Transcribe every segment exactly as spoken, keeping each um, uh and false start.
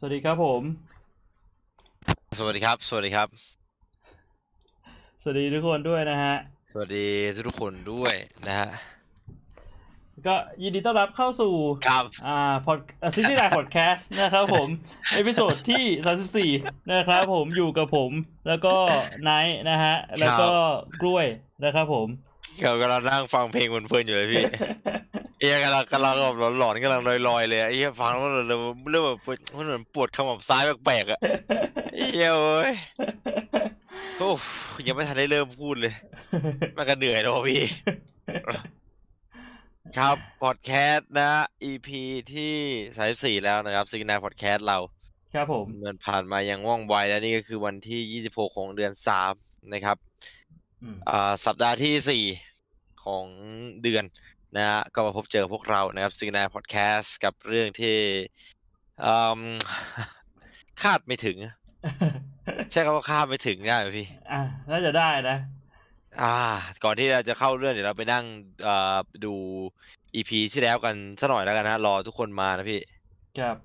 สวัสดีครับผมสวัสดีครับสวัสดีครับสวัสดีทุกคนด้วยนะฮะสวัสดีทุกคนด้วยนะฮะก็ยินดีต้อนรับเข้าสู่อ่าพอดซิตี้ไดพอดแคสต์นะครับผมเอพิโซดที่สามสิบสี่นะครับผมอยู่กับผมแล้วก็ไนท์นะฮะแล้วก็กล้วยนะครับผมเรากำลังนั่งฟังเพลงเพลินๆอยู่เลยพี่เอ๊ะกำลังกำลังแบบหลอนๆกำลังลอยๆเลยไอ้เหี้ยฟังแล้วเริ่มเริ่มแบบมันเหมือนปวดขมับซ้ายแปลกๆอ่ะเหี้ยโอ้ยโอ้ยังไม่ทันได้เริ่มพูดเลยมันก็เหนื่อยแล้วพี่ครับพอดแคสต์นะ อี พี ที่สามสิบสี่แล้วนะครับซิกนาพอดแคสต์เราครับผมเดินผ่านมาอย่างว่องไวและนี่ก็คือวันที่ยี่สิบหกของเดือนสามนะครับอ่าสัปดาห์ที่สี่ของเดือนนะฮะก็มาพบเจอพวกเรานะครับซิกนาพอดแคสต์กับเรื่องที่อืมคาดไม่ถึงใช่ครับว่าคาดไม่ถึงได้ไหมพี่อ่าน่าจะได้นะอ่าก่อนที่เราจะเข้าเรื่องเดี๋ยวเราไปนั่งอ่าดู อี พี ที่แล้วกันสักหน่อยแล้วกันนะรอทุกคนมานะพี่ครับ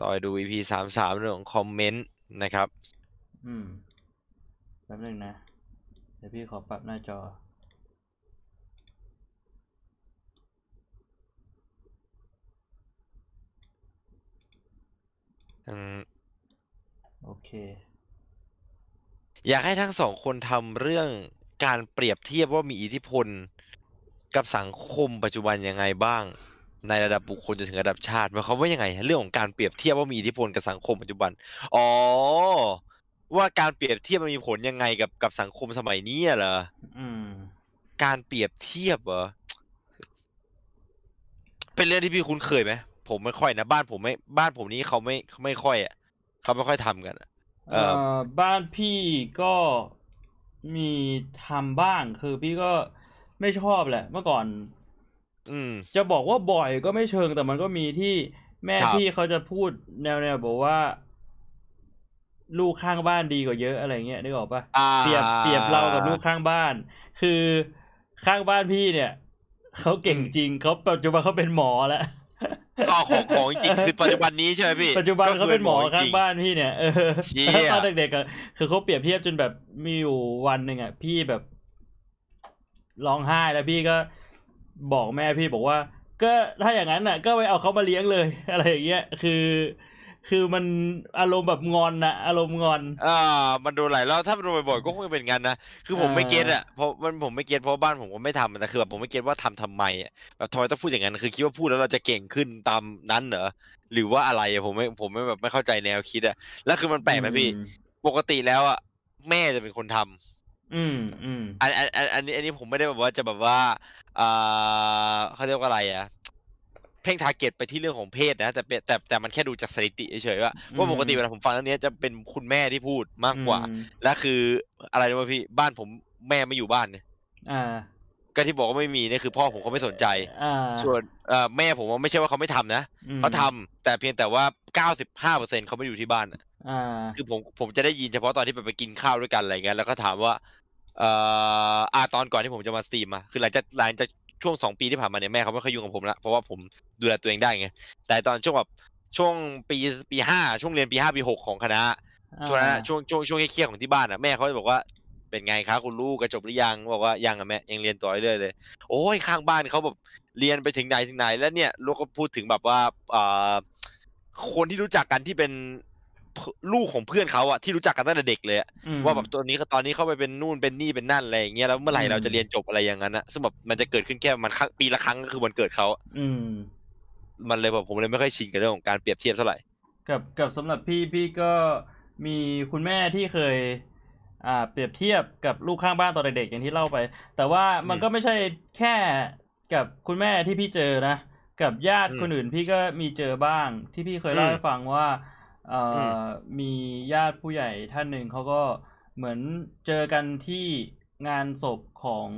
รอดู อี พี สามสิบสามเรื่องของคอมเมนต์นะครับอืมแป๊บนึงนะเดี๋ยวพี่ขอปรับหน้าจออืมโอเคอยากให้ทั้งสองคนทำเรื่องการเปรียบเทียบว่ามีอิทธิพลกับสังคมปัจจุบันยังไงบ้างในระดับบุคคลจนถึงระดับชาติหมายความว่ายังไงเรื่องของการเปรียบเทียบว่ามีอิทธิพลกับสังคมปัจจุบันอ๋อว่าการเปรียบเทียบมันมีผลยังไงกับกับสังคมสมัยนี้เหรออืมการเปรียบเทียบเหรอเป็นเรื่องที่พี่คุ้นเคยไหมผมไม่ค่อยนะบ้านผมไม่บ้านผมนี้เขาไม่เขาไม่ค่อยอ่ะเขาไม่ค่อยทำกันเอ่อบ้านพี่ก็มีทำบ้างคือพี่ก็ไม่ชอบแหละเมื่อก่อนอืมจะบอกว่าบ่อยก็ไม่เชิงแต่มันก็มีที่แม่พี่เขาจะพูดแนวๆบอกว่าลูกข้างบ้านดีกว่าเยอะอะไรเงี้ยนึกออกป่ะเปรียบเปรียบเรากับลูกข้างบ้านคือข้างบ้านพี่เนี่ยเขาเก่งจริงเขาปัจจุบันเขาเป็นหมอแล้วก็ของของจริงคือปัจจุบันนี้ใช่ไหมพี่ปัจจุบันเขาเป็นหมอข้างบ้านพี่เนี่ยเออตอนเด็กๆคือเขาเปรียบเทียบจนแบบมีอยู่วันหนึ่งอ่ะพี่แบบร้องไห้แล้วพี่ก็บอกแม่พี่บอกว่าก็ถ้าอย่างนั้นอ่ะก็ไปเอาเขามาเลี้ยงเลยอะไรอย่างเงี้ยคือคือมันอารมณ์แบบงอนนะอารมณ์งอนอ่ามันโดนหลายแล้วถ้ามันโดนบ่อยๆก็คงเป็นงั้นนะคือผมไม่เก็ตอ่ะเพราะมันผมไม่เก็ตเพราะบ้านผมก็ไม่ทำแต่คือแบบผมไม่เก็ตว่าทำทำไมอ่ะแบบทอยต้องพูดอย่างนั้นคือคิดว่าพูดแล้วเราจะเก่งขึ้นตามนั้นเหรอหรือว่าอะไรผมไม่ผมไม่แบบไม่เข้าใจแนวคิดอ่ะแล้วคือมันแปลกนะพี่ปกติแล้วอ่ะแม่จะเป็นคนทำอืมอืมอันอันอันอันนี้อันนี้ผมไม่ได้แบบว่าจะแบบว่าอ่าเขาเรียกว่าอะไรอ่ะเพ่งทาร์เก็ตไปที่เรื่องของเพศนะแต่แต่แต่มันแค่ดูจากสถิติเฉยๆว่าว่าปกติเวลาผมฟังเรื่องนี้จะเป็นคุณแม่ที่พูดมากกว่าและคืออะไรรู้ไหมพี่บ้านผมแม่ไม่อยู่บ้านเนี่ยก็ที่บอกว่าไม่มีนี่คือพ่อผมเขาไม่สนใจส่วนแม่ผมว่าไม่ใช่ว่าเขาไม่ทำนะเขาทำแต่เพียงแต่ว่า เก้าสิบห้าเปอร์เซ็นต์ เขาไม่อยู่ที่บ้านคือผมผมจะได้ยินเฉพาะตอนที่ไปไปกินข้าวด้วยกันอะไรเงี้ยแล้วก็ถามว่าเอ่ออาตอนก่อนที่ผมจะมาสตรีมอ่ะคือหลังจากหลังจากช่วงสองปีที่ผ่านมาเนี่ยแม่เขาไม่ค่อยยุ่งกับผมละเพราะว่าผมดูแลตัวเองได้ไงแต่ตอนช่วงแบบช่วงปีปีห้าช่วงเรียนปีห้าปีหกของคณะช่วงนั้นช่วงช่วงช่วงเครียดของที่บ้านอ่ะแม่เขาจะบอกว่าเป็นไงคะคุณลูกจบหรือยังบอกว่ายังอ่ะแม่ยังเรียนต่อเรื่อยเลยโอ้ยข้างบ้านเขาแบบเรียนไปถึงไหนถึงไหนแล้วเนี่ยลูกก็พูดถึงแบบว่าอ่าคนที่รู้จักกันที่เป็นลูกของเพื่อนเขาอ่ะที่รู้จักกันตั้งแต่เด็กเลยว่าแบบตัวนี้ตอนนี้เข้าไปเป็นนู่นเป็นนี่เป็นนั่นอะไรอย่างเงี้ยแล้วเมื่อไหร่เราจะเรียนจบอะไรอย่างนั้นนะซึ่งแบบมันจะเกิดขึ้นแค่มันปีละครั้งก็คือวันเกิดเขาอืมมันเลยแบบผมเลยไม่ค่อยชินกับเรื่องของการเปรียบเทียบเท่าไหร่กับกับสำหรับพี่พี่ก็มีคุณแม่ที่เคยอ่าเปรียบเทียบกับลูกข้างบ้านตอนเด็กๆอย่างที่เล่าไปแต่ว่ามันก็ไม่ใช่แค่กับคุณแม่ที่พี่เจอนะกับญาติคนอื่นพี่ก็มีเจอบ้างที่พี่เคยเล่าให้ฟังว่าเอ่อมีญาติผู้ใหญ่ท่านหนึ่งเขาก็เหมือนเจอกันที่งานศพของ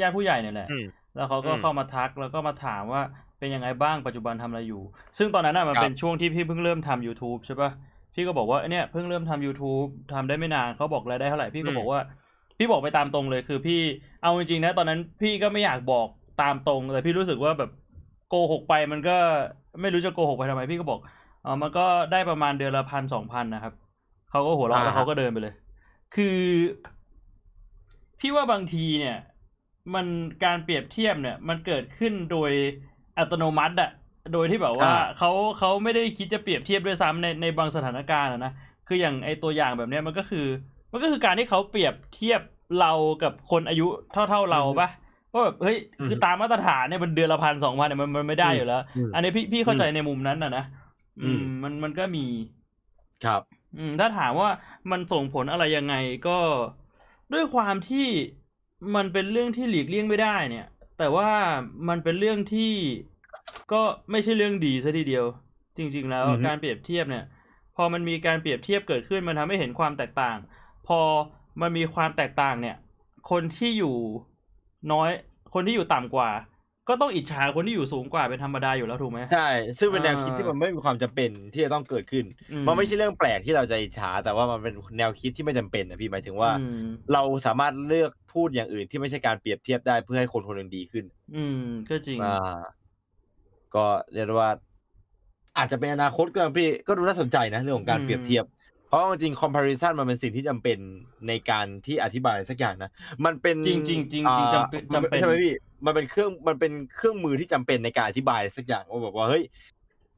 ญาติผู้ใหญ่เนี่ยแหละแล้วเขาก็เข้ามาทักแล้วก็มาถามว่าเป็นยังไงบ้างปัจจุบันทำอะไรอยู่ซึ่งตอนนั้นน่ะมันเป็นช่วงที่พี่เพิ่งเริ่มทำ YouTube ใช่ป่ะพี่ก็บอกว่าเนี่ยเพิ่งเริ่มทำ YouTube ทำได้ไม่นานเขาบอกรายได้เท่าไหร่พี่ก็บอกว่าพี่บอกไปตามตรงเลยคือพี่เอาจริงๆนะตอนนั้นพี่ก็ไม่อยากบอกตามตรงแต่พี่รู้สึกว่าแบบโกหกไปมันก็ไม่รู้จะโกหกไปทำไมพี่ก็บอก เอามันก็ได้ประมาณเดือนละพันสองพันนะครับเขาก็หัวเราะแล้วเขาก็เดินไปเลยคือพี่ว่าบางทีเนี่ยมันการเปรียบเทียบเนี่ยมันเกิดขึ้นโดยอัตโนมัติอะโดยที่แบบว่าเขาเขาไม่ได้คิดจะเปรียบเทียบด้วยซ้ำในในบางสถานการณ์นะคืออย่างไอตัวอย่างแบบเนี้ยมันก็คือมันก็คือการที่เขาเปรียบเทียบเรากับคนอายุเท่าๆเราปะว่าแบบเฮ้ยคือตามมาตรฐานเนี่ยมันเดือนละพันสองพันเนี่ยมันมันไม่ได้อยู่แล้วอันนี้พี่พี่เข้าใจในมุมนั้นนะนะอืมมันมันก็มีครับอืมถ้าถามว่ามันส่งผลอะไรยังไงก็ด้วยความที่มันเป็นเรื่องที่หลีกเลี่ยงไม่ได้เนี่ยแต่ว่ามันเป็นเรื่องที่ก็ไม่ใช่เรื่องดีซะทีเดียวจริงๆแล้วการเปรียบเทียบเนี่ยพอมันมีการเปรียบเทียบเกิดขึ้นมันทำให้เห็นความแตกต่างพอมันมีความแตกต่างเนี่ยคนที่อยู่น้อยคนที่อยู่ต่ำกว่าก็ต้องอิจฉาคนที่อยู่สูงกว่าเป็นธรรมดาอยู่แล้วถูกไหมใช่ซึ่งเป็นแนวคิดที่มันไม่มีความจำเป็นที่จะต้องเกิดขึ้นมันไม่ใช่เรื่องแปลกที่เราจะอิจฉาแต่ว่ามันเป็นแนวคิดที่ไม่จำเป็นนะพี่หมายถึงว่าเราสามารถเลือกพูดอย่างอื่นที่ไม่ใช่การเปรียบเทียบได้เพื่อให้คนคนนึงดีขึ้นอืมก็จริงอ่าก็เรียกว่าอาจจะเป็นอนาคตก็พี่ก็ดูน่าสนใจนะเรื่องของการเปรียบเทียบเพราะจริง comparison มันเป็นสิ่งที่จำเป็นในการที่อธิบายสักอย่างนะมันเป็นจริงจริงจริงจำเป็นจำเป็นใช่ไหมพี่มันเป็นเครื่องมันเป็นเครื่องมือที่จำเป็นในการอธิบายสักอย่างว่าแบบว่าเฮ้ย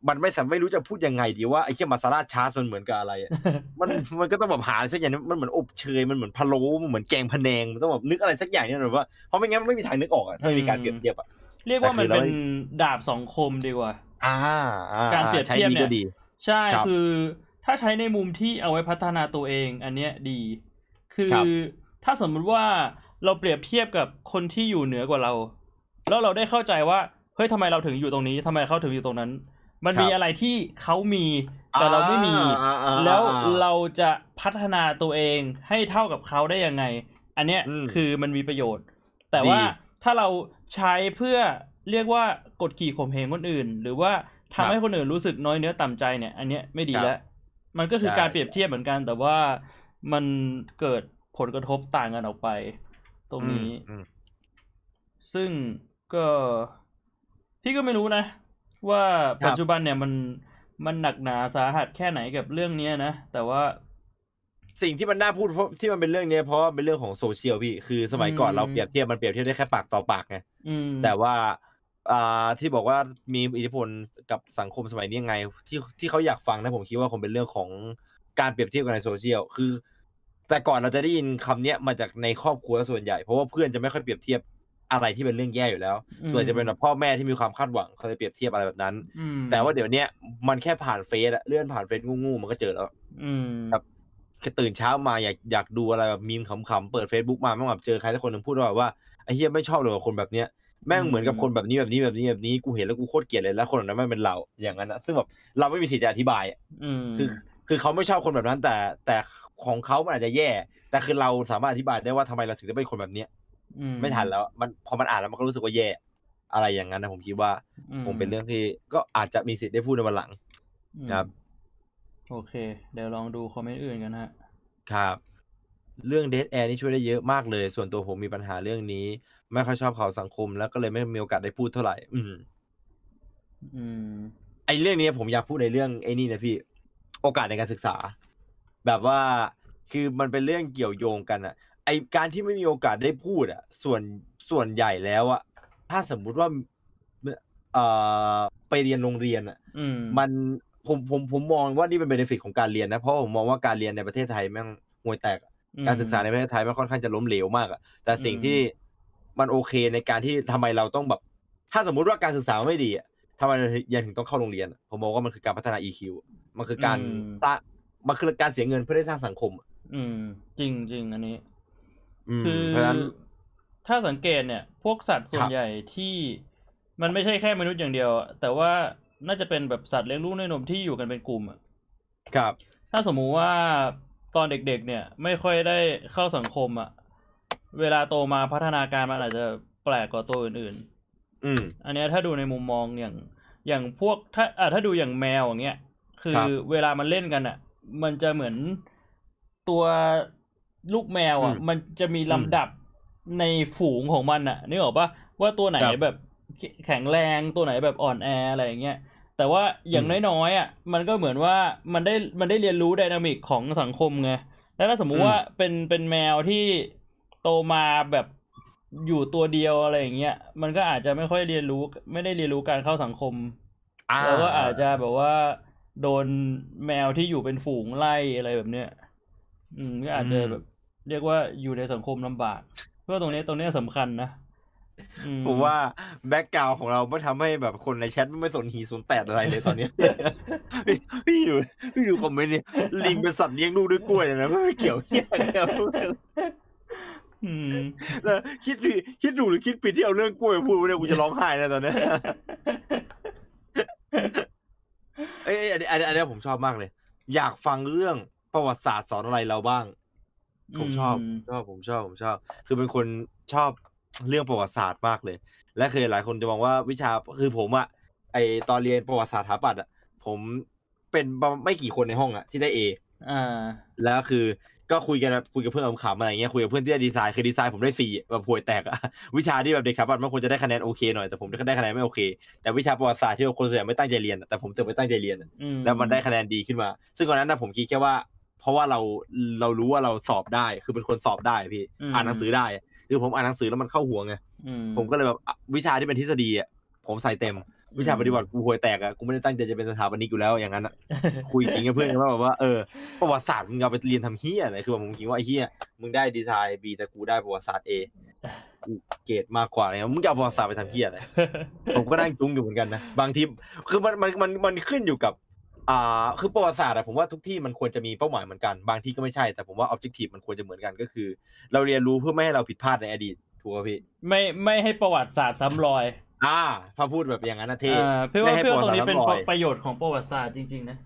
มันไม่สามารถไม่รู้จะพูดยังไงดีว่าไอ้เหี้ยมาซาร่าชาร์สมันเหมือนกับอะไรอ่ะมันมันก็ต้องแบบหาสักอย่างมันเหมือนอบเชยมันเหมือนพะโล้มันเหมือนแกงพะแนงมันต้องแบบนึกอะไรสักอย่างนี่หน่อยว่าเพราะไม่งั้นมันไม่มีทางนึกออกอ่ะถ้าไม่มีการเปรียบเทียบอ่ะเรียกว่ามันเป็นดาบสองคมดีกว่าอ่าการเปรียบเทียบเนี่ยใช่คือถ้าใช้ในมุมที่เอาไว้พัฒนาตัวเองอันเนี้ยดีคือถ้าสมมติว่าเราเปรียบเทียบกับคนที่อยู่เหนือกว่าเราแล้วเราได้เข้าใจว่าเฮ้ยทำไมเราถึงอยู่ตรงนี้ทำไมเขาถึงอยู่ตรงนั้นมันมีอะไรที่เขามีแต่เราไม่มีแล้วเราจะพัฒนาตัวเองให้เท่ากับเขาได้ยังไงอันเนี้ยคือมันมีประโยชน์แต่ว่าถ้าเราใช้เพื่อเรียกว่ากดขี่ข่มเหงคนอื่นหรือว่าทำให้คนอื่นรู้สึกน้อยเนื้อต่ำใจเนี่ยอันเนี้ยไม่ดีแล้วมันก็คือการเปรียบเทียบเหมือนกันแต่ว่ามันเกิดผลกระทบต่างกันออกไปตรงนี้ซึ่งก็พี่ก็ไม่รู้นะว่าปัจจุบันเนี่ยมันมันหนักหนาสาหัสแค่ไหนกับเรื่องนี้นะแต่ว่าสิ่งที่มันน่าพูดเพราะที่มันเป็นเรื่องนี้เพราะเป็นเรื่องของโซเชียลพี่คือสมัยก่อนเราเปรียบเทียบมันเปรียบเทียบได้แค่ปากต่อปากไงแต่ว่าอ่าที่บอกว่ามีอิทธิพลกับสังคมสมัยนี้ยังไงที่ที่เขาอยากฟังนะผมคิดว่าคงเป็นเรื่องของการเปรียบเทียบกันในโซเชียลคือแต่ก่อนเราจะได้ยินคำเนี้ยมาจากในครอบครัวส่วนใหญ่เพราะว่าเพื่อนจะไม่ค่อยเปรียบเทียบอะไรที่เป็นเรื่องแย่อยู่แล้วส่วนจะเป็นแบบพ่อแม่ที่มีความคาดหวังเขาจะเปรียบเทียบอะไรแบบนั้นแต่ว่าเดี๋ยวนี้มันแค่ผ่านเฟซเลื่อนผ่านเฟซงูๆมันก็เจอแล้วครับตื่นเช้ามาอยากอยากดูอะไรแบบมีมขำๆเปิด Facebook มาแม่งแบบเจอใครสักคนนึงพูดว่าว่าไอ้เหี้ยไม่ชอบเลยกับคนแบบเนี้ยแม่งเหมือนกับคนแบบนี้แบบนี้แบบนี้แบบนี้กูเห็นแล้วกูโคตรเกลียดเลยแล้วคนนั้นไม่เป็นเราอย่างนั้นนะซึ่งแบบเราไม่มีสิทธิ์จะอธิบายอืมคือคือเขาไม่ชอบคนแบบนั้นแต่แต่ของเขามันอาจจะแย่แต่คือเราสามารถอธิบายได้ว่าทำไมเราถึงได้เป็นคนแบบเนี้ยไม่ทันแล้วมันพอมันอ่านแล้วมันก็รู้สึกว่าแย่อะไรอย่างนั้นนะผมคิดว่าคงเป็นเรื่องที่ก็อาจจะมีสิทธิ์ได้พูดในวันหลังครับโอเคเดี๋ยวลองดูคอมเมนต์อื่นกันฮะครับเรื่อง Dead Air นี่ช่วยได้เยอะมากเลยส่วนตัวผมมีปัญหาเรื่องนี้ไม่ค่อยชอบข่าวสังคมแล้วก็เลยไม่มีโอกาสได้พูดเท่าไหร่อืมอืมไอ้เรื่องนี้ผมอยากพูดในเรื่องไอ้นี่นะพี่โอกาสในการศึกษาแบบว่าคือมันเป็นเรื่องเกี่ยวโยงกันอ่ะไอ้การที่ไม่มีโอกาสได้พูดอ่ะส่วนส่วนใหญ่แล้วอ่ะถ้าสมมุติว่าเอ่อไปเรียนโรงเรียนอ่ะมันผมผมผมมองว่านี่เป็นเบเนฟิตของการเรียนนะเพราะผมมองว่าการเรียนในประเทศไทยแม่งห่วยแตกการศึกษาในประเทศไทยมันค่อนข้างจะล้มเหลวมากอ่ะแต่สิ่งที่มันโอเคในการที่ทำไมเราต้องแบบถ้าสมมุติว่าการศึกษาไม่ดีอ่ะทำไมยังถึงต้องเข้าโรงเรียนผมมองว่ามันคือการพัฒนา อี คิว มันคือการสร้างมันคือการเสียเงินเพื่อได้สร้างสังคมอืมจริงจริงอันนี้คือถ้าสังเกตเนี่ยพวกสัตว์ส่วนใหญ่ที่มันไม่ใช่แค่มนุษย์อย่างเดียวแต่ว่าน่าจะเป็นแบบสัตว์เลี้ยงลูกด้วยนมที่อยู่กันเป็นกลุ่มอ่ะครับถ้าสมมุติว่าตอนเด็กๆเนี่ยไม่ค่อยได้เข้าสังคมอ่ะเวลาโตมาพัฒนาการมันอาจจะแปลกกว่าตัวอื่นๆอืมอันนี้ถ้าดูในมุมมองอย่างอย่างพวกถ้าอ่ะถ้าดูอย่างแมวอย่างเงี้ยคือเวลามันเล่นกันอ่ะมันจะเหมือนตัวลูกแมวอ่ะมันจะมีลำดับในฝูงของมันอ่ะนึกออกป่ะว่าตัวไหนแบบแข็งแรงตัวไหนแบบอ่อนแออะไรอย่างเงี้ย แต่ว่าอย่างน้อยๆอ่ะมันก็เหมือนว่ามันได้มันได้เรียนรู้ไดนามิกของสังคมไงแล้วถ้าสมมุติว่าเป็นเป็นแมวที่โตมาแบบอยู่ตัวเดียวอะไรอย่างเงี้ยมันก็อาจจะไม่ค่อยเรียนรู้ไม่ได้เรียนรู้การเข้าสังคมแล้วก็อาจจะแบบว่าโดนแมวที่อยู่เป็นฝูงไล่อะไรแบบเนี้ยอืมก็อาจจะแบบเรียกว่าอยู่ในสังคมลำบากเพราะตรงนี้ตรงนี้สำคัญนะผมว่าแบ็คกราวด์ของเราไม่ทำให้แบบคนในแชทไม่สนหีสนแตดอะไรเลยตอนนี้ พี่ดูพี่ดูคอมเมนต์เนี่ยลิงเป็นสัตว์เลี้ยงลูกด้วยกล้วยนะไม่เกี่ยวเหี้ยแล้วคิดผิดคิดถูกหรือคิดผิดที่เอาเรื่องกล้วยพูดเนี่ยกูจะร้องไห้นะตอนนี้เอ้ยอันนี้อันนี้ผมชอบมากเลยอยากฟังเรื่องประวัติศาสตร์สอนอะไรเราบ้างผมชอบชอบผมชอบผมชอบคือเป็นคนชอบเรื่องประวัติศาสตร์มากเลยและเคยหลายคนจะมองว่าวิชาคือผมอะไอตอนเรียนประวัติศาสตร์สถาปัตย์อะผมเป็นไม่กี่คนในห้องอะที่ได้ A อ่าแล้วคือก็คุยกันคุยกับเพื่อนขำๆอะไรเงี้ยคุยกับเพื่อนที่ได้ดีไซน์คือดีไซน์ผมได้สี่แบบห่วยแตกอะวิชาที่แบบเด็กสถาปัตย์มันควรจะได้คะแนนโอเคหน่อยแต่ผมได้คะแนนไม่โอเคแต่วิชาประวัติศาสตร์ที่คนส่วนใหญ่ไม่ตั้งใจเรียนแต่ผมถึงไปตั้งใจเรียนแล้วมันได้คะแนนดีขึ้นมาซึ่งตอนนั้นนะผมคิดแค่ว่าเพราะว่าเราเรารู้ว่าเราสอบได้คือเป็นคนสอบได้พี่อ่านหนังสือได้คือผมอ่านหนังสือแล้วมันเข้าหัวไงผมก็เลยแบบวิชาที่เป็นทฤษฎีอ่ะผมใส่เต็มวิชาปฏิบัติกูห่วยแตกอ่ะกูไม่ได้ตั้งใจจะเป็นสถาปนิกอยู่แล้วอย่างนั้นอ่ะคุยจริงกับเพื่อนว่าแบบว่าเออประวัติศาสตร์มึงเอาไปเรียนทำเหี้ยอะไรคือผมคิดว่าไอ้เหี้ยมึงได้ดีไซน์ B แต่กูได้ประวัติศาสตร์ A กูเกรดมากกว่าเลยมึงจะเอาประวัติศาสตร์ไปทำเหี้ยอะไรผมก็นั่งจุ้งอยู่เหมือนกันนะบางทีคือมันมันมันมันขึ้นอยู่กับอ่าคือประวัติศาสตร์อะผมว่าทุกที่มันควรจะมีเป้าหมายเหมือนกันบางที่ก็ไม่ใช่แต่ผมว่า objective มันควรจะเหมือนกันก็คือเราเรียนรู้เพื่อไม่ให้เราผิดพลาดในอดีตถูกป่ะพี่ไม่ไม่ให้ประวัติศาสตร์ซ้ำรอยอ่าพอพูดแบบอย่างนั้นนะเท่ไม่ให้ประวัติศาสตร์ซ้ำรอยเป็นประโยชน์ของประวัติศาสตร์จริงๆนะ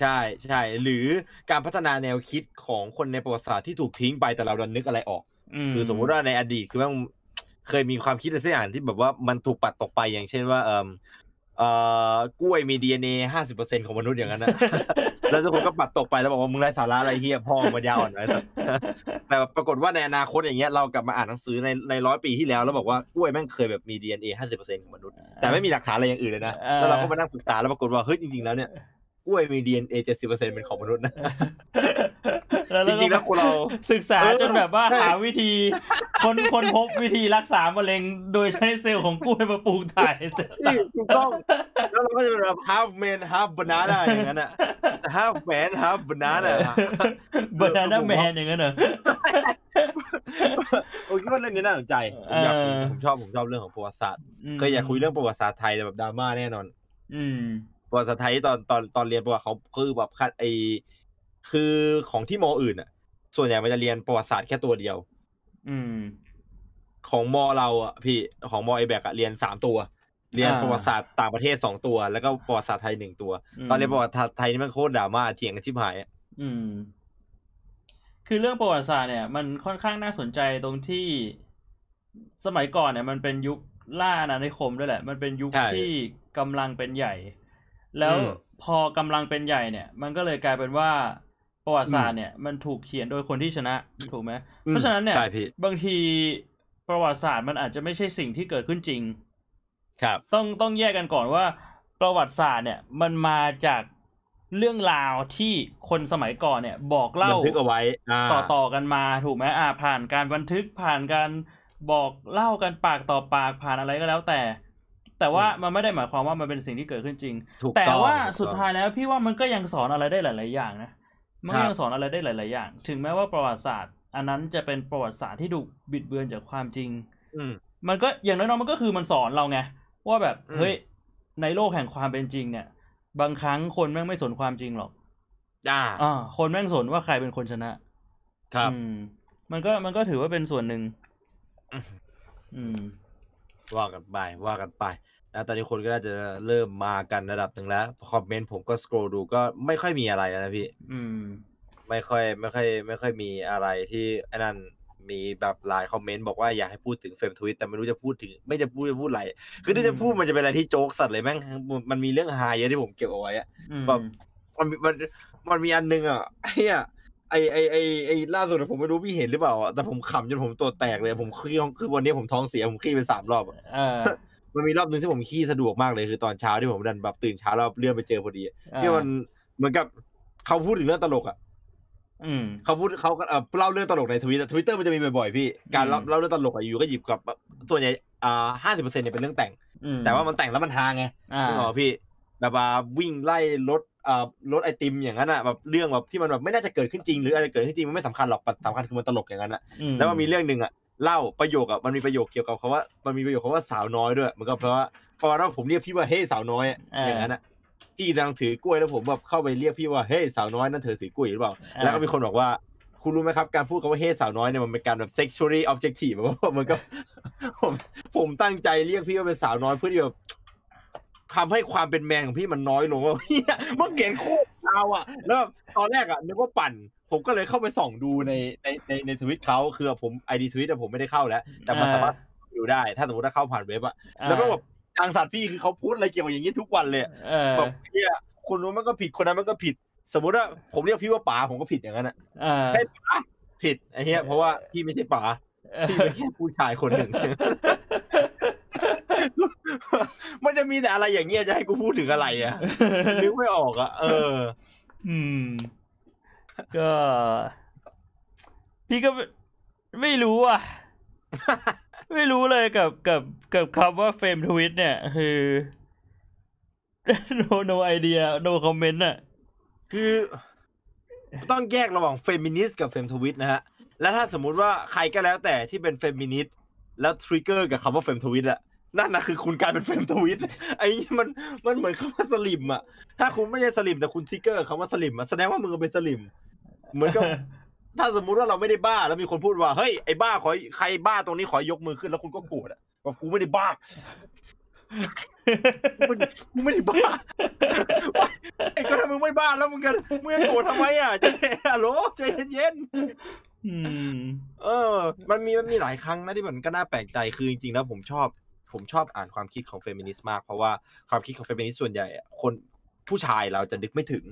ใช่ใช่หรือการพัฒนาแนวคิดของคนในประวัติศาสตร์ที่ถูกทิ้งไปแต่เราดันนึกอะไรออกคือสมมติว่าในอดีตคือว่าเคยมีความคิดอะไรสักอย่างที่แบบว่ามันถูกปัดตกไปอย่างเช่นว่าเอ่อเอ่อกล้วยมี ดี เอ็น เอ ห้าสิบเปอร์เซ็นต์ ของมนุษย์อย่างนั้นนะแล้วทุกคนก็ปัดตกไปแล้วบอกว่ามึงไร้สาระอะไรเหี้ยพ่อปัญญาอ่อนอะไรสัตว์แต่ปรากฏว่าในอนาคตอย่างเงี้ยเรากลับมาอ่านหนังสือในในร้อยปีที่แล้วแล้วบอกว่ากล้วยแม่งเคยแบบมี ดี เอ็น เอ ห้าสิบเปอร์เซ็นต์ ของมนุษย์แต่ไม่มีหลักฐานอะไรอย่างอื่นเลยนะแล้วเราก็มานั่งศึกษาแล้วปรากฏว่าเฮ้ยจริงๆแล้วเนี่ยกล้วยมี ดี เอ็น เอ เจ็ดสิบเปอร์เซ็นต์ เป็นของมนุษย์นะจริงๆแล้วเราศึกษาจนแบบว่าหาวิธีคนคนพบวิธีรักษามะเร็งโดยใช้เซลล์ของกล้วยมาปลูกถ่ายเซลล์ถูกต้องแล้วเราก็จะเป็นแบบ half man half banana อย่างนั้นน่ะ half man half banana banana man อย่างนั้นน่ะโอ้ยคิดว่าเรื่องนี้น่าสนใจอยากผมชอบผมชอบเรื่องของประวัติศาสตร์เคยอยากคุยเรื่องประวัติศาสตร์ไทยแต่แบบดราม่าแน่นอนอืมประวัติศาสตร์ไทยตอนตอนตอนเรียนประวัติเขาคือแบบคัดไอคือของที่มออื่นอ่ะส่วนใหญ่มันจะเรียนประวัติศาสตร์แค่ตัวเดียวอืมของมอเราอ่ะพี่ของมอ A-bac อ่ะเรียนสามตัวเรียนประวัติศาสตร์ต่างประเทศสองตัวแล้วก็ประวัติศาสตร์ไทยหนึ่งตัวตอนเรียนประวัติศาสตร์ไทยนี่มันโคตรดราม่าเถียงกันชิบหายอ่ะอืมคือเรื่องประวัติศาสตร์เนี่ยมันค่อนข้างน่าสนใจตรงที่สมัยก่อนเนี่ยมันเป็นยุคล่าอาณานิคมด้วยแหละมันเป็นยุคที่กำลังเป็นใหญ่แล้วพอกำลังเป็นใหญ่เนี่ยมันก็เลยกลายเป็นว่าประวัติศาสตร์เนี่ยมันถูกเขียนโดยคนที่ชนะถูกไหมเพราะฉะนั้นเนี่ยบางทีประวัติศาสตร์มันอาจจะไม่ใช่สิ่งที่เกิดขึ้นจริงครับต้องต้องแยกกันก่อนว่าประวัติศาสตร์เนี่ยมันมาจากเรื่องราวที่คนสมัยก่อนเนี่ยบอกเล่าบันทึกเอาไว้ต่อต่อกันมาถูกไหมอ่าผ่านการบันทึกผ่านการบอกเล่ากันปากต่อปากผ่านอะไรก็แล้วแต่แต่ว่ามันไม่ได้หมายความว่ามันเป็นสิ่งที่เกิดขึ้นจริงแต่ว่าสุดท้ายแล้วพี่ว่ามันก็ยังสอนอะไรได้หลายๆอย่างนะมันก็ยังสอนอะไรได้หลายๆอย่างถึงแม้ว่าประวัติศาสตร์อันนั้นจะเป็นประวัติศาสตร์ที่ดูบิดเบือนจากความจริงมันก็อย่างน้อยๆมันก็คือมันสอนเราไงว่าแบบเฮ้ยในโลกแห่งความเป็นจริงเนี่ยบางครั้งคนแม่งไม่สนความจริงหรอกอ่าอ่าคนแม่งสนว่าใครเป็นคนชนะครับอืมมันก็มันก็ถือว่าเป็นส่วนหนึ่งอืมว่ากันไปว่ากันไปแล้วตอนนี้คนก็น่าจะเริ่มมากันระดับหนึ่งแล้วคอมเมนต์ผมก็สครอลดูก็ไม่ค่อยมีอะไรนะพี่อืมไม่ค่อยไม่ค่อยไม่ค่อยมีอะไรที่ไอ้นั่นมีแบบหลายคอมเมนต์บอกว่าอยากให้พูดถึงเฟมทวิตแต่ไม่รู้จะพูดถึงไม่จะพูดจะพูดอะไรคือถ้าจะพูดมันจะเป็นอะไรที่โจ๊กสัตว์เลยแม่งมันมีเรื่องฮาเยอะที่ผมเก็บเอาไว้อะแบบมันมันมันมีอันนึงอ่ะไอ้อะไอ้ไอ้ไอ้ไอ้ล่าสุดผมไม่รู้พี่เห็นหรือเปล่าแต่ผมขำจนผมตัวแตกเลยผมคือคือวันนี้ผมท้องเสียผมขี้ไปสามรอบอ่ะ มันมีรอบนึงที่ผมขี้สะดวกมากเลยคือตอนเช้าที่ผมดันแบบตื่นเช้าแล้วเลื่อนไปเจอพอดีที่มันเหมือนกับเขาพูดถึงเรื่องตลกอ่ะอืมเขาพูดเขาเอ่อเล่าเรื่องตลกใน Twitter Twitter มันจะมีบ่อยๆพี่การเล่าเรื่องตลกอ่ะอยู่ก็หยิบกับส่วนใหญ่อ่า ห้าสิบเปอร์เซ็นต์ เนี่ยเป็นเรื่องแต่งแต่ว่ามันแต่งแล้วมันฮาไงอ๋อพี่แบบว่าวิ่งไล่รถเอ่อรถไอติมอย่างนั้นน่ะแบบเรื่องแบบที่มันแบบไม่น่าจะเกิดขึ้นจริงหรืออะไรเกิดขึ้นจริงมันไม่สำคัญหรอกสำคัญคือมันตลกอย่างนั้นน่ะแล้วมันมีเรื่องนึงอ่ะเล่าประโยคอ่ะมันมีประโยคเกี่ยวกับคำว่ามันมีประโยคคำว่าสาวน้อยด้วยมันก็เพราะว่าเพราะว่าผมเรียกพี่ว่าเฮ้สาวน้อยอย่างนั้นน่ะพี่กำลังถือกล้วยแล้วผมแบบเข้าไปเรียกพี่ว่าเฮ้สาวน้อยนั่นเธอถือกล้วยหรือเปล่าแล้วก็มีคนบอกว่าคุณรู้ไหมครับการพูดคำว่าเฮ้สาวน้อยเนี่ยมันเป็นการแบบ sexually objective มันก็ผมผมตั้งใจเรียกพี่ว่าเป็นสาวน้อยเพื่อที่แบบทำให้ความเป็นแมนของพี่มันน้อยลงว่าพี่เมื่อเขียนโคตรเอาอ่ะแล้วตอนแรกอ่ะนึกว่าปั่นผมก็เลยเข้าไปส่องดูในในในในทวิตเขาคือผมไอดีทวิตแต่ผมไม่ได้เข้าแล้วแต่มันสามารถดูได้ถ้าสมมติถ้าเข้าผ่านเว็บอ่ะแล้วก็แบบทางสัตว์พี่คือเขาพูดอะไรเกี่ยวกับอย่างนี้ทุกวันเลยแบบเนี่ยคนนู้นมันก็ผิดคนนั้นมันก็ผิดสมมติว่าผมเรียกพี่ว่าป๋าผมก็ผิดอย่างนั้นอ่ะใช่ป๋าผิดไอ้เหี้ยเพราะว่าพี่ไม่ใช่ป๋าพี่เป็นแค่ผู้ชายคนหนึ่งมันจะมีแต่อะไรอย่างเงี้ยจะให้กูพูดถึงอะไรอ่ะนึกไม่ออกอ่ะเอออืมก็พี่ก็ไม่รู้อ่ะไม่รู้เลยกับกับกับคำว่าเฟมทวิตเนี่ยคือ no no idea no comment อ่ะคือต้องแยกระหว่างเฟมินิสต์กับเฟมทวิตนะฮะแล้วถ้าสมมุติว่าใครก็แล้วแต่ที่เป็นเฟมินิสต์แล้วทริกเกอร์กับคำว่าเฟมทวิตอ่ะนั่นนะคือคุณกลายเป็นเฟมทวิตไอ้มันมันเหมือนคำว่าสลิมอ่ะถ้าคุณไม่ใช่สลิมแต่คุณทริกเกอร์คำว่าสลิมแสดงว่ามึงเป็นสลิมเหมือนกับถ้าสมมุติว่าเราไม่ได้บ้าแล้วมีคนพูดว่าเฮ้ยไอ้บ้าขอใครบ้าตรงนี้ขอยกมือขึ้นแล้วคุณก็โกรธอ่ะว่ากูไม่ได้บ้ามึงไม่ได้บ้าไอ้ก็ถ้ามึงไม่บ้าแล้วมึงกันมึงโกรธทำไมอ่ะใจฮัลโหลใจเย็นๆอืมเออมันมีมันมีหลายครั้งนะที่มันก็น่าแปลกใจคือจริงๆแล้วผมชอบผมชอบอ่านความคิดของเฟมินิสต์มากเพราะว่าความคิดของเฟมินิสต์ส่วนใหญ่คนผู้ชายเราจะนึกไม่ถึง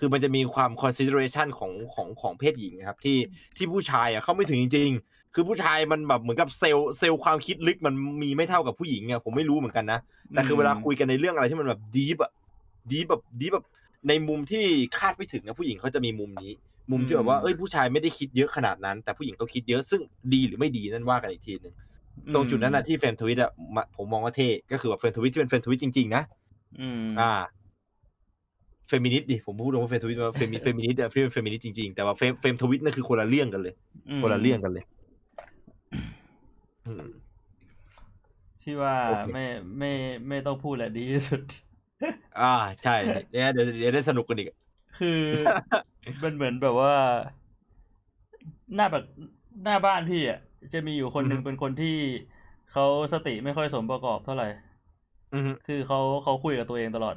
คือมันจะมีความ consideration ของของของเพศหญิงนะครับที่ที่ผู้ชายอ่ะเข้าไม่ถึงจริงๆคือผู้ชายมันแบบเหมือนกับเซลล์เซลล์ความคิดลึกมันมีไม่เท่ากับผู้หญิงเนี่ยผมไม่รู้เหมือนกันนะแต่คือเวลาคุยกันในเรื่องอะไรที่มันแบบ deep อ่ะ deep แบบ deep แบบในมุมที่คาดไม่ถึงนะผู้หญิงเขาจะมีมุมนี้มุมที่แบบว่าเอ้ยผู้ชายไม่ได้คิดเยอะขนาดนั้นแต่ผู้หญิงเขาคิดเยอะซึ่งดีหรือไม่ดีนั่นว่ากันอีกทีนึงตรงจุดนั้นนะที่เฟมทวิตอ่ะผมมองว่าเท่ก็คือแบบเฟมทวิตที่เป็นเฟมทวิตจริงๆนะอืมอ่าเฟมินิสต์ดิผมพูดตรงว่าเฟมทวิตว่าเฟมิเฟมินิสต์อ่ะพี่เป็นเฟมินิสต์จริงๆแต่ว่าเฟมเฟมทวิตนั่นคือคนละเรื่องกันเลยคนละเรื่องกันเลยพี่ว่าไม่ไม่ไม่ต้องพูดแหละดีที่สุดอ่าใช่เนี่ยเดี๋ยวเดี๋ยวได้สนุกกันอีกคือมันเหมือนแบบว่าหน้าแบบหน้าบ้านพี่อ่ะจะมีอยู่คนหนึ่งเป็นคนที่เขาสติไม่ค่อยสมประกอบเท่าไหร่คือเขาเขาคุยกับตัวเองตลอด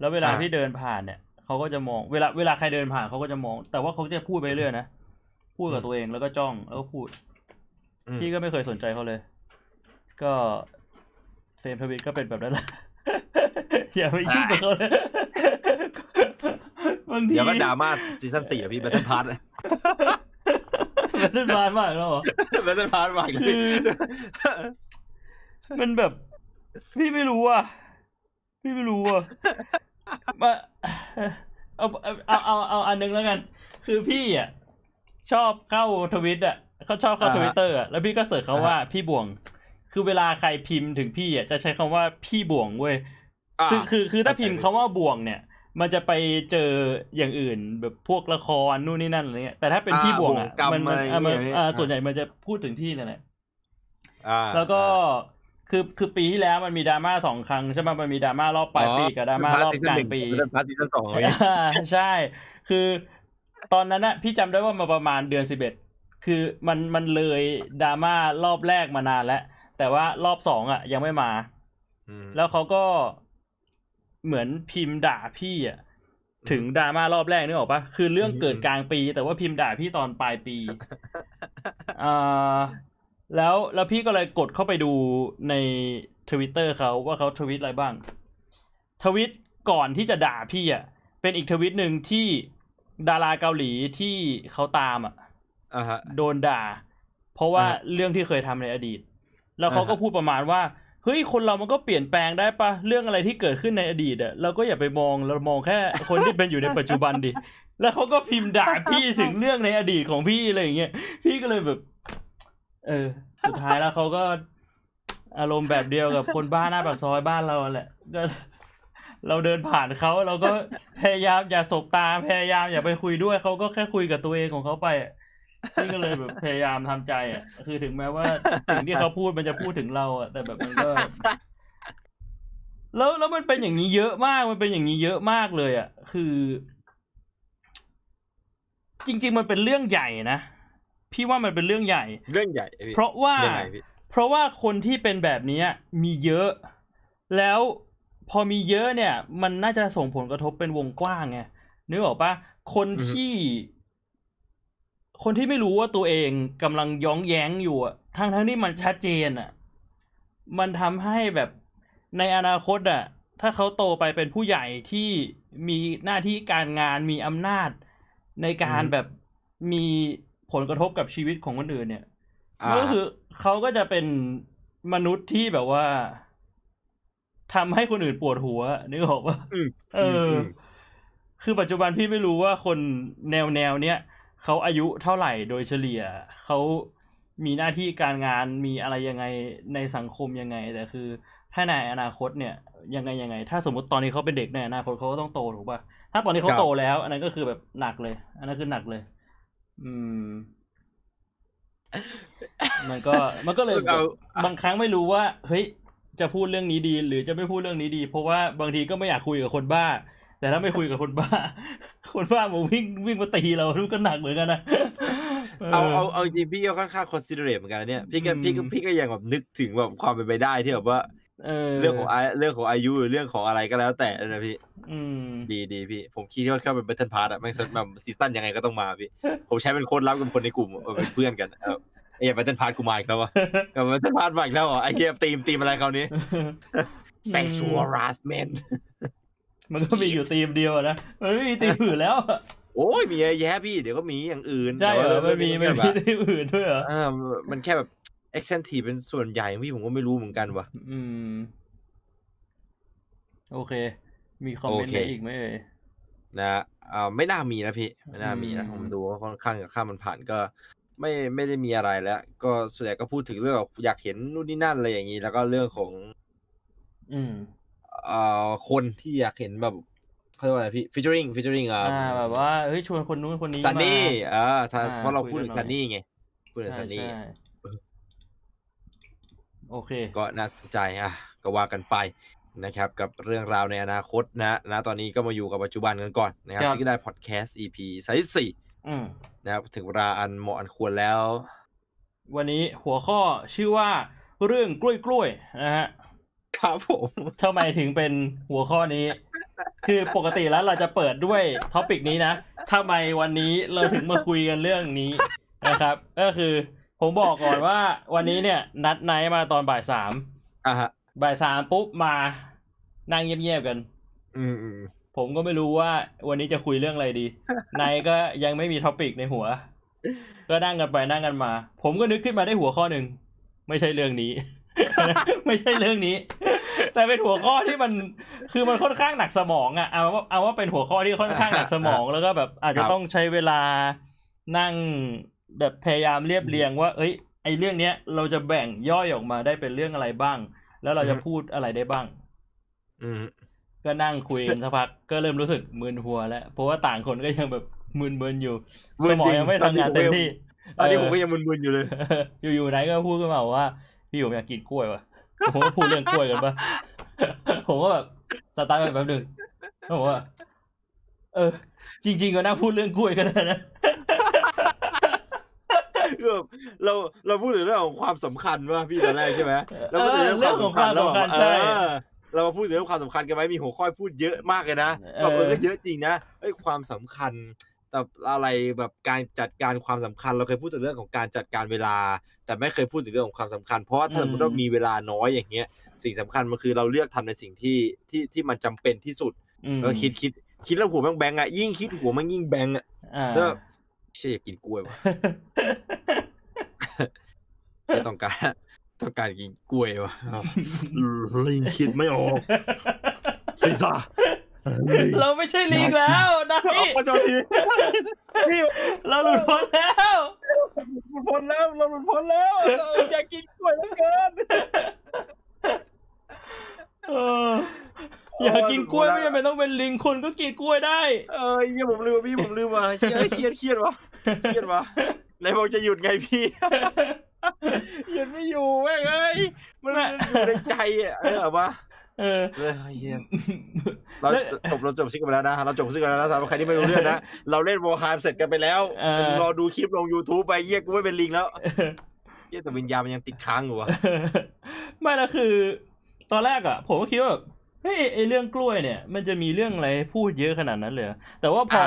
แล้วเวลาที่เดินผ่านเนี่ยเขาก็จะมองเวลาเวลาใครเดินผ่านเขาก็จะมองแต่ว่าเขาจะพูดไปเรื่อยนะพูดกับตัวเองแล้วก็จ้องแล้วก็พูดพี่ก็ไม่เคยสนใจเขาเลยก็เฟมทวิตก็เป็นแบบนั้นแหละอย่าไปยุ่งกับเขาเลยบางทีอย่ามาดราม่าซีซั่นสี่อะพี่บัตเทิลพาร์ทมันบานมากแล้วเหรอมันบานมากเลยมันแบบพี่ไม่รู้อ่ะพี่ไม่รู้อ่ะมาเอาเอาเอาเอาอันนึงแล้วกันคือพี่อ่ะชอบเข้าทวิตอ่ะเขาชอบเข้าทวิตเตอร์อ่ะแล้วพี่ก็เสิร์ชเขาว่าพี่บ่วงคือเวลาใครพิมพ์ถึงพี่อ่ะจะใช้คำว่าพี่บ่วงเว้ยซึ่งคือคือถ้าพิมพ์คำว่าบ่วงเนี่ยมันจะไปเจออย่างอื่นแบบพวกละครนู่นนี่นั่นอะไรเงี้ยแต่ถ้าเป็นพี่บ่วงอ่ะมันมันส่วนใหญ่มันจะพูดถึงพี่นั่นแหละแล้วก็คือคือปีที่แล้วมันมีดราม่าสองครั้งใช่ไหมมันมีดราม่ารอบปลายปีกับดราม่ารอบกลางปีใช่คือตอนนั้นน่ะพี่จำได้ว่ามาประมาณเดือนสิบเอ็ดคือมันมันเลยดราม่ารอบแรกมานานแล้วแต่ว่ารอบสองอ่ะยังไม่มาแล้วเขาก็เหมือนพิมพ์ด่าพี่อ่ะถึงดราม่ารอบแรกนึกออกปะคือเรื่องเกิดกลางปีแต่ว่าพิมพ์ด่าพี่ตอนปลายปีอ่าแล้วแล้วพี่ก็เลยกดเข้าไปดูในทวิตเตอร์เขาว่าเขาทวิตอะไรบ้างทวิตก่อนที่จะด่าพี่อ่ะเป็นอีกทวิตหนึ่งที่ดาราเกาหลีที่เขาตามอ่ะโดนด่าเพราะว่าเรื่องที่เคยทำในอดีตแล้วเขาก็พูดประมาณว่า เฮ้ยคนเรามันก็เปลี่ยนแปลงได้ปะเรื่องอะไรที่เกิดขึ้นในอดีตอ่ะเราก็อย่าไปมองเรามองแค่คนที่เป็นอยู่ในปัจจุบันดิแล้วเขาก็พิมพ์ด่าพี่ถึงเรื่องในอดีตของพี่อะไรอย่างเงี้ยพี่ก็เลยแบบเออสุดท้ายแล้วเขาก็อารมณ์แบบเดียวกับคนบ้านหน้าปากซอยบ้านเราแหละก็เราเดินผ่านเขาเราก็พยายามอย่าสบตาพยายามอย่าไปคุยด้วยเขาก็แค่คุยกับตัวเองของเขาไปพี่ก็เลยแบบพยายามทำใจอ่ะคือถึงแม้ว่าสิ่งที่เขาพูดมันจะพูดถึงเราอ่ะแต่แบบมันก็แล้วแล้วมันเป็นอย่างนี้เยอะมากมันเป็นอย่างนี้เยอะมากเลยอ่ะคือจริงๆมันเป็นเรื่องใหญ่นะพี่ว่ามันเป็นเรื่องใหญ่เรื่องใหญ่เพราะว่าเพราะว่าคนที่เป็นแบบนี้มีเยอะแล้วพอมีเยอะเนี่ยมันน่าจะส่งผลกระทบเป็นวงกว้างไงนึกออกปะคนที่คนที่ไม่รู้ว่าตัวเองกำลังย้องแย้งอยู่อ่ะทั้งทั้งที่มันชัดเจนอ่ะมันทำให้แบบในอนาคตอ่ะถ้าเขาโตไปเป็นผู้ใหญ่ที่มีหน้าที่การงานมีอำนาจในการแบบมีผลกระทบกับชีวิตของคนอื่นเนี่ยก็คือเขาก็จะเป็นมนุษย์ที่แบบว่าทำให้คนอื่นปวดหัวนึกออกปะเออคือปัจจุบันพี่ไม่รู้ว่าคนแนวแนวเนี้ยเขาอายุเท่าไหร่โดยเฉลี่ยเขามีหน้าที่การงานมีอะไรยังไงในสังคมยังไงแต่คือถ้าในอนาคตเนี่ยยังไงยังไงถ้าสมมติตอนนี้เขาเป็นเด็กในอนาคตเขาก็ต้องโตถูกป่ะถ้าตอนนี้เขาโตแล้วอันนั้นก็คือแบบหนักเลยอันนั้นคือหนักเลยอืมมันก็มันก็เลยบางครั้งไม่รู้ว่าเฮ้ยจะพูดเรื่องนี้ดีหรือจะไม่พูดเรื่องนี้ดีเพราะว่าบางทีก็ไม่อยากคุยกับคนบ้าแต่ถ้าไม่คุยกับคนบ้าคนบ้ามันวิ่งวิ่งมาตีเราทุกก็หนักเหมือนกันนะเอาเอาเอาจริงพี่ก็ค่อนข้าง considerate เหมือนกันเนี่ยพี่ก็พี่ก็พี่ก็ยังแบบนึกถึงแบบความเป็นไปได้ที่แบบว่าเรื่องของเรื่องของอายุหรือเรื่องของอะไรก็แล้วแต่นะพี่ดีดีพี่ผมคิดว่าเข้าเป็นแบทเทิลพาร์ทอะแม่งแบบซีซั่นยังไงก็ต้องมาพี่ผมใช้เป็นโค้ดลับกับคนในกลุ่มเป็นเพื่อนกันไอ้แบทเทิลพาร์ทกูมาอีกแล้ววะแบทเทิลพาร์ทมาอีกแล้วเหรอไอ้เหี้ยทีมทีมอะไรคราวนี้ sexual harassment มันก็มีอยู่ทีมเดียวนะมันไม่มีทีมอื่นแล้วโอ้ยมีแย่พี่เดี๋ยวก็มีอย่างอื่นใช่เหรอไม่มีไม่มีทีมอื่นด้วยเหรออ่ามันแค่แบบเอ็กเซนทีเป็นส่วนใหญ่พี่ผมก็ไม่รู้เหมือนกันว่ะอืมโอเคมีคอมเมนต์อะไรอีกไหมเอ่ยนะอ่าไม่น่ามีนะพี่ไม่น่ามีนะผมดูว่าค่อนข้างกับข้ามมันผ่านก็ไม่ไม่ได้มีอะไรแล้วก็ส่วนใหญ่ก็พูดถึงเรื่องอยากเห็นนู่นนี่นั่นอะไรอย่างนี้แล้วก็เรื่องของอืมเอ่อคนที่อยากเห็นแบบเขาเรียกว่าอะไรพี่ featuring featuring อ่ะแบบว่าเฮ้ยชวนคนนู้นคนนี้มาซันนี่อ่าเพราะเราพูดถึงซันนี่ไงพูดถึงซันนี่โอเคก็น่าสนใจอ่ะก็ว่ากันไปนะครับกับเรื่องราวในอนาคตนะนะตอนนี้ก็มาอยู่กับปัจจุบันกันก่อนนะครับที่ได้ podcast อี พี สามสิบสี่อืมนะครับถึงเวลาอันเหมาะอันควรแล้ววันนี้หัวข้อชื่อว่าเรื่องกล้วยๆนะฮะครับผมทำไมถึงเป็นหัวข้อนี้ คือปกติแล้วเราจะเปิดด้วยท็อปิกนี้นะทำไมวันนี้เราถึงมาคุยกันเรื่องนี้นะครับก็คือผมบอกก่อนว่าวันนี้เนี่ยนัดไนท์มาตอนบ่ายสามอ่ะฮะบ่ายสามปุ๊บมานั่งเงียบๆกันอืมผมก็ไม่รู้ว่าวันนี้จะคุยเรื่องอะไรดีไนท์ก็ยังไม่มีท็อปิกในหัวก็นั่งกันไปนั่งกันมาผมก็นึกขึ้นมาได้หัวข้อหนึ่งไม่ใช่เรื่องนี้ ไม่ใช่เรื่องนี้ แต่เป็นหัวข้อที่มันคือมันค่อนข้างหนักสมองอ่ะเอาว่าเอาว่าเป็นหัวข้อที่ค่อนข้างหนักสมองแล้วก็แบบอาจจะต้องใช้เวลานั่งแบบพยายามเรียบเรียงว่าเอ้ยไอเรื่องเนี้ยเราจะแบ่งย่อยออกมาได้เป็นเรื่องอะไรบ้างแล้วเราจะพูดอะไรได้บ้างอืมก็นั่งคุยกันสักพักก็เริ่มรู้สึกมึนหัวแล้วเพราะว่าต่างคนก็ยังแบบมึนๆอยู่สมองยังไม่ทำงานเต็มที่อันนี้ผมก็ยังมึนๆอยู่เลยอยู่ๆไหนก็พูดขึ้นมาว่าพี่ผมอยากกินกล้วยว่ะผมก็พูดเรื่องกล้วยกันป่ะผมก็แบบสตาร์ทไปแป๊บนึงผมว่าเออจริงๆก็น่าพูดเรื่องกล้วยกันนะเราเราพูดถึงเรื่องของความสำคัญว่าพี่ตอนแรกใช่ไหมเราพูดถึงเรื่องของความสำคัญใช่เรามาพูดถึงเรื่องความสำคัญกันไหมมีหัวข้อพูดเยอะมากเลยนะแบบเออเยอะจริงนะไอ้ความสำคัญแต่อะไรแบบการจัดการความสำคัญเราเคยพูดถึงเรื่องของการจัดการเวลาแต่ไม่เคยพูดถึงเรื่องของความสำคัญเพราะว่าถ้าเรามีเวลาน้อยอย่างเงี้ยสิ่งสำคัญมันคือเราเลือกทำในสิ่งที่ที่ที่มันจำเป็นที่สุดแล้วคิดคิดคิดแล้วหัวมันแบงอ่ะยิ่งคิดหัวมันยิ่งแบงอ่ะแล้วใช่อยากกินกล้วยว่ะไม่ต้องการ ต้องการกินกล้วยวะลิงคิดไม่ออกสิจ้าเราไม่ใช่ลิงแล้วนะพี่เราหลุดพ้นแล้วหลุดพ้นแล้วเราหลุดพ้นแล้วอยากกินกล้วยเหลือเกินอยากกินกล้วยไม่จำเป็นต้องเป็นลิงคนก็กินกล้วยได้เออเนี่ยผมลืมพี่ผมลืมมาเคียดเคียดวะเคียดวะไหนบอกจะหยุดไงพี่หยุดไม่อยู่แม่งเอ้ยมันอยู่ในใจอ่ะเออวะเออเราจบเราจบซิกกันแล้วนะเราจบซิกกันแล้วนะสำหรับใครที่ไม่รู้เรื่องนะเราเล่นโวฮาร์เสร็จกันไปแล้วรอดูคลิปลง YouTube ไปเหี้ยกูไม่เป็นลิงแล้วเหี้ยแต่วิญญาณมันยังติดค้างอยู่วะไม่ละคือตอนแรกอ่ะผมก็คิดว่าเฮ้ยไอ้เรื่องกล้วยเนี่ยมันจะมีเรื่องอะไรพูดเยอะขนาดนั้นเลยแต่ว่าพอ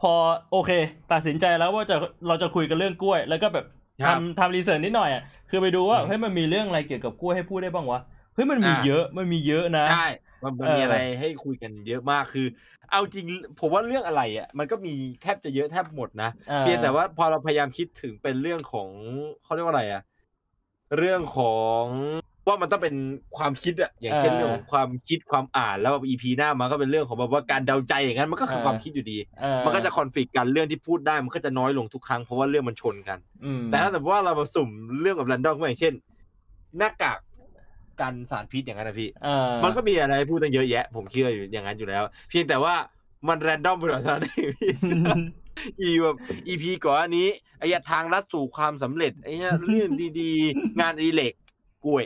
พอโอเคตัดสินใจแล้วว่าจะเราจะคุยกันเรื่องกล้วยแล้วก็แบบทำทำรีเสิร์ชนิดหน่อยอ่ะคือไปดูว่าเฮ้ยมันมีเรื่องอะไรเกี่ยวกับกล้วยให้พูดได้บ้างวะเฮ้ยมันมีเยอะมันมีเยอะนะใช่มันมีอะไรให้คุยกันเยอะมากคือเอาจริงผมว่าเรื่องอะไรอ่ะมันก็มีแทบจะเยอะแทบหมดนะเพียงแต่ว่าพอเราพยายามคิดถึงเป็นเรื่องของเขาเรียกว่าอะไรอ่ะเรื่องของว่ามันต้องเป็นความคิดอ่ะอย่างเช่นเรื่องของความคิดความอ่านแล้วแบบ อี พี หน้ามาก็เป็นเรื่องของแบบว่าการเดาใจอย่างนั้นมันก็คือความคิดอยู่ดีมันก็จะคอนฟลิกต์กันเรื่องที่พูดได้มันก็จะน้อยลงทุกครั้งเพราะว่าเรื่องมันชนกันแต่ถ้าสมมติว่าเรามาสุ่มเรื่องแบบแรนดอมอย่างเช่นหน้ากากกันสารพิษอย่างนั้นนะพี่มันก็มีอะไรพูดตั้งเยอะแยะผมเชื่ออยู่อย่างนั้นอยู่แล้วเพียงแต่ว่ามันแรนดอมไปหน่อยเท่านั้นเองพี่อีแบบ อี พี ก่อนอันนี้ไอ้ทางลัดสู่ความสำเร็จไอ้เรื่องดีๆงานอดิเรกกล้วย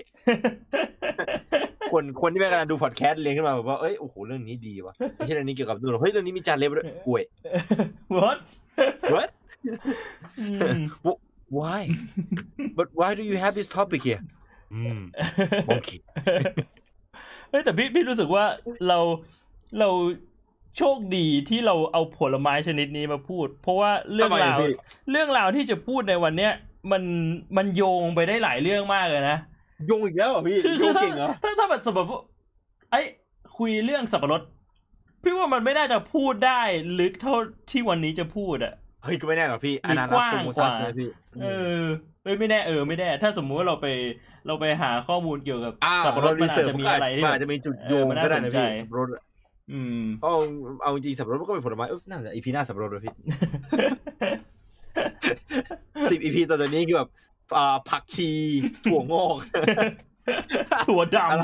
คนคนที่แม่กำลังดูพอดแคสต์เลี้ยงขึ้นมาแบบว่าเอ้ยโอ้โหเรื่องนี้ดีว่ะไม่ใช่เรื่องนี้เกี่ยวกับดูเฮ้ยเรื่องนี้มีจานเล็บด้วยกล้วย what what why but why do you have this topic here อืมโอเคเฮ้ยแต่พี่พี่รู้สึกว่าเราเราโชคดีที่เราเอาผลไม้ชนิดนี้มาพูดเพราะว่าเรื่องราวเรื่องราวที่จะพูดในวันเนี้ยมันมันโยงไปได้หลายเรื่องมากเลยนะโยงอีกแล้วเหรอพี่โยงเก่งเหรอถ้าถ้าแบบสมมติไอ้คุยเรื่องสับปะรดพี่ว่ามันไม่น่าจะพูดได้ลึกเท่าที่วันนี้จะพูดอ่ะเฮ้ยก็ไม่แน่หรอกพี่อนาคตโครงสร้างใช่พี่เออไม่แน่เออไม่แน่ถ้าสมมุติว่าเราไปเราไปหาข้อมูลเกี่ยวกับสับปะรดมันอาจจะมีอะไรที่อาจจะมีจุดโยงก็ได้นะพี่สับปะรดอืมเอาเอาจริงสับปะรดมันก็เป็นผลไม้เออน่าจะ อี พี หน้าสับปะรดเลยพี่สิบ อี พี ตอนนี้คือแบบอ่าผักชีถั่วงอกถั่วดำ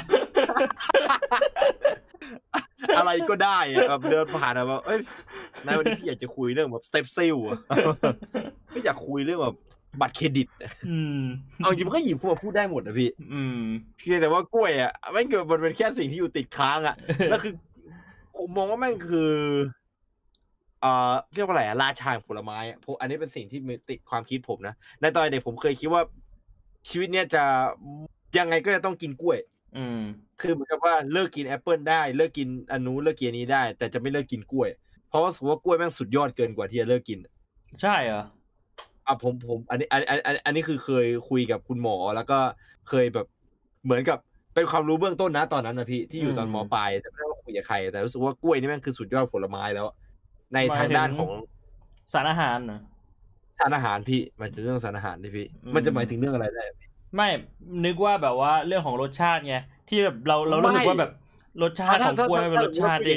อะไรก็ได้แบบเดินผ่านแบบเอ้ยนายวันนี้พี่อยากจะคุยเรื่องแบบสเต็ปซิลไม่อยากคุยเรื่องแบบบัตรเครดิตเอาจริงมันก็หยิบมาพูดได้หมดนะพี่เพียงแต่ว่ากล้วยอ่ะไม่เกิดมันเป็นแค่สิ่งที่อยู่ติดค้างอ่ะแล้วคือผมมองว่าแม่งคืออ่าเรียกว่าอะไรอ่ะราชาผลไม้อ่ะอันนี้เป็นสิ่งที่ติดความคิดผมนะในตอนเด็กผมเคยคิดว่าชีวิตเนี้ยจะยังไงก็จะต้องกินกล้วยอืมคือเหมือนกับว่าเลิกกินแอปเปิ้ลได้เลิกกินอันนู้นเลิกกินอันนี้ได้แต่จะไม่เลิกกินกล้วยเพราะว่าสมมุติว่ากล้วยแม่งสุดยอดเกินกว่าที่จะเลิกกินใช่เหรออ่ะผมผมอันนี้อันอันอันนี้คือเคยคุยกับคุณหมอแล้วก็เคยแบบเหมือนกับเป็นความรู้เบื้องต้นนะตอนนั้นนะพี่ที่อยู่ตอนม.ปลายแต่ไม่ได้ว่าคุยกับใครแต่รู้สึกว่ากล้วยนี่แม่งคือสุดยอดผลไม้แล้วในทางด้านของสารอาหารนะสารอาหารพี่มันจะเรื่องสารอาหารดิพี่มันจะหมายถึงเรื่องอะไรได้ไม่นึกว่าแบบว่าเรื่องของรสชาติไงที่แบบเราเรารู้สึกว่าแบบรสชาติของกล้วยเป็นรสชาติดิ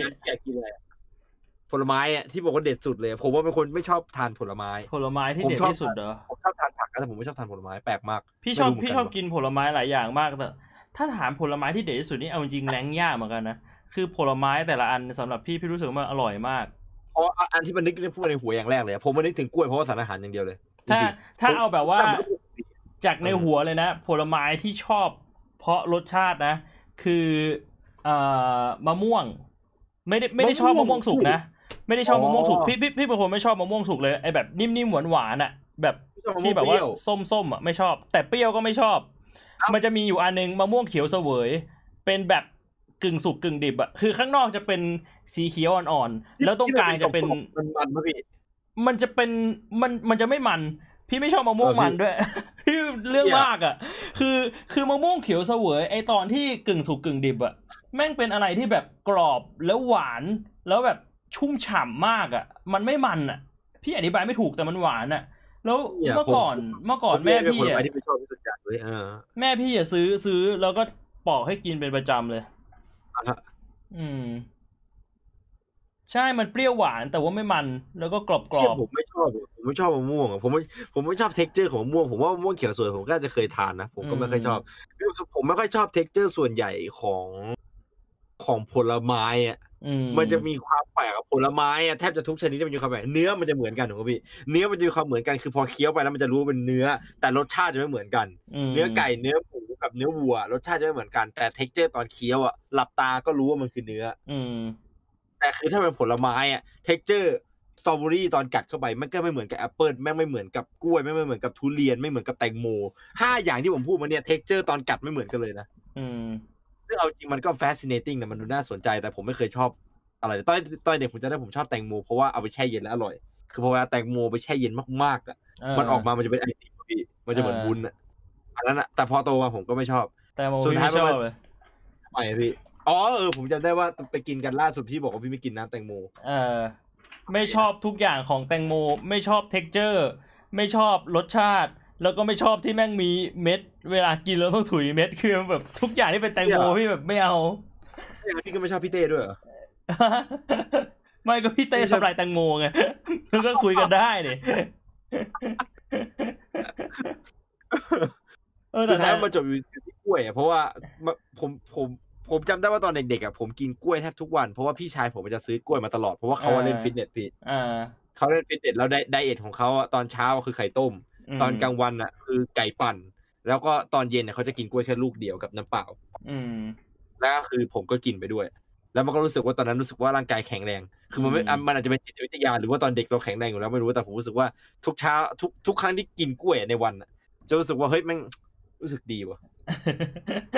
ผลไม้อ่ะที่บอกว่าเด็ดสุดเลยผมว่าเป็นคนไม่ชอบทานผลไม้ผลไม้ที่เด็ดที่สุดเหรอผมชอบทานผักแต่ผมไม่ชอบทานผลไม้แปลกมากพี่ชอบพี่ชอบกินผลไม้หลายอย่างมากแต่ถ้าถามผลไม้ที่เด็ดที่สุดนี่เอาจริงแรงยากเหมือนกันนะคือผลไม้แต่ละอันสำหรับพี่พี่รู้สึกว่ามันอร่อยมากอ๋ออันที่มันนึกในพูดในหัวอย่างแรกเลยผมมันนึกถึงกล้วยเพราะว่าสารอาหารอย่างเดียวเลยถ้าถ้าเอาแบบว่าจากในหัวเลยนะผลไม้ที่ชอบเพราะรสชาตินะคือเอ่อมะม่วงไม่ได้ไม่ได้ชอบมะม่วงสุกนะไม่ได้ชอบมะม่วงสุกพี่พี่พี่เป็นคนไม่ชอบมะม่วงสุกเลยไอ้แบบนิ่มๆหวานๆอ่ะแบบที่แบบว่าส้มๆอ่ะไม่ชอบแต่เปรี้ยวก็ไม่ชอบมันจะมีอยู่อันนึงมะม่วงเขียวเสวยเป็นแบบกึ่งสุกกึ่งดิบอ่ะคือข้างนอกจะเป็นสีเขียวอ่อนๆแล้วตรงกลางจะเป็นมันจะเป็นมันมันจะไม่มันพี่ไม่ชอบมะม่วงมันด้วยพี่เรื่องมากอ่ะคือคือมะม่วงเขียวเสวยไอตอนที่กึ่งสุกกึ่งดิบอ่ะแม่งเป็นอะไรที่แบบกรอบแล้วหวานแล้วแบบชุ่มฉ่ำมากอ่ะมันไม่มันอ่ะพี่อธิบายไม่ถูกแต่มันหวานอ่ะแล้วเมื่อก่อนเมื่อก่อนแม่พี่อ่ะ แม่พี่อย่าซื้อซื้อแล้วก็ปอกให้กินเป็นประจำเลยอืมใช่มันเปรี้ยวหวานแต่ว่าไม่มันแล้วก็กรอบๆผมไม่ชอบผมไม่ชอบมะม่วงอ่ะผมไม่ผมไม่ชอบเท็กเจอร์ของมะม่วงผมว่ามะม่วงเขียวสวยผมก็จะเคยทานนะผมก็ไม่ค่อยชอบผมไม่ค่อยชอบเท็กเจอร์ส่วนใหญ่ของของผลไม้อ่ะมันจะมีความแปลกกับผลไม้อ่ะแทบจะทุกชนิดมันมีความแปลกเนื้อมันจะเหมือนกันถูกป่ะพี่เนื้อมันจะมีความเหมือนกันคือพอเคี้ยวไปแล้วมันจะรู้เป็นเนื้อแต่รสชาติจะไม่เหมือนกันเนื้อไก่เนื้อหมูกับเนื้อวัวรสชาติจะไม่เหมือนกันแต่เท็กเจอร์ตอนเคี้ยวอ่ะหลับตาก็รู้ว่ามันคือเนื้อแต่คือถ้าเป็นผลไม้อ่ะเท็กเจอร์สตรอเบอรี่ตอนกัดเข้าไปมันก็ไม่เหมือนกับแอปเปิ้ลแม่งไม่เหมือนกับกล้วยแม่งไม่เหมือนกับทุเรียนไม่เหมือนกับแตงโมห้าอย่างที่ผมพูดมาเนี่ยเท็กเจอร์ตอนกัดไม่เหมือนกันเลยนะอืมซึ่งเอาจริงมันก็ fascinating นะมันดูน่าสนใจแต่ผมไม่เคยชอบอะไรตอนตอนเด็กผมจะได้ผมชอบแตงโมเพราะว่าเอาไปแช่เย็นแล้วอร่อยคือพอเวลาแตงโมไปแช่เย็นมากๆอ่ะมันออกมามันจะเป็นไอติมพี่มันจะเหมือนวุ้นอ่ะอันนั้นน่ะแต่พอโตมาผมก็ไม่ชอบแตงโมสุดท้ายมันไปพี่อ๋อเออผมจำได้ว่าไปกินกันล่าสุดพี่บอกว่าพี่ไม่กินน้ำแตงโมเออไม่ชอบทุกอย่างของแตงโมไม่ชอบเท็กเจอร์ไม่ชอบรสชาติแล้วก็ไม่ชอบที่แม่งมีเม็ดเวลากินแล้วต้องถุยเม็ดคือแบบทุกอย่างที่เป็นแตงโมพี่แบบไม่เอาพี่ก็ไม่ชอบพี่เต้ด้วยเหรอไม่ก็พี่เต้ทำลายแตงโมไงแล้วก็คุยกันได้เนี่ยเออแต่ท้ายมาจบอยู่ที่กล้วยเพราะว่าผมผมผมจำได้ว่าตอนเด็กๆอ่ะผมกินกล้วยแทบทุกวันเพราะว่าพี่ชายผมจะซื้อกล้วยมาตลอดเพราะว่าเขาเล่นฟิตเนสพี่เขาเล่นฟิตเนสแล้วไดเอทของเขาตอนเช้าคือไข่ต้มตอนกลางวันอ่ะคือไก่ปั่นแล้วก็ตอนเย็นเนี่ยเขาจะกินกล้วยแค่ลูกเดียวกับน้ำเปล่าแล้วคือผมก็กินไปด้วยแล้วมันก็รู้สึกว่าตอนนั้นรู้สึกว่าร่างกายแข็งแรงคือมันไม่มันอาจจะเป็นจิตวิทยาหรือว่าตอนเด็กเราแข็งแรงอยู่แล้วไม่รู้แต่ผมรู้สึกว่าทุกเช้าทุกทุกครั้งที่กินกล้วยในวันจะรู้สึกว่าเฮ้ยแม่งรู้สึกดีว่ะ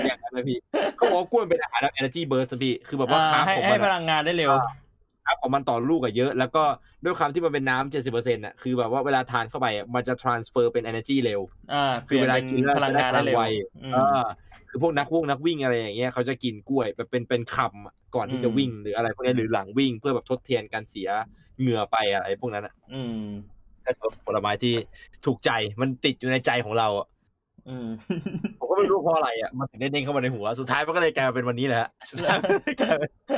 อย่างนั้นนะพี่เขาบอกกล้วยเป็นอาหารแบบ energy burst พี่คือแบบว่าคาร์บของมันให้พลังงานได้เร็วคาร์บของมันต่อลูกอะเยอะแล้วก็ด้วยความที่มันเป็นน้ำ เจ็ดสิบเปอร์เซ็นต์ อะคือแบบว่าเวลาทานเข้าไปมันจะ transfer เป็น energy เร็วคือเวลากินแล้วจะได้พลังไวคือพวกนักวิ่งนักวิ่งอะไรอย่างเงี้ยเขาจะกินกล้วยแบบเป็นเป็นคำก่อนที่จะวิ่งหรืออะไรพวกนี้หรือหลังวิ่งเพื่อแบบทดแทนการเสียเหงื่อไปอะไรพวกนั้นอะก็เป็นผลไม้ที่ถูกใจมันติดอยู่ในใจของเราผมก็ไม่รู้เพราะอะไรอ่ะมันถึงได้เด้งเข้ามาในหัวสุดท้ายมันก็เลยกลายเป็นวันนี้แหละสุดท้าย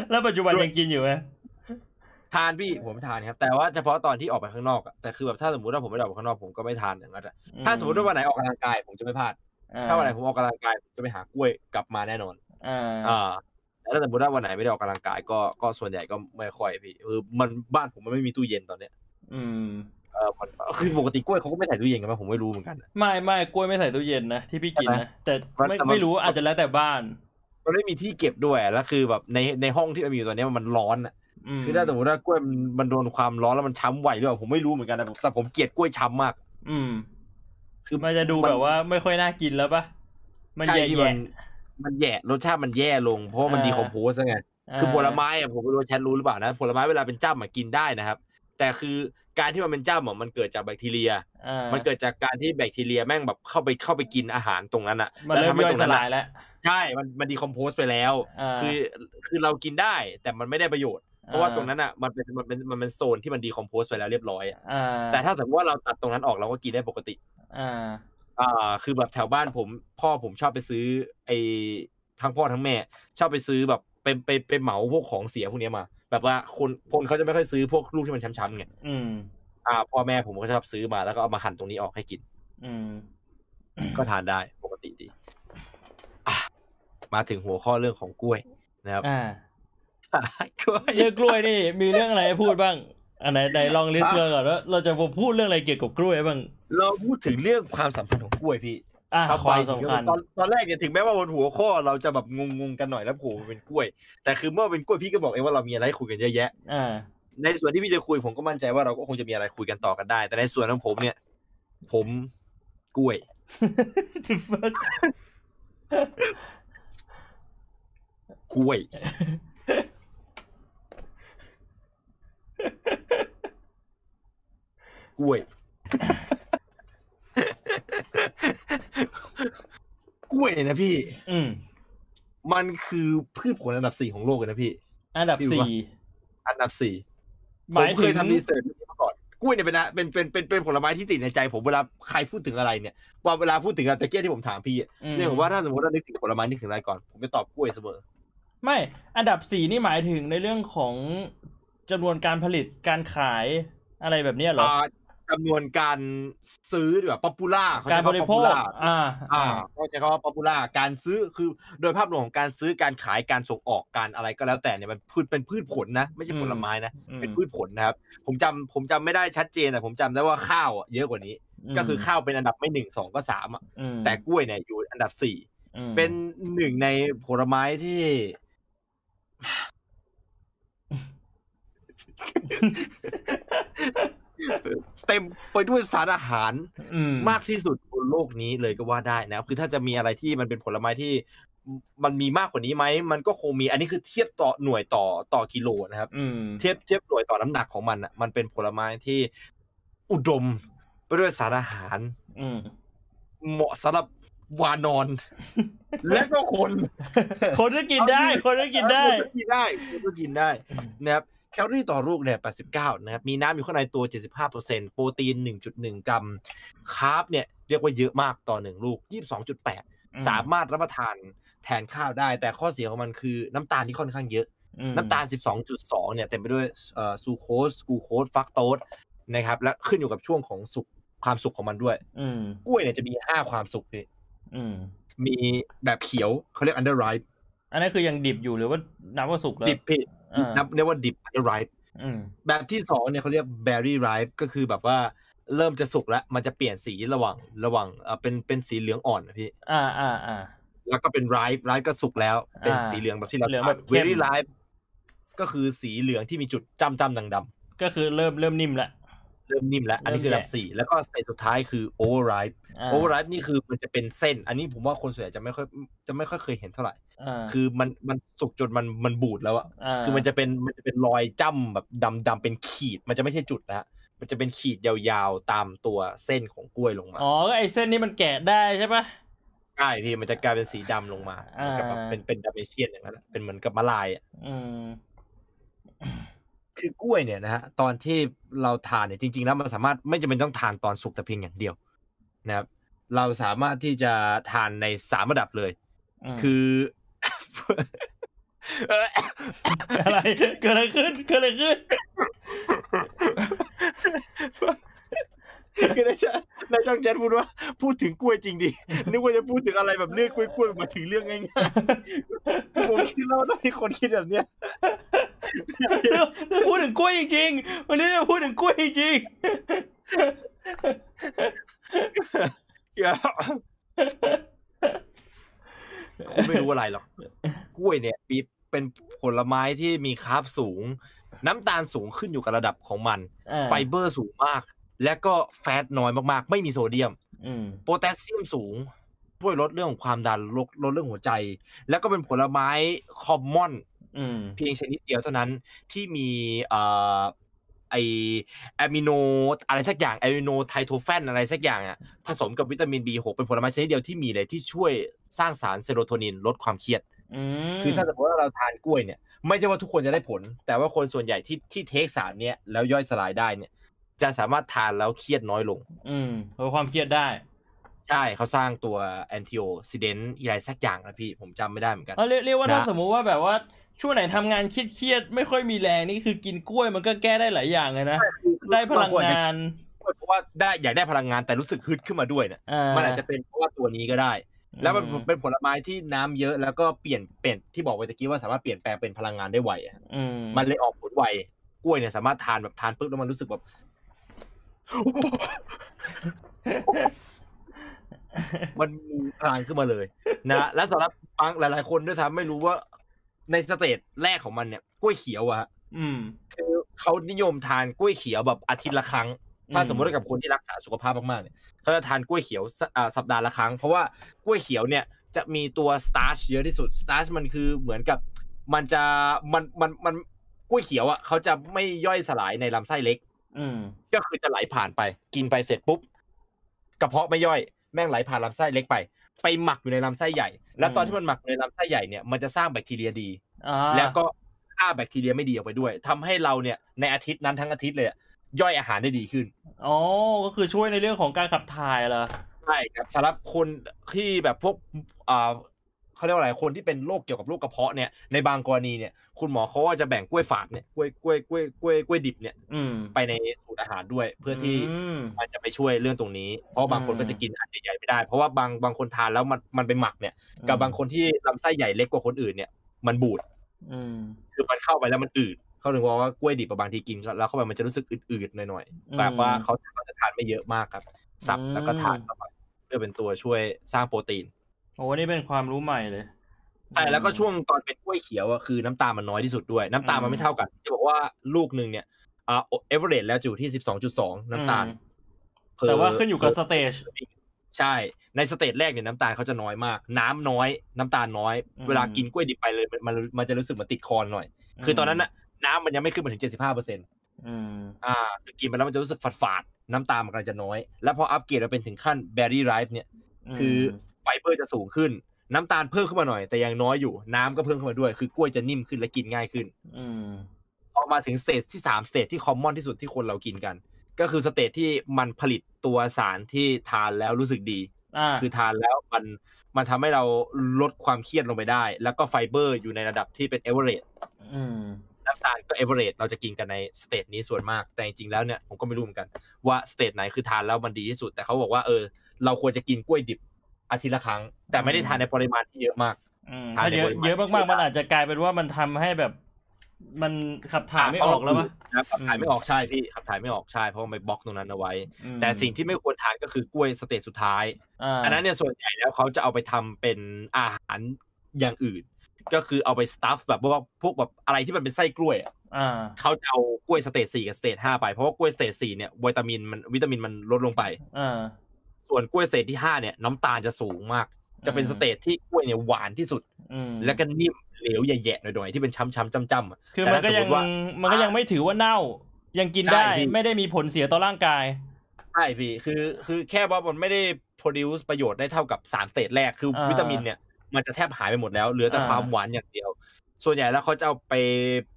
แล้วปัจจุบันยังกินอยู่ไหมทานพี่ผมทานครับแต่ว่าเฉพาะตอนที่ออกไปข้างนอกอ่ะแต่คือแบบถ้าสมมติว่าผมไม่ออกไปข้างนอกผมก็ไม่ทานอย่างนั้นอ่ะถ้าสมมติว่าวันไหนออกกำลังกายผมจะไม่พลาดถ้าวันไหนผมออกกำลังกายจะไปหากล้วยกลับมาแน่นอนอ่าแล้วสมมติว่าวันไหนไม่ได้ออกกำลังกายก็ก็ส่วนใหญ่ก็ไม่ค่อยพี่เออมันบ้านผมมันไม่มีตู้เย็นตอนเนี้ยอืมเออคือปกติกล้วยเขาก็ไม่ใส่ตู้เย็นกันป่ะผมไม่รู้เหมือนกันไม่ไม่กล้วยไม่ใส่ตู้เย็นนะที่พี่กินนะแต่ไม่ไม่รู้อาจจะแล้วแต่บ้านมันไม่มีที่เก็บด้วยแล้วคือแบบในในห้องที่มันอยู่ตอนนี้มันร้อนอ่ะคือถ้าสมมติว่ากล้วยมันโดนความร้อนแล้วมันช้ำไหวหรือเปล่าผมไม่รู้เหมือนกันนะแต่ผมเกลียดกล้วยช้ำมากอืมคือมันจะดูแบบว่าไม่ค่อยน่ากินแล้วป่ะมันแย่มันแย่รสชาติมันแย่ลงเพราะมันดีคอมโพสไงคือผลไม้อ่ะผมไม่รู้แชทรู้หรือเปล่านะผลไม้เวลาเป็นจ้ำอ่ะกินได้นะครับแต่คือการที่มันเป็นจ้ำอ่ะมันเกิดจากแบคทีเรียมันเกิดจากการที่แบคทีเรียแม่งแบบเข้าไปเข้าไปกินอาหารตรงนั้นอ่ะแล้วทำให้ตรงนั้นละใช่มันมันดีคอมโพสไปแล้วคือคือเรากินได้แต่มันไม่ได้ประโยชน์เพราะว่าตรงนั้นอ่ะมันเป็นมันเป็นมันเป็นโซนที่มันดีคอมโพสไปแล้วเรียบร้อยแต่ถ้าสมมติว่าเราตัดตรงนั้นออกเราก็กินได้ปกติอ่าอ่าคือแบบแถวบ้านผมพ่อผมชอบไปซื้อไอ้ทั้งพ่อทั้งแม่ชอบไปซื้อแบบไปไปไปเหมาพวกของเสียพวกนี้มาแบบว่าคนคนเขาจะไม่ค่อยซื้อพวกลูกที่มันช้ำๆไงอืมอ่าพ่อแม่ผมก็ชอบซื้อมาแล้วก็เอามาหั่นตรงนี้ออกให้กินอืมก็ทานได้ปกติดีมาถึงหัวข้อเรื่องของกล้วยนะครับอ่ากล้วยเรื่องกล้วยนี่มีเรื่องอะไรพูดบ้างอันไหนไหนลองลิสต์มาก่อนว่าเราจะพูดเรื่องอะไรเกี่ยวกับกล้วยบ้างเราพูดถึงเรื่องความสัมพันธ์ของกล้วยพี่ถ้าไปตอนตอนแรกเนี่ยถึงแม้ว่าบนหัวข้อเราจะแบบงงๆกันหน่อยแล้วโผล่เป็นกล้วยแต่คือเมื่อเป็นกล้วยพี่ก็บอกเองว่าเรามีอะไรคุยกันเยอะแยะในส่วนที่พี่จะคุยผมก็มั่นใจว่าเราก็คงจะมีอะไรคุยกันต่อกันได้แต่ในส่วนของผมเนี่ยผมกล้วยกล้วยกล้วยกล้วยนะพี่อืมมันคือพืชผลอันดับสี่ของโลกเลยนะพี่อันดับสี่อันดับสี่ผมเคยทำรีเสิร์ชมาก่อน กล้วยเนี่ยเป็นเป็นเป็นเป็นผลไม้ที่ติดในใจผมเวลาใครพูดถึงอะไรเนี่ยว่าเวลาพูดถึงตะเกียบที่ผมถามพี่เรื่องว่าถ้าสมมติว่านึกถึงผลไม้นึกถึงอะไรก่อนผมจะตอบกล้วยเสมอไม่อันดับสี่นี่หมายถึงในเรื่องของจำนวนการผลิตการขายอะไรแบบนี้เหรอจำนวนการซื้อหรือแบบป๊อปปูล่าการบริโภคอ่าอ่าเขาใช้คำว่าป๊อปปูล่าการซื้อคือโดยภาพรวมของการซื้อการขายการส่งออกการอะไรก็แล้วแต่เนี่ยมันพืชเป็นพืชผลนะไม่ใช่ผลไม้นะเป็นพืชผลนะครับผมจำผมจำไม่ได้ชัดเจนแต่ผมจำได้ว่าข้าวเยอะกว่านี้ก็คือข้าวเป็นอันดับไม่หนึ่งสองก็สามอ่ะแต่กล้วยเนี่ยอยู่อันดับสี่เป็นหนึ่งในผลไม้ที่เต็มไปด้วยสารอาหารมากที่สุดบนโลกนี้เลยก็ว่าได้นะครับคือถ้าจะมีอะไรที่มันเป็นผลไม้ที่มันมีมากกว่านี้ไหมมันก็คงมีอันนี้คือเทียบต่อหน่วยต่อต่อกิโลนะครับเทียบเทียบหน่วยต่อน้ำหนักของมันอ่ะมันเป็นผลไม้ที่อุดมไปด้วยสารอาหารเหมาะสำหรับวานอนและก็คนคนก็กินได้คนก็กินได้คนก็กินได้คนก็กินได้นะครับแคลอรี่ต่อลูกเนี่ยแปดสิบเก้านะครับมีน้ำอยู่ข้างในตัว เจ็ดสิบห้าเปอร์เซ็นต์ โปรตีน หนึ่งจุดหนึ่ง กรัมคาร์บเนี่ยเรียกว่าเยอะมากต่อหนึ่งลูก ยี่สิบสองจุดแปด สามารถรับประทานแทนข้าวได้แต่ข้อเสียของมันคือน้ำตาลที่ค่อนข้างเยอะน้ำตาล สิบสองจุดสอง เนี่ยเต็มไปด้วยเอ่อซูโคสกลูโคสฟรักโตสนะครับและขึ้นอยู่กับช่วงของสุกความสุกของมันด้วยกล้วยเนี่ยจะมีห้าความสุกนี่มีแบบเขียวเขาเรียก underripe อันนั้นคือยังดิบอยู่หรือว่านับว่าสุกแล้วดิบพี่นับเรียกว่าดิบ ripe แบบที่สองเนี่ยเขาเรียก berry ripe ก็คือแบบว่าเริ่มจะสุกแล้วมันจะเปลี่ยนสีระหว่างระหว่างเอ่อเป็นเป็นสีเหลืองอ่อนนะพี่อ่าอ่าอ่าแล้วก็เป็น ripe ripe ก็สุกแล้วเป็นสีเหลืองแบบที่เราแบบ berry ripe ก็คือสีเหลืองที่มีจุดจ้ำจ้ำดำๆก็คือเริ่มเริ่มนิ่มแล้วเริ่มนิ่มแล้วอันนี้คือระดับสี่แล้วก็สเตจสุดท้ายคือ over ripe over ripe นี่คือมันจะเป็นเส้นอันนี้ผมว่าคนส่วนใหญ่จะไม่ค่อยจะไม่ค่อยเคยเห็นเท่าไหร่คือมันมันสุกจนมันมันบูดแล้วอ่ะคือมันจะเป็นมันจะเป็นรอยจ้ำแบบดำดำเป็นขีดมันจะไม่ใช่จุดนะฮะมันจะเป็นขีดยาวๆตามตัวเส้นของกล้วยลงมาอ๋อไอเส้นนี้มันแกะได้ใช่ปะใช่พี่มันจะกลายเป็นสีดำลงมากับเป็นเป็นดาเมเชียนอย่างนั้นเป็นเหมือนกับมะลายอ่ะคือกล้วยเนี่ยนะฮะตอนที่เราทานเนี่ยจริงๆแล้วมันสามารถไม่จำเป็นต้องทานตอนสุกแต่เพียงอย่างเดียวนะครับเราสามารถที่จะทานในสามระดับเลยคืออะไรเกิดอะไรขึ้นเกิดอะไรขึ้นคือในช่องแชทพูดว่าพูดถึงกล้วยจริงดินึกว่าจะพูดถึงอะไรแบบเรื่องกล้วยๆมาถึงเรื่องง่ายๆผมคิดแล้วต้องมีคนคิดแบบเนี้ยจะพูดถึงกล้วยจริงๆวันนี้จะพูดถึงกล้วยจริงคุณไม่รู้อะไรหรอกกล้วยเนี่ยเป็นผลไม้ที่มีคาร์บสูงน้ำตาลสูงขึ้นอยู่กับระดับของมันไฟเบอร์สูงมากและก็แฟตน้อยมากๆไม่มีโซเดียมโพแทสเซียมสูงช่วยลดเรื่องของความดันลดเรื่องหัวใจแล้วก็เป็นผลไม้คอมมอนเพียงชนิดเดียวเท่านั้นที่มีเอ่อไออะมิโนอะไรสักอย่างอะมิโนไทโทแฟนอะไรสักอย่างอ่ะผสมกับวิตามิน บี หก เป็นผลไม้ชนิดเดียวที่มีเลยที่ช่วยสร้างสารเซโรโทนินลดความเครียดคือถ้าสมมติว่าเราทานกล้วยเนี่ยไม่ใช่ว่าทุกคนจะได้ผลแต่ว่าคนส่วนใหญ่ที่ที่เทคสารเนี้ยแล้วย่อยสลายได้เนี่ยจะสามารถทานแล้วเครียดน้อยลงอืมลดความเครียดได้ใช่เขาสร้างตัวแอนติโอซิเดนต์อะไรสักอย่างนะพี่ผมจำไม่ได้เหมือนกันเรียกเรียกว่าถ้าสมมติว่าแบบว่าช่วงไหนทำงานเครียดๆไม่ค่อยมีแรงนี่คือกินกล้วยมันก็แก้ได้หลายอย่างเลยนะได้พลังงานเพราะว่าได้อยากได้พลังงานแต่รู้สึกฮึดขึ้นมาด้วยเนี่ยมันอาจจะเป็นเพราะว่าตัวนี้ก็ได้แล้วมันเป็นผลไม้ที่น้ำเยอะแล้วก็เปลี่ยนเปลี่ยนที่บอกไปตะกี้ว่าสามารถเปลี่ยนแปลงเป็นพลังงานได้ไวมันเลยออกผลไวกล้วยเนี่ยสามารถทานแบบทานปุ๊บแล้วมันรู้สึกแบบมันมีพลังขึ้นมาเลยนะและสำหรับฟังหลายๆคนด้วยซ้ำไม่รู้ว่าในสเตจแรกของมันเนี่ยกล้วยเขียวอะอืมคือเขานิยมทานกล้วยเขียวแบบอาทิตย์ละครั้งถ้าสมมติกับคนที่รักษาสุขภาพมากๆเนี่ยเขาจะทานกล้วยเขียวสัปดาห์ละครั้งเพราะว่ากล้วยเขียวเนี่ยจะมีตัวสตาร์ชเยอะที่สุดสตาร์ชมันคือเหมือนกับมันจะมันมันมันกล้วยเขียวอะเขาจะไม่ย่อยสลายในลำไส้เล็กอืมก็คือจะไหลผ่านไปกินไปเสร็จปุ๊บกระเพาะไม่ย่อยแม่งไหลผ่านลำไส้เล็กไปไปหมักอยู่ในลำไส้ใหญ่แล้วตอนที่มันหมักในลำไส้ใหญ่เนี่ยมันจะสร้างแบคทีเรียดีแล้วก็ฆ่าแบคทีเรียไม่ดีออกไปด้วยทำให้เราเนี่ยในอาทิตย์นั้นทั้งอาทิตย์เลย ย่อยอาหารได้ดีขึ้นอ๋อก็คือช่วยในเรื่องของการขับถ่ายเหรอใช่ครับสำหรับคนที่แบบพวกอ่าเขาเรียกว่าอะไรคนที่เป็นโรคเกี่ยวกับโรคกระเพาะเนี่ยในบางกรณีเนี่ยคุณหมอเขาก็จะแบ่งกล้วยฝาดเนี่ยกล้วยกล้วยกล้วยกล้วยกล้วยดิบเนี่ยไปในสูตรอาหารด้วยเพื่อที่มันจะไปช่วยเรื่องตรงนี้เพราะบางคนก็จะกินอันใหญ่ๆไม่ได้เพราะว่าบางบางคนทานแล้วมันมันไปหมักเนี่ยกับบางคนที่ลำไส้ใหญ่เล็กกว่าคนอื่นเนี่ยมันบูดคือมันเข้าไปแล้วมันอืดเขาถึงบอกว่ากล้วยดิบบางทีกินแล้วเข้าไปมันจะรู้สึกอืดๆหน่อยๆแต่ว่าเขาจะทานไม่เยอะมากครับสับแล้วก็ทานเพื่อเป็นตัวช่วยสร้างโปรตีนโอ้นี่เป็นความรู้ใหม่เลยใช่แล้วก็ช่วงตอนเป็นกล้วยเขียวอ่ะคือน้ำตาลมันน้อยที่สุดด้วยน้ำตาลมันไม่เท่ากันจะบอกว่าลูกนึงเนี่ยอ่าเอเวอเรจแล้วอยู่ที่ สิบสองจุดสอง น้ำตาลแต่ว่าขึ้นอยู่กับสเตจใช่ในสเตจแรกเนี่ยน้ำตาลเขาจะน้อยมากน้ำน้อยน้ำตาลน้อยเวลากินกล้วยดิบไปเลยมันมันจะรู้สึกมันติดคอหน่อยคือตอนนั้นน่ะน้ำมันยังไม่ขึ้นมาถึง เจ็ดสิบห้าเปอร์เซ็นต์ อืมอ่าคือกินไปแล้วมันจะรู้สึกฝาดๆน้ำตาลมันกำลังจะน้อยแล้วพออัปเกรดมาเป็นถึงขั้น berry ripe เนี่ยคือไฟเบอร์จะสูงขึ้นน้ำตาลเพิ่มขึ้นมาหน่อยแต่ยังน้อยอยู่น้ำก็เพิ่มขึ้นมาด้วยคือกล้วยจะนิ่มขึ้นและกินง่ายขึ้นพอมาถึงสเตจที่สามสเตจที่คอมมอนที่สุดที่คนเรากินกันก็คือสเตจที่มันผลิตตัวสารที่ทานแล้วรู้สึกดีคือทานแล้วมันมันทำให้เราลดความเครียดลงไปได้แล้วก็ไฟเบอร์อยู่ในระดับที่เป็นเอเวอเรจน้ำตาลก็เอเวอเรจเราจะกินกันในสเตจนี้ส่วนมากแต่จริงๆแล้วเนี่ยผมก็ไม่รู้เหมือนกันว่าสเตจไหนคือทานแล้วมันดีที่สุดแต่เขาบอกว่าเออเราควรจะกินกล้วยดิบอาทิตย์ละครั้งแต่ไม่ได้ทานในปริมาณที่เยอะมากทานเยอะเยอะมากๆมันอาจจะกลายเป็นว่ามันทำให้แบบมันขับถ่ายไม่ออกแล้วมั้ยขับถ่ายไม่ออกใช่พี่ขับถ่ายไม่ออกใช่เพราะมันไปบล็อกตรงนั้นเอาไว้แต่สิ่งที่ไม่ควรทานก็คือกล้วยสเตจสุดท้ายอันนั้นเนี่ยส่วนใหญ่แล้วเขาจะเอาไปทำเป็นอาหารอย่างอื่นก็คือเอาไปสตัฟแบบว่าพวกแบบอะไรที่มันเป็นไส้กล้วยเขาจะเอากล้วยสเตจสี่กับสเตจห้าไปเพราะว่ากล้วยสเตจสี่เนี่ยวิตามินมันวิตามินมันลดลงไปส่วนกล้วยสเตจที่ห้าเนี่ยน้ำตาลจะสูงมากจะเป็นสเตจที่กล้วยเนี่ยหวานที่สุดแล้วก็นิ่มเหลวแย่ๆหน่อยๆที่เป็นช้ำๆจ้ำๆคือมันก็ยังมันก็ยังไม่ถือว่าเน่ายังกินได้ไม่ได้มีผลเสียต่อร่างกายใช่พี่คือคือแค่ว่ามันไม่ได้ produce ประโยชน์ได้เท่ากับสามสเตจแรกคือวิตามินเนี่ยมันจะแทบหายไปหมดแล้วเหลือแต่ความหวานอย่างเดียวส่วนใหญ่แล้วเขาจะเอาไป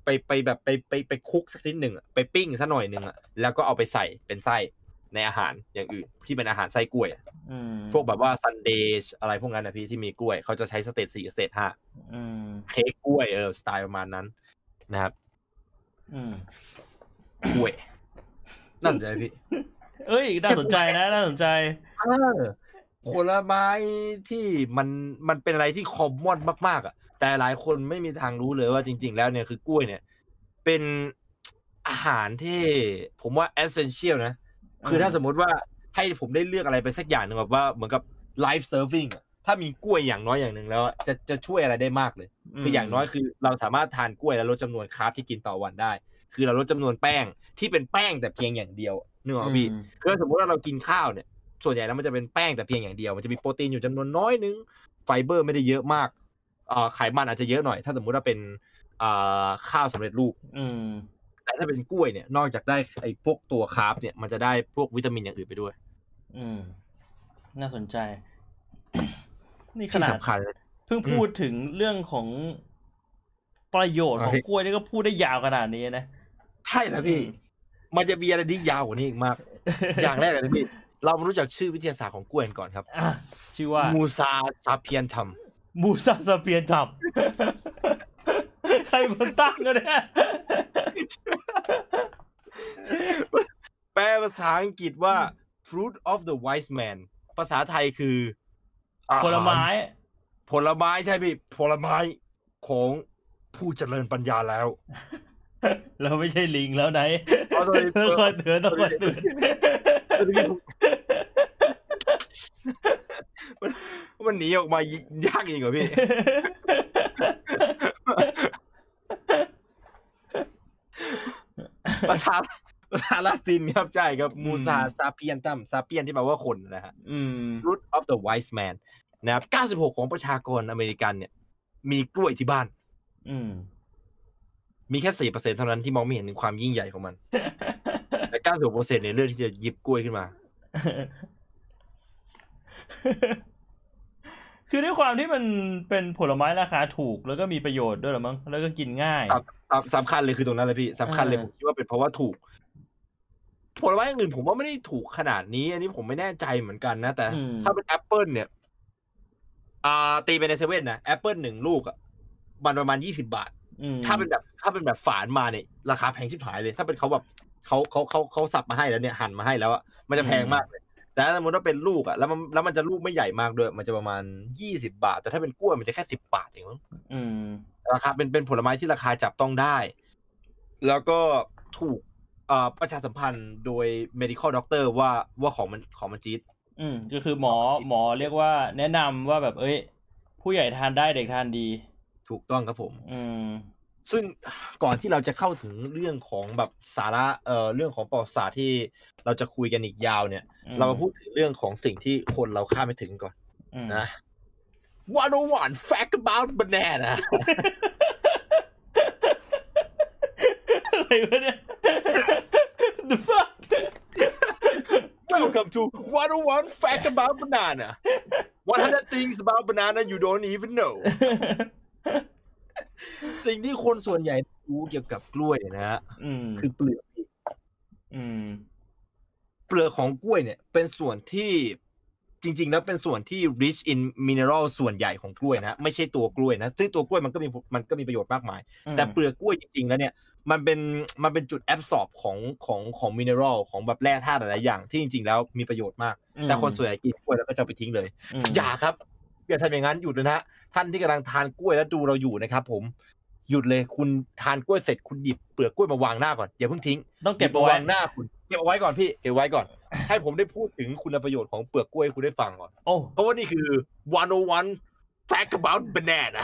ไปไปแบบไปไปไปคุกสักนิดหนึ่งไปปิ้งสักหน่อยหนึ่งอ่ะแล้วก็เอาไปใส่เป็นไส้ในอาหารอย่างอื่นที่เป็นอาหารไส้กล้วยพวกแบบว่าซันเดย์อะไรพวกนั้นนะพี่ที่มีกล้วยเขาจะใช้สเตจสี่สเตจห้าเค้กกล้วยเออสไตล์ประมาณนั้นนะครับกล้วยน่าสนใจพี่เอ้ยน่าสนใจนะน่าสนใจผลไม้ที่มันมันเป็นอะไรที่คอมมอนมากๆอ่ะแต่หลายคนไม่มีทางรู้เลยว่าจริงๆแล้วเนี่ยคือกล้วยเนี่ยเป็นอาหารที่ผมว่า essential นะคือถ้าสมมติว่าให้ผมได้เลือกอะไรไปสักอย่างนึงแบบว่าเหมือนกับ life serving อ่ะถ้ามีกล้วยอย่างน้อยอย่างนึงแล้วจะจะช่วยอะไรได้มากเลยคืออย่างน้อยคือเราสามารถทานกล้วยแล้วลดจำนวนคาร์บที่กินต่อวันได้คือเราลดจำนวนแป้งที่เป็นแป้งแต่เพียงอย่างเดียวนึกออกมั้ยคือสมมติว่าเรากินข้าวเนี่ยส่วนใหญ่แล้วมันจะเป็นแป้งแต่เพียงอย่างเดียวมันจะมีโปรตีนอยู่จำนวนน้อยนึงไฟเบอร์ไม่ได้เยอะมากอ่าไขมันอาจจะเยอะหน่อยถ้าสมมุติว่าเป็นอ่าข้าวสำเร็จรูปอืมแต่ถ้าเป็นกล้วยเนี่ยนอกจากได้ไอ้พวกตัวคาร์บเนี่ยมันจะได้พวกวิตามินอย่างอื่นไปด้วยอืมน่าสนใจนี่ขนาดเพิ่งพูดถึงเรื่องของประโยชน์ของกล้วยนี่ก็พูดได้ยาวขนาดนี้นะใช่นะพี่มันจะมีอะไรที่ยาวกว่านี้อีกมากอย่างแรกเลยพี่เรามารู้จักชื่อวิทยาศาสตร์ของกล้วยก่อนครับชื่อว่ามูซาซาเปียนทัมมูซาซาเปียนทัมใครมันตั้งกันเนี่ยแปลภาษาอังกฤษว่า fruit of the wise man ภาษาไทยคือผลไม้ผลไม้ใช่พี่ผลไม้ของผู้เจริญปัญญาแล้วเราไม่ใช่ลิงแล้วไหนต้องคอยเตือนต้องคอยเตือนมันมันหนีออกมายากจริงเหรอพี่ภาษาภาษาลาตินครับใช่ครับมูซาซาเปียนตัมซาเปียนที่แปลว่าคนนะฮะ Fruit of the wise man นะครับเก้าสิบหกของประชากรอเมริกันเนี่ยมีกล้วยที่บ้านมีแค่ สี่เปอร์เซ็นต์ เท่านั้นที่มองไม่เห็นความยิ่งใหญ่ของมันแต่ เก้าสิบหกเปอร์เซ็นต์ เนี่ยเลือกที่จะหยิบกล้วยขึ้นมาคือด้วยความที่มันเป็นผลไม้ราคาถูกแล้วก็มีประโยชน์ด้วยหรอมั้งแล้วก็กินง่ายสำคัญเลยคือตรงนั้นเลยพี่สำคัญเลยผมคิดว่าเป็นเพราะว่าถูก ผลไม้อย่างอื่นผมว่าไม่ได้ถูกขนาดนี้อันนี้ผมไม่แน่ใจเหมือนกันนะแต่ถ้าเป็นแอปเปิลเนี่ยอ่าตีไปในเซเว่นนะแอปเปิลหนึ่งลูกอ่ะมันประมาณยี่สิบบาทถ้าเป็นแบบถ้าเป็นแบบฝานมาเนี่ยราคาแพงชิบหายเลยถ้าเป็นเขาแบบเขาเขาเขาเขาสับมาให้แล้วเนี่ยหั่นมาให้แล้วอ่ะมันจะแพงมากเลยแต่ถ้าสมมติว่าเป็นลูกอ่ะแล้วมันแล้วมันจะลูกไม่ใหญ่มากด้วยมันจะประมาณยี่สิบบาทแต่ถ้าเป็นกล้วยมันจะแค่สิบบาทเองมั้งราคาเป็นเป็นผลไม้ที่ราคาจับต้องได้แล้วก็ถูกประชาสัมพันธ์โดย medical doctor ว่าว่าของมันของมันจี๊ดอืมก็คือหมอหมอเรียกว่าแนะนำว่าแบบเอ้ยผู้ใหญ่ทานได้เด็กทานดีถูกต้องครับผมอืมซึ่งก่อนที่เราจะเข้าถึงเรื่องของแบบสาระเอ่อเรื่องของประวัติศาสตร์ที่เราจะคุยกันอีกยาวเนี่ยเรามาพูดถึงเรื่องของสิ่งที่คนเราคาดไม่ถึงก่อนนะหนึ่งศูนย์หนึ่ง fact about banana อะไรวะเนี่ย The fuck Welcome to one oh one fact about banana one hundred things about banana you don't even know สิ่งที่คนส่วนใหญ่รู้เกี่ยวกับกล้วยนะฮะคือเปลือกเปลือกของกล้วยเนี่ยเป็นส่วนที่จริงๆแล้วเป็นส่วนที่ rich in mineral ส่วนใหญ่ของกล้วยนะไม่ใช่ตัวกล้วยนะซึ่งตัวกล้วยมันก็มีมันก็มีประโยชน์มากมายแต่เปลือกกล้วยจริงๆแล้วเนี่ยมันเป็นมันเป็นจุดแอบซอร์บของของของมิเนอรัลของแบบแร่ธาตุหลายๆอย่างที่จริงๆแล้วมีประโยชน์มากแต่คนส่วนใหญ่กินกล้วยแล้วก็จะไปทิ้งเลยอย่าครับอย่าทำอย่างนั้นหยุดเลยนะท่านที่กำลังทานกล้วยแล้วดูเราอยู่นะครับผมหยุดเลยคุณทานกล้วยเสร็จคุณหยิบเปลือกกล้วยมาวางหน้าก่อนอย่าเพิ่งทิ้งต้องเก็บวางหน้าคุณเก็บเอาไว้ก่อนพี่เก็บไว้ก่อนให้ผมได้พูดถึงคุณประโยชน์ของเปลือกกล้วยให้คุณได้ฟังก่อนเพราะว่านี่คือหนึ่งศูนย์หนึ่ง fact about banana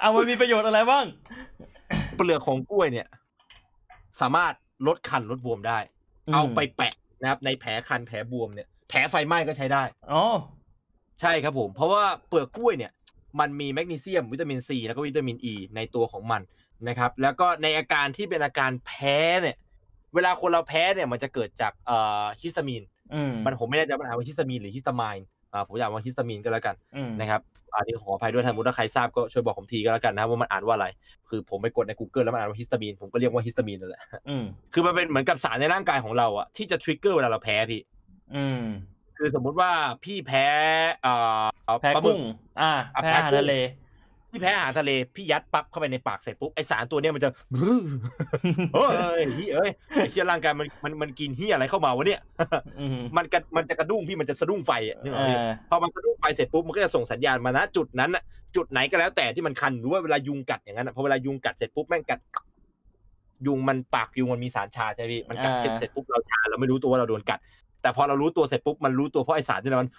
เอามันมีประโยชน์อะไรบ้างเปลือกของกล้วยเนี่ยสามารถลดคันลดบวมได้เอาไปแปะนะครับในแผลคันแผลบวมเนี่ยแผลไฟไหม้ก็ใช้ได้อ๋อใช่ครับผมเพราะว่าเปลือกกล้วยเนี่ยมันมีแมกนีเซียมวิตามินซีแล้วก็วิตามินอีในตัวของมันนะครับแล้วก็ในอาการที่เป็นอาการแพ้เนี่ยเวลาคนเราแพ้เนี่ยมันจะเกิดจากเอ่อฮิสตามีนมันผมไม่แน่ใจว่าฮิสตามีนหรือฮิสตามายน์อ่าผมอยากว่าฮิสตามีนก็แล้วกันนะครับอันนี้ขออภัยด้วยท่านผู้ชมถ้าใครทราบก็ช่วยบอกผมทีก็แล้วกันนะว่ามันอ่านว่าอะไรคือผมไปกดใน Google แล้วมันอ่านว่าฮิสตามีนผมก็เรียกว่าฮิสตามีนนั่นแหละอือคือมันเป็นเหมือนกับสารในร่างกายของเราอ่ะที่จะทริกเกอร์เวลาเราแพ้พี่อือคือสมมุติว่าพี่แพ้เอ่อแพ้กุ้งอ่าแพ้อาหารทะเลพี่แพ้อาหารทะเลพี่ยัดปั๊บเข้าไปในปากเสร็จปุ๊บไอสารตัวเนี้ยมันจะเฮ้ยเหี้ยเอ้ยไอ้เหี้ยร่างกายมันมันมันกินเหี้ยอะไรเข้ามาวะเนี่ยมันมันจะกระดุ้งพี่มันจะสะดุ้งไฟอ่ะนึกออกมั้ยพอมันกระดุ้งไฟเสร็จปุ๊บมันก็จะส่งสัญญาณมาณจุดนั้นน่ะจุดไหนก็แล้วแต่ที่มันคันหรือว่าเวลายุงกัดอย่างนั้นน่ะพอเวลายุงกัดเสร็จปุ๊บแม่งกัดยุงมันปากยุงมันมีสารชาใช่พี่มันกัดเจ็บเสร็จปุ๊บเราชาเราไม่รู้ตัวว่าเราโดนกัดแต่พอเรารู้ตัวเสร็จปุ๊บมันรู้ตัวเพราะไอสารนี่แหละมัน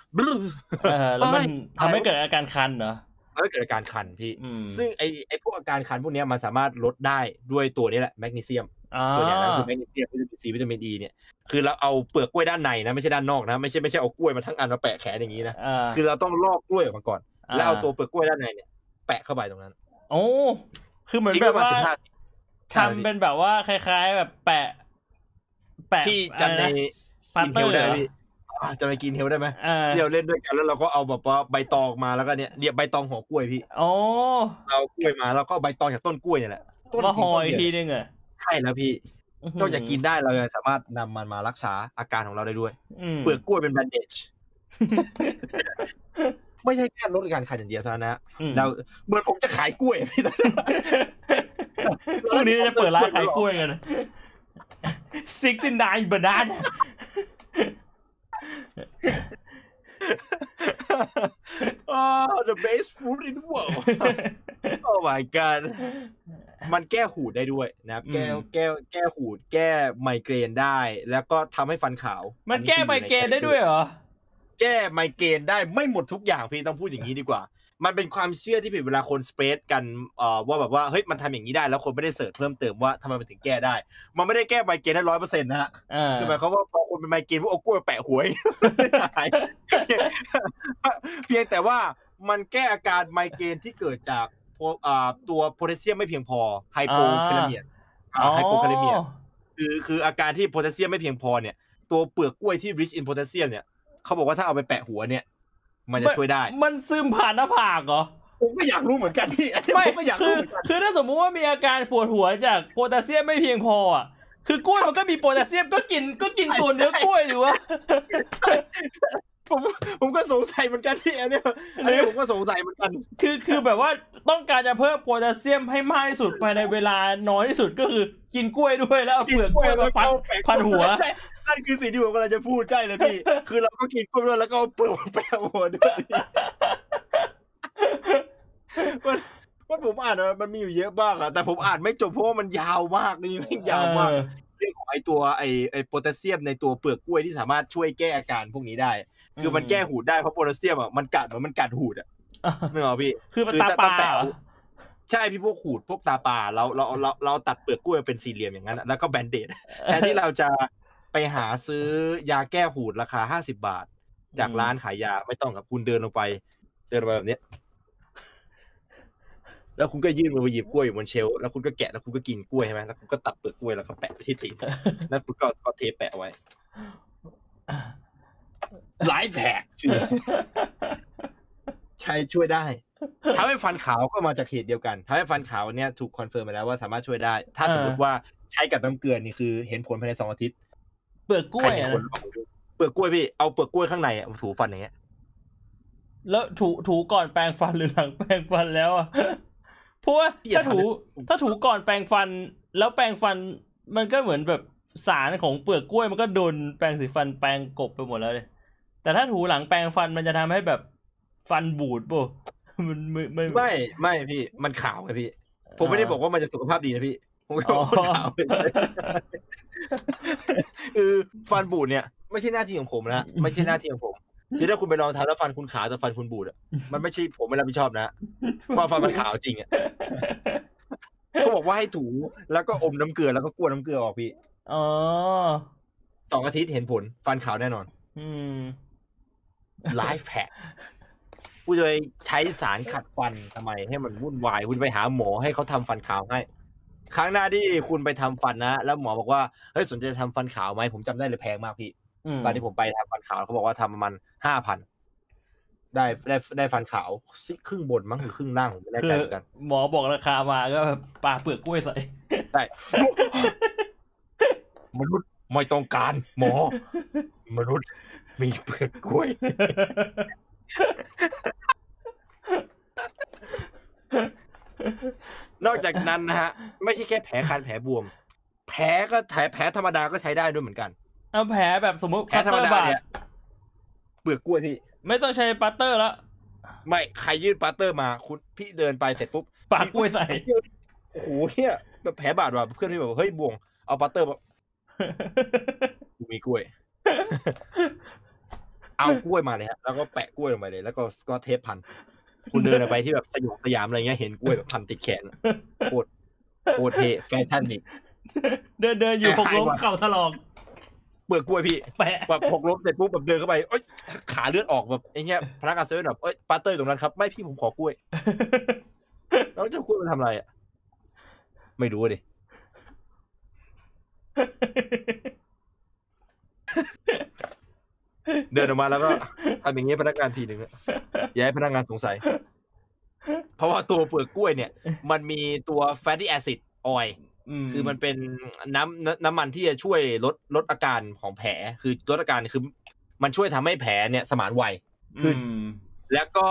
เออแล้วมันทำให้เกิดอาการคันเหรอทำให้เกิดอาการคันพี่ซึ่งไอไอพวกอาการคันพวกนี้มันสามารถลดได้ด้วยตัวนี้แหละแมกนีเซียมส่วนใหญ่แล้วคือแมกนีเซียมวิตามินซีวิตามินอีเนี่ยคือเราเอาเปลือกกล้วยด้านในนะไม่ใช่ด้านนอกนะไม่ใช่ไม่ใช่เอากล้วยมาทั้งอันมาแปะแขนอย่างนี้นะคือเราต้องลอกกล้วยออกมาก่อนแล้วเอาตัวเปลือกกล้วยด้านในเนี่ยแปะเข้าไปตรงนั้นโอ้คือเหมือนแบบว่าทำเป็นแบบว่าคล้ายๆแบบแปะแปะที่จำในกินเฮลได้จะไปกินเฮลได้ไหมที่เราเล่นด้วยกันแล้วเราก็เอาแบบว่าใบตองมาแล้วก็เนี่ยเนี่ยใบตองห่อกล้วยพี่โอ้เรากล้วยมาแล้วก็ใบตองจากต้นกล้วยเนี่ยแหละต้นห่ออีกทีนึงอ่ะใช่แล้วพี่นอกจากกินได้เราสามารถนำมันมารักษาอาการของเราได้ด้วยเปลือกกล้วยเป็นแบนเดจไม่ใช่แค่ลดอาการคันอย่างเดียวเท่านั้นนะเราเหมือนผมจะขายกล้วยพี่ช่วงนี้จะเปิดร้านขายกล้วยกันหกสิบเก้า banana oh the best food in the world oh my god มันแก้หูดได้ด้วยนะครับแก้แก้แก้หูดแก้ไมเกรนได้แล้วก็ทำให้ฟันขาวมันแก้ไมเกรนได้ด้วยเหรอแก้ไมเกรนได้ไม่หมดทุกอย่างพี่ต้องพูดอย่างนี้ดีกว่ามันเป็นความเชื่อที่ผิดเวลาคนสเปรดกันเอ่อว่าแบบว่าเฮ้ยมันทำอย่างนี้ได้แล้วคนไม่ได้เสิร์ชเพิ่มเติมว่าทำไมมันถึงแก้ได้มันไม่ได้แก้ไมเกรนได้ ร้อยเปอร์เซ็นต์ นะฮะคือหมายความว่าพอคนเป็นไมเกรนพวกเอากล้วยแปะหวยหายเพียงแต่ว่ามันแก้อาการไมเกรนที่เกิดจากเอ่อตัวโพแทสเซียมไม่เพียงพอไฮโปแคลเมียไฮโปแคลเมียคือคืออาการที่โพแทสเซียมไม่เพียงพอเนี่ยตัวเปลือกกล้วยที่ rich in potassium เนี่ยเขาบอกว่าถ้าเอาไปแปะหัวเนี่ยมันจะช่วยได้มันซึมผ่านหน้าผากเหรอ ผมก็อยากรู้เหมือนกันพี่ผมก็อยากรู้เหมือนกันคือถ้าสมมุติว่ามีอาการปวดหัวจากโพแทสเซียมไม่เพียงพออ่ะคือกล้วยมันก็มีโพแทสเซียมก็กินก็กินตัวเนื้อกล้วยอยู่วะผมผมก็สงสัยเหมือนกันพี่อันนี้อันนี้ผมก็สงสัยเหมือนกันคือคือแบบว่าต้องการจะเพิ่มโพแทสเซียมให้มากที่สุดภายในเวลาน้อยที่สุดก็คือกินกล้วยด้วยแล้วเอาเปลือกกล้วยมาพันหัวนั่นคือสิ่งที่ผมกำลังจะพูดใช่เลยพี่คือเราก็กินกล้วยด้วยแล้วก็เอาเปลือกไปพันหัวด้วยมันมันผมอ่านมันมีอยู่เยอะมากอะแต่ผมอ่านไม่จบเพราะว่ามันยาวมากนี่ไม่ยาวมากเรื่องของไอตัวไอไอโพแทสเซียมในตัวเปลือกกล้วยที่สามารถช่วยแก้อาการพวกนี้ได้คือมันแก้หูดได้เพราะโพแทสเซียมอ่ะมันกัดเหมือนมันกัดหูดอ่ะนึกออกพี่คือตาปลาใช่พี่พวกหูดพวกตาปลาเราเราเราเราตัดเปลือกกล้วยเป็นสี่เหลี่ยมอย่างนั้นแล้วก็แบนเดดแทนที่เราจะไปหาซื้อยาแก้หูดราคาห้าสิบบาทจากร้านขายยาไม่ต้องครับคุณเดินลงไปเดินไปแบบนี้แล้วคุณก็ยื่นมือไปหยิบกล้วยอยู่บนเชลแล้วคุณก็แกะแล้วคุณก็กินกล้วยใช่ไหมแล้วคุณก็ตัดเปลือกกล้วยแล้วก็แปะไปที่ตีนแล้วคุณก็สกอตเทปแปะไว้ไลฟ์แฮกใช้ช่วยได้ทำให้ฟันขาวก็มาจากเหตุเดียวกันทำให้ฟันขาวเนี่ยถูกคอนเฟิร์มไปแล้วว่าสามารถช่วยได้ถ้าสมมติว่าใช้กับน้ำเกลือนี่คือเห็นผลภายในสองอาทิตย์เปลือกกล้วยเปลือกกล้วยพี่เอาเปลือกกล้วยข้างในอ่ะถูฟันอย่างเงี้ยแล้วถูถูก่อนแปรงฟันหรือหลังแปรงฟันแล้วอ่ะเพราะว่าถ้าถูถ้าถูก่อนแปรงฟันแล้วแปรงฟันมันก็เหมือนแบบสารของเปลือกกล้วยมันก็โดนแปรงสีฟันแปรงกบไปหมดแล้วเลยแต่ถ้าถูหลังแปรงฟันมันจะทำให้แบบฟันบูดป่ะมันไม่ไม่ไม่ไม่พี่มันขาวไงพี่ผมไม่ได้บอกว่ามันจะสุขภาพดีนะพี่ผมก็บอกว่าขาวคือฟันบูดเนี่ยไม่ใช่หน้าที่ของผมนะไม่ใช่หน้าที่ของผมคือถ้าคุณไปลองทำแล้วฟันคุณขาวแต่ฟันคุณบูดอ่ะมันไม่ใช่ผมไม่รับผิดชอบนะเพราะฟันมันขาวจริงอ่ะเขาบอกว่าให้ถูแล้วก็อมน้ำเกลือแล้วก็กวนน้ำเกลือออกพี่อ๋อสองอาทิตย์เห็นผลฟันขาวแน่นอนอืมไลฟ์แฮกคุณจะใช้สารขัดฟันทำไมให้มันวุ่นวายคุณไปหาหมอให้เขาทำฟันขาวให้ครั้งหน้าที่คุณไปทำฟันนะแล้วหมอบอกว่าเฮ้ยสนใจทำฟันขาวไหมผมจำได้เลยแพงมากพี่ตอนที่ผมไปทำฟันขาวเขาบอกว่าทำประมาณ ห้าพัน ได้ได้ได้ฟันขาวครึ่งบนมั้งหรือครึ่งล่างผมไม่แน่ใจเหมือนกันหมอบอกราคามาก็แบบปลาเปลือกกล้วยใส่ได้มนุษย์ไม่ต้องการหมอมนุษย์มีเปลือกกล้วยนอกจากนั้นนะฮะไม่ใช่แค่แผลคันแผลบวมแผลก็แผลแผลธรรมดาก็ใช้ได้ด้วยเหมือนกันเอาแผลแบบสมมติคัตเตอร์บาดเปลือกกล้วยพี่ไม่ต้องใช้ปัตเตอร์แล้วไม่ใครยื่นปัตเตอร์มาคุณพี่เดินไปเสร็จปุ๊บปากกล้วยใส่โอ้โหเนี่ยแบบแผลบาดว่ะเพื่อนพี่บอกเฮ้ยบ่วงเอาปัตเตอร์แบบกูมีกล้วยเอากล้วยมาเลยฮะแล้วก็แปะกล้วยลงไปเลยแล้วก็สกอตเทปพันคุณเดินไปที่แบบสยองสยามอะไรเงี้ยเห็นกล้วยแบบพันติดแขนโคตรโคตรเท่แฟชั่นนี่เดินเดินอยู่หกล้มเข่าถลอกเปลือกกล้วยพี่แบบหกล้มเสร็จปุ๊บแบบเดินเข้าไปเอ้ยขาเลือดออกแบบไอ้เงี้ยพนักงานเซเว่นแบบเอ้ยปาเตอร์ตรงนั้นครับไม่พี่ผมขอกล้วยแล้วเจ้ากล้วยมันทำอะไรอ่ะไม่รู้ดิเดินออกมาแล้วก็ทำอย่างนี้พนักงานทีหนึ่งอะอย่าให้พนักงานสงสัยเพราะว่าตัวเปลือกกล้วยเนี่ยมันมีตัว fatty acid oil คือมันเป็นน้ำน้ำมันที่จะช่วยลดลดอาการของแผลคือลดอาการคือมันช่วยทำให้แผลเนี่ยสมานไวขึ้นแล้วก็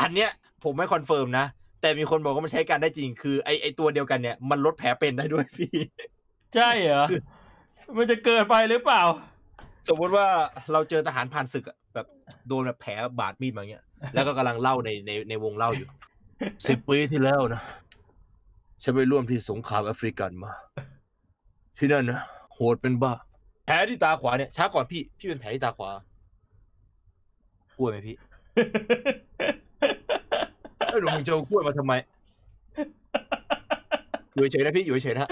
อันเนี้ยผมไม่คอนเฟิร์มนะแต่มีคนบอกว่ามันใช้การได้จริงคือไอไอตัวเดียวกันเนี่ยมันลดแผลเป็นได้ด้วยพี่ใช่เหรอมันจะเกินไปหรือเปล่าสมมติว่าเราเจอทหารผ่านศึกอ่ะแบบโดนแบบแผลบาดมีดมาเงี้ยแล้วก็กำลังเล่าในในในวงเล่าอยู่สิบปีที่แล้วนะฉันไปร่วมที่สงครามแอฟริกันมาที่นั่นนะโหดเป็นบ้าแผลที่ตาขวาเนี่ยช้าก่อนพี่พี่เป็นแผลที่ตาขวากลัวไหมพี่ไอ้หนุ่มมึงจะเอากลัวมาทำไมอยู่เฉยนะพี่อยู่เฉยนะ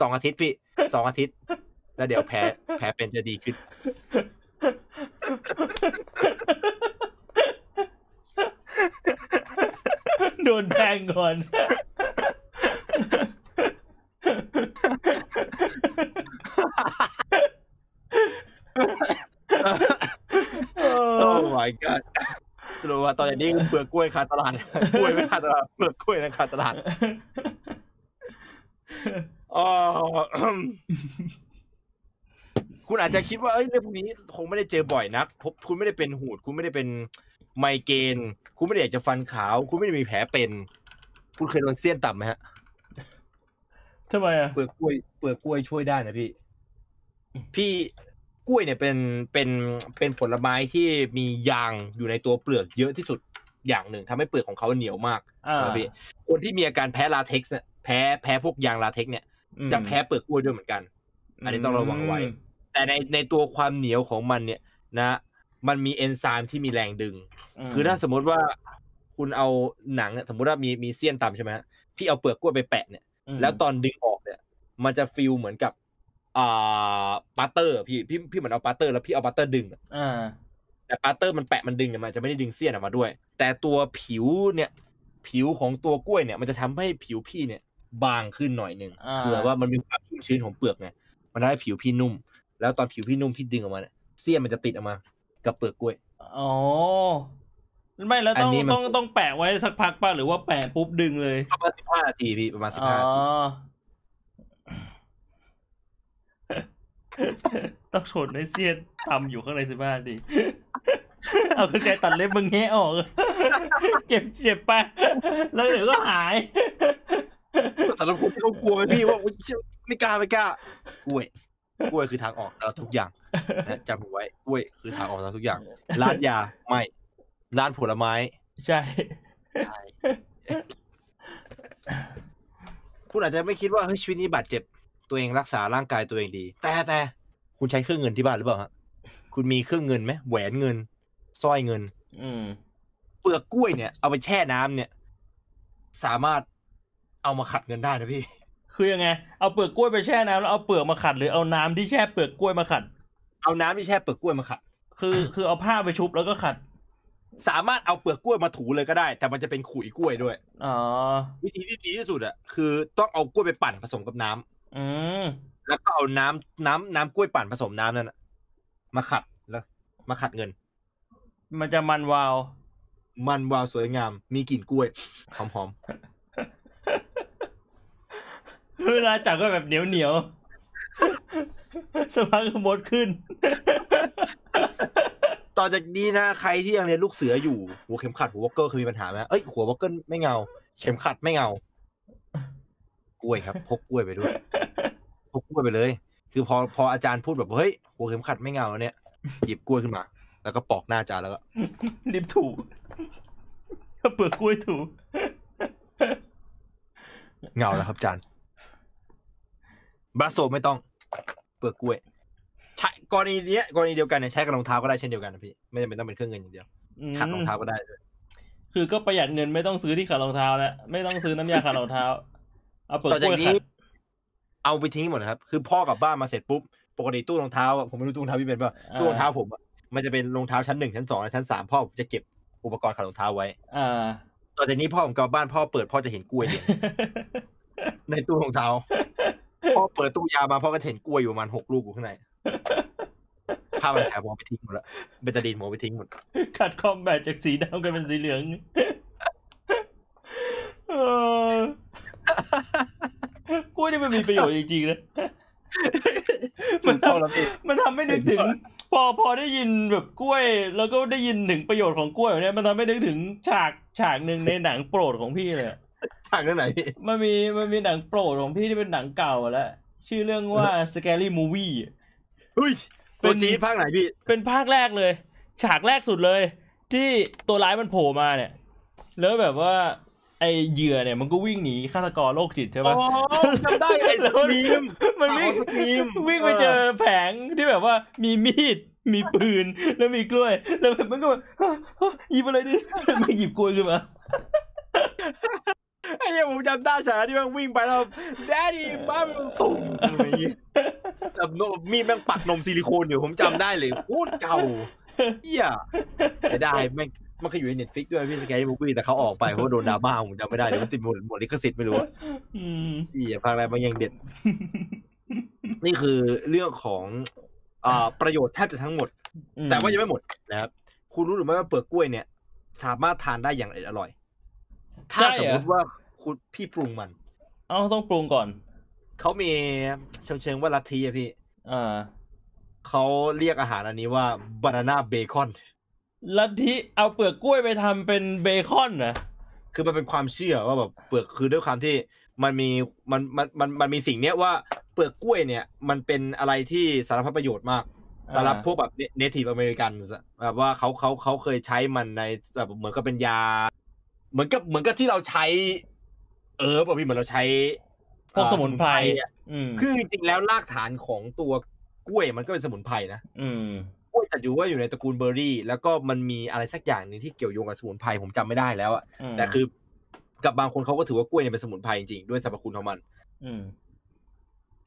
สองอาทิตย์พี่สองอาทิตย์แล้วเดี๋ยวแผลแผลเป็นจะดีขึ้นโดนแทงก่อนโอ้ my god สโลว์ ตอนนี้เปลือกกล้วยขาดตลาดกล้วยไม่ขาดตลาดเปลือกกล้วยนะขาดตลาดอ๋อคุณอาจจะคิดว่าเอ้ยเรื่องพวกนี้คงไม่ได้เจอบ่อยนักคุณไม่ได้เป็นหูดคุณไม่ได้เป็นไมเกรนคุณไม่ได้อยากจะฟันขาวคุณไม่ได้มีแผลเป็นคุณเคยโดนเสี้ยนต่ำไหมฮะทำไมอ่ะเปลือกกล้วยเปลือกกล้วยช่วยได้นะพี่พี่กล้วยเนี่ยเป็นเป็นเป็นผลไม้ที่มียางอยู่ในตัวเปลือกเยอะที่สุดอย่างหนึ่งทำให้เปลือกของเขาเหนียวมากนะพี่คนที่มีอาการแพ้ลาเท็กซ์เนี่ยแพ้แพ้พวกยางลาเท็กซ์เนี่ยจะแพ้เปลือกกล้วยด้วยเหมือนกันอันนี้ต้องระวังไว้แต่ในในตัวความเหนียวของมันเนี่ยนะมันมีเอนไซม์ที่มีแรงดึงคือถ้าสมมติว่าคุณเอาหนังเนี่ยสมมติว่ามีมีเสี้ยนต่ำใช่ไหมพี่เอาเปลือกกล้วยไปแปะเนี่ยแล้วตอนดึงออกเนี่ยมันจะฟีลเหมือนกับอ่าปาเตอร์พี่พี่พี่เหมือนเอาปาเตอร์แล้วพี่เอาปาเตอร์ดึงอ่าแต่ปาเตอร์มันแปะมันดึงเนี่ยมันจะไม่ได้ดึงเสี้ยนออกมาด้วยแต่ตัวผิวเนี่ยผิวของตัวกล้วยเนี่ยมันจะทำให้ผิวพี่เนี่ยบางขึ้นหน่อยนึงคือว่ามันมีความชุ่มชื้นของเปลือกไงมันทำให้ผิวพี่นุ่มแล้วตอนผิวพี่นุ่มพี่ดึงออกมาเนี่ยเสี้ยนมันจะติดออกมากับเปลือกกล้วยอ๋อไม่แล้วต้องต้องต้องแปะไว้สักพักป่ะหรือว่าแปะปุ๊บดึงเลยประมาณสิบห้านาทีพี่ประมาณสิบห้านาทีต้องชนให้เสี้ยนทำอยู่ข้างในสิบห้านาทีเอาขึ้นใจตัดเล็บมึงแงะออกเจ็บเจ็บไปแล้วเดี๋ยวก็หายแต่เราคุณต้องกลัวไหมพี่ว่าไม่กล้าไม่กล้ากล้วยกล้วยคือทางออกเราทุกอย่างนะจำไว้กล้วยคือทางออกเราทุกอย่างร้านยาไม่ร้านผลไม้ใช่ใช่คุณอาจจะไม่คิดว่าเฮ้ยชีวิตนี้บาดเจ็บตัวเองรักษาร่างกายตัวเองดีแต่แต่คุณใช้เครื่องเงินที่บ้านหรือเปล่าฮะคุณมีเครื่องเงินไหมแหวนเงินสร้อยเงินเปลือกกล้วยเนี่ยเอาไปแช่น้ำเนี่ยสามารถเอามาขัดเงินได้นะพี่คือยังไงเอาเปลือกกล้วยไปแช่น้ำแล้วเอาเปลือกมาขัดหรือเอาน้ำที่แช่เปลือกกล้วยมาขัดเอาน้ำที่แช่เปลือกกล้วยมาขัดคือคือเอาผ้าไปชุบแล้วก็ขัดสามารถเอาเปลือกกล้วยมาถูเลยก็ได้แต่มันจะเป็นขุยกล้วยด้วยอ๋อวิธีที่ดีที่สุดอ่ะคือต้องเอากล้วยไปปั่นผสมกับน้ำอืมแล้วก็เอาน้ำน้ำน้ำกล้วยปั่นผสมน้ำนั่นมาขัดแล้วมาขัดเงินมันจะมันวาวมันวาวสวยงามมีกลิ่นกล้วยหอมๆเวลาจับก็แบบเหนียวเหนียวสภาพก็มดขึ้นต่อจากนี้นะใครที่ยังเรียนลูกเสืออยู่หัวเข็มขัดหัววอลเกอร์คือมีปัญหาไหมเอ้ยหัววอลเกอร์ไม่เงาเข็มขัดไม่เงากล้วยครับพกกล้วยไปด้วยพกกล้วยไปเลยคือพอพออาจารย์พูดแบบเฮ้ยหัวเข็มขัดไม่เงาแล้วเนี่ยหยิบกล้วยขึ้นมาแล้วก็ปอกหน้าอาจารย์แล้วก็รีบถูก็เปิดกล้วยถูเงาแล้วครับอาจารย์บาโซไม่ต้องเปลือกกล้วยใช่กรณีเนี้ยกรณีเดียวกันเนี่ยใช้กับรองเท้าก็ได้เช่นเดียวกันนะพี่ไม่จำเป็นต้องเป็นเครื่องเงินอย่างเดียวขัดรองเท้าก็ได้คือก็ประหยัดเงินไม่ต้องซื้อที่ขัดรองเท้าแล้วไม่ต้องซื้อน้ำยาขัดรองเท้าเอาเปลือกกล้วยขัดเอาไปทิ้งหมดครับคือพ่อกลับบ้านมาเสร็จปุ๊บปกติตู้รองเท้าผมไม่รู้ตู้รองเท้าพี่เป็นป่ะตู้รองเท้าผมมันจะเป็นรองเท้าชั้นหนึ่งชั้นสองชั้นสามพ่อผมจะเก็บอุปกรณ์ขัดรองเท้าไว้ตอนจากนี้พ่อผมกลับบ้านพ่อเปิดพ่อจะเห็นกล้วยในตู้รองเท้าพ่อเปิดตู้ยามาพ่อก็เห็นกล้วยอยู่ประมาณหกลูกอยู่ข้างในผ้ามันแผลผมไปทิ้งหมดแล้วเบตาดีนผมไปทิ้งหมดขัดคอมแบทจากสีดำกลายเป็นสีเหลืองกล้วยนี่มันมีประโยชน์จริงๆนะมันทำมันทำให้นึกถึงพอพอได้ยินแบบกล้วยแล้วก็ได้ยินถึงประโยชน์ของกล้วยเนี่ยมันทำให้นึกถึงฉากฉากนึงในหนังโปรดของพี่เลยฉากเรื่องไหนพี่มันมีมันมีหนังโปรดของพี่ที่เป็นหนังเก่าแล้วชื่อเรื่องว่า Scary Movie เฮ้ยตัวจีภาคไหนพี่เป็นภาคแรกเลยฉากแรกสุดเลยที่ตัวร้ายมันโผล่มาเนี่ยแล้วแบบว่าไอเหยื่อเนี่ยมันก็วิ่งหนีฆาตกรโรคจิตใช่ปะจำได้ไอ้แล้วมันวิ่งวิ่งไปเจอแผงที่แบบว่ามีมีดมีปืนแล้วมีกล้วยแล้วแบบมันก็แบบหยิบอะไรดิมันหยิบกล้วยขึ้นมาไอ้เนี่ยผมจำได้ฉากที่มันวิ่งไปแล้วแดดดี้บ้ามันตุ่มอะไรอย่างงี้แบบมีแม่งปักนมซิลิโคนอยู่ผมจำได้เลยโคตรเก่าเหี้ยไม่ได้แม่งมันเคยอยู่ใน Netflix ด้วยพี่ Scary Movie แต่เขาออกไปเพราะโดนดราม่าผมจำไม่ได้เดี๋ยวมันติดหมดหมดลิขสิทธิ์ไม่รู้อ่ะอืมเหี้ยภาคอะไรมันยังเด็ดนี่คือเรื่องของอ่าประโยชน์แทบจะทั้งหมดแต่ว่ายังไม่หมดนะครับคุณรู้หรือไม่ว่าเปลือกกล้วยเนี่ย สามารถทานได้อย่างอร่อยถ้าสมมติว่าคุณพี่ปรุงมันเอ้าต้องปรุงก่อนเขามีเชิงเชิงว่าลัทธิอะพี่อ่าเขาเรียกอาหารอันนี้ว่า banana bacon ลัทธิเอาเปลือกกล้วยไปทำเป็นเบคอนนะคือมันเป็นความเชื่อว่าแบบเปลือกคือด้วยความที่มันมีมันมันมันมันมีสิ่งเนี้ยว่าเปลือกกล้วยเนี่ยมันเป็นอะไรที่สารพัดประโยชน์มากแต่รับพวกแบบ native american แบบว่าเขาเขาเขาเคยใช้มันในแบบเหมือนกับเป็นยาเหมือนกับเหมือนกับที่เราใช้เออแบบพี่เหมือนเราใช้พวกสมุนไพรเนี่ยคือจริงๆแล้วรากฐานของตัวกล้วยมันก็เป็นสมุนไพรนะกล้วยจะอยู่ว่าอยู่ในตระกูลเบอร์รี่แล้วก็มันมีอะไรสักอย่างนึงที่เกี่ยวโยงกับสมุนไพรผมจำไม่ได้แล้วอ่ะแต่คือกับบางคนเขาก็ถือว่ากล้วยเนี่ยเป็นสมุนไพรจริงๆด้วยสรรพคุณของมัน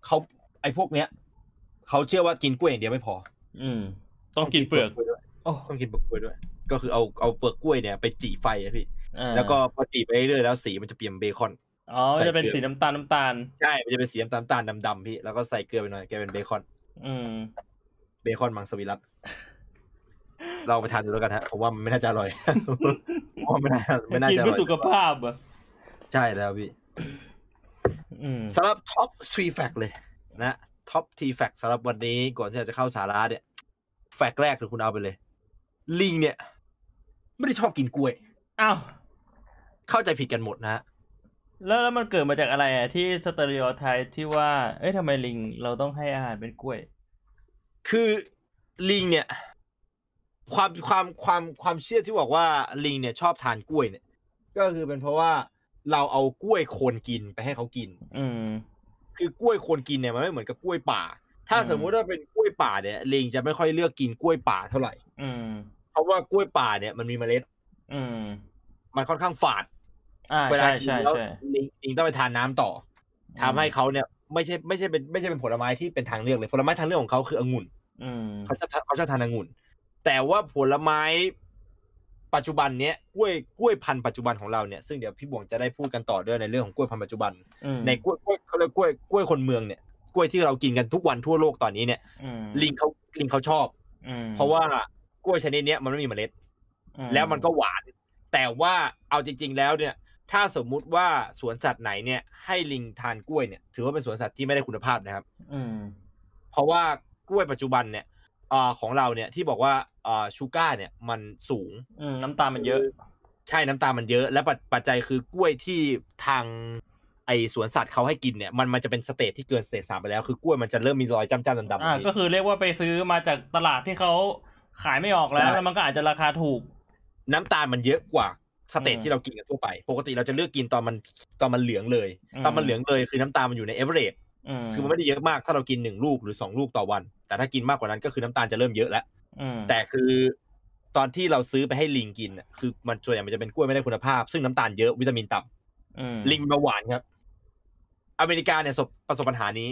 เขาไอ้พวกเนี้ยเขาเชื่อว่ากินกล้วยอย่างเดียวไม่พอต้องกินเปลือกด้วยต้องกินเปลือกกล้วยด้วยก็คือเอาเอาเปลือกกล้วยเนี่ยไปจี่ไฟอะพี่แล้วก็พอจี่ไปเรื่อยๆแล้วสีมันจะเปลี่ยนเบคอนอ๋อจะเป็นสีน้ำตาลน้ำตาลใช่มันจะเป็นสีน้ำตาลน้ำตาลดำๆพี่แล้วก็ใส่เกลือไปหน่อยแกเป็นเบคอนอืมเบคอนมังสวิรัติเราไปทานดูแล้วกันฮะผมว่ามันไม่น่าจะอร่อยเพราะมันไม่น่าจะอร่อยกินเพื่อสุขภาพอ่ะใช่แล้วพี่อืมสำหรับท็อปสาม fact เลยนะท็อปสาม fact สำหรับวันนี้ก่อนที่จะเข้าสาระเนี่ยแฟกต์แรกคือคุณเอาไปเลยลิงเนี่ยไม่ได้ชอบกินกล้วยอ้าวเข้าใจผิดกันหมดนะฮะแล้วแล้วมันเกิดมาจากอะไรอ่ะที่สเตอริโอไทป์ที่ว่าเอ้ยทำไมลิงเราต้องให้อาหารเป็นกล้วยคือลิงเนี่ยความความความความเชื่อที่บอกว่าลิงเนี่ยชอบทานกล้วยเนี่ยก็คือเป็นเพราะว่าเราเอากล้วยโคนกินไปให้เขากินอืมคือกล้วยโคนกินเนี่ยมันไม่เหมือนกับกล้วยป่าถ้าสมมุติว่าเป็นกล้วยป่าเนี่ยลิงจะไม่ค่อยเลือกกินกล้วยป่าเท่าไหร่อืมเพราะว่ากล้วยป่าเนี่ยมันมีเมล็ดอืมมันค่อนข้างฝาดเวลากินแล้วลิงต้องไปทานน้ำต่อทำให้เขาเนี่ยไม่ใช่ไม่ใช่เป็นไม่ใช่เป็นผลไม้ที่เป็นทางเลือกเลยผลไม้ทางเลือกของเขาคือองุ่นเขาจะเขาจะทานองุ่นแต่ว่าผลไม้ปัจจุบันเนี้ยกล้วยกล้วยพันธุ์ปัจจุบันของเราเนี่ยซึ่งเดี๋ยวพี่บ่วงจะได้พูดกันต่อด้วยในเรื่องของกล้วยพันธุ์ปัจจุบันในกล้วยกล้วยเขาเรียกกล้วยกล้วยคนเมืองเนี่ยกล้วยที่เรากินกันทุกวันทั่วโลกตอนนี้เนี่ยลิงเขาลิงเขาชอบเพราะว่ากล้วยชนิดเนี้ยมันไม่มีเมล็ดแล้วมันก็หวานแต่ว่าเอาจริงๆแล้วเนี่ยถ้าสมมุติว่าสวนสัตว์ไหนเนี่ยให้ลิงทานกล้วยเนี่ยถือว่าเป็นสวนสัตว์ที่ไม่ได้คุณภาพนะครับอืมเพราะว่ากล้วยปัจจุบันเนี่ยเอ่อของเราเนี่ยที่บอกว่าเอ่อชูก้าเนี่ยมันสูงอืมน้ำตาลมันเยอะใช่น้ำตาลมันเยอะและปัจจัยคือกล้วยที่ทางไอ้สวนสัตว์เขาให้กินเนี่ยมันมันจะเป็นสเตจที่เกินสเตจสามไปแล้วคือกล้วยมันจะเริ่มมีรอยจ้ำๆดำๆอ่าก็คือเรียกว่าไปซื้อมาจากตลาดที่เขาขายไม่ออกแล้วแล้วมันก็อาจจะราคาถูกน้ำตาลมันเยอะกว่าสเตจที่เรากินกันทั่วไปปกติเราจะเลือกกินตอนมันตอนมันเหลืองเลยตอนมันเหลืองเลยคือน้ำตาลมันอยู่ในเอเวอเรจคือมันไม่ได้เยอะมากถ้าเรากินหนึ่งลูกหรือสองลูกต่อวันแต่ถ้ากินมากกว่านั้นก็คือน้ำตาลจะเริ่มเยอะแล้วแต่คือตอนที่เราซื้อไปให้ลิงกินคือมันส่วนใหญ่มันจะเป็นกล้วยไม่ได้คุณภาพซึ่งน้ำตาลเยอะวิตามินต่ำลิงเป็นเบาหวานครับอเมริกาเนี่ยประสบปัญหานี้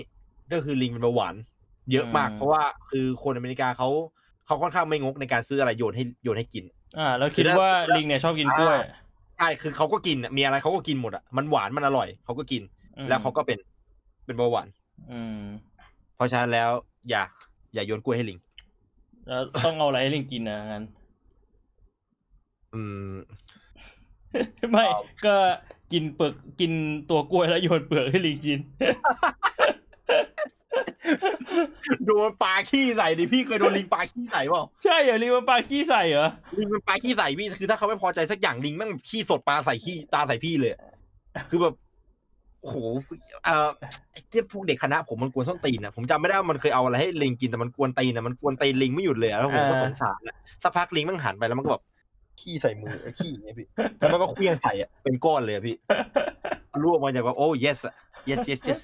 ก็คือลิงเป็นเบาหวานเยอะมากเพราะว่าคือคนอเมริกาเขาเขาค่อนข้างไม่งกในการซื้ออะไรโยนให้โยนให้กินอ่าแล้วคิดว่าลิงเนี่ยชอบกินกล้วยใช่คือเขาก็กินมีอะไรเขาก็กินหมดอ่ะมันหวานมันอร่อยเขาก็กินแล้วเขาก็เป็นเป็นเบาหวานอืมเพราะฉะนั้นแล้วอย่าอย่าโยนกล้วยให้ลิงแล้วต้องเอาอะไรให้ลิงกินนะงั้นอืมไม่ก็กินเปลือกกินตัวกล้วยแล้วโยนเปลือกให้ลิงกินโดนปลาขี้ใส่ดิพี่เคยโดนลิงปลาขี้ใส่เปล่าใช่เหรอลิงมันปลาขี้ใส่เหรอลิงมันปลาขี้ใส่พี่คือถ้าเขาไม่พอใจสักอย่างลิงแม่งขี้สดปลาใส่ขี้ตาใส่พี่เลยคือแบบโอ้โหเอ่อไอ้เจ้าพวกเด็กคณะผมมันกวนส้นตีนนะผมจำไม่ได้ว่ามันเคยเอาอะไรให้ลิงกินแต่มันกวนตีนนะมันกวนตีนลิงไม่หยุดเลยแล้วผมก็สงสารนะสักพักลิงแม่งหันไปแล้วมันก็แบบขี้ใส่มือขี้อย่างเงี้ยพี่แล้วมันก็เคลื่อนใส่อ่ะเป็นก้อนเลยพี่รั่วมาจากว่าโอ้ yes yes yes yes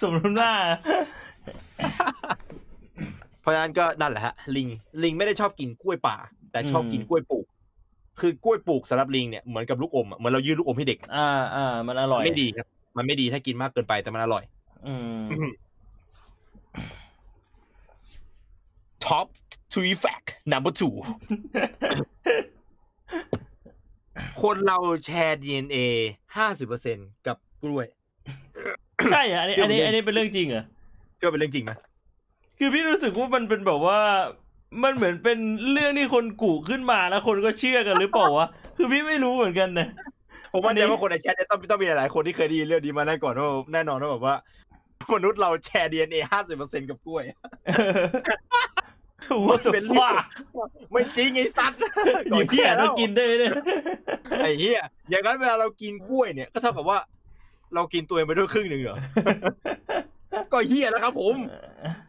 สมน้ำหน้าเพราะฉะนั้นก็นั่นแหละฮะลิงลิงไม่ได้ชอบกินกล้วยป่าแต่ชอบกินกล้วยปลูกคือกล้วยปลูกสำหรับลิงเนี่ยเหมือนกับลูกอมอ่ะเหมือนเรายื่นลูกอมให้เด็กอ่าอ่ามันอร่อยไม่ดีครับมันไม่ดีถ้ากินมากเกินไปแต่มันอร่อยอืม top three fact number two คนเราแชร์ ดี เอ็น เอ ห้าสิบเปอร์เซ็นต์ กับกล้วยใช่อะอันนี้อันนี้อันนี้เป็นเรื่องจริงเหรอก็เป็นเรื่องจริงนะคือพี่รู้สึกว่ามันเป็นแบบว่า มันเหมือนเป็นเรื่องที่คนกูขึ้นมาแล้วคนก็เชื่อกันหรือเปล่าวะคือพี่ไม่รู้เหมือนกันนะผมว่าใจว่าคนในแชทเนี่ยต้องต้องมีหลายคนที่เคยได้ยินเรื่องนี้มาแน่ก่อนว่าแน่นอนว่าแบบว่ามนุษย์เราแชร์ ดี เอ็น เอ ห้าสิบเปอร์เซ็นต์ กับกล้วยว่าเป็นว่าไม่จริงไอ้สัตว์อยู่เหี้ยแล้วกินได้เนี่ยไอ้เหี้ยอย่างนั้นเวลาเรากินกล้วยเนี่ยก็เท่ากับว่าเรากินตัวเองไปด้วยครึ่งนึงเหรอก็เหี้ยแล้วครับผม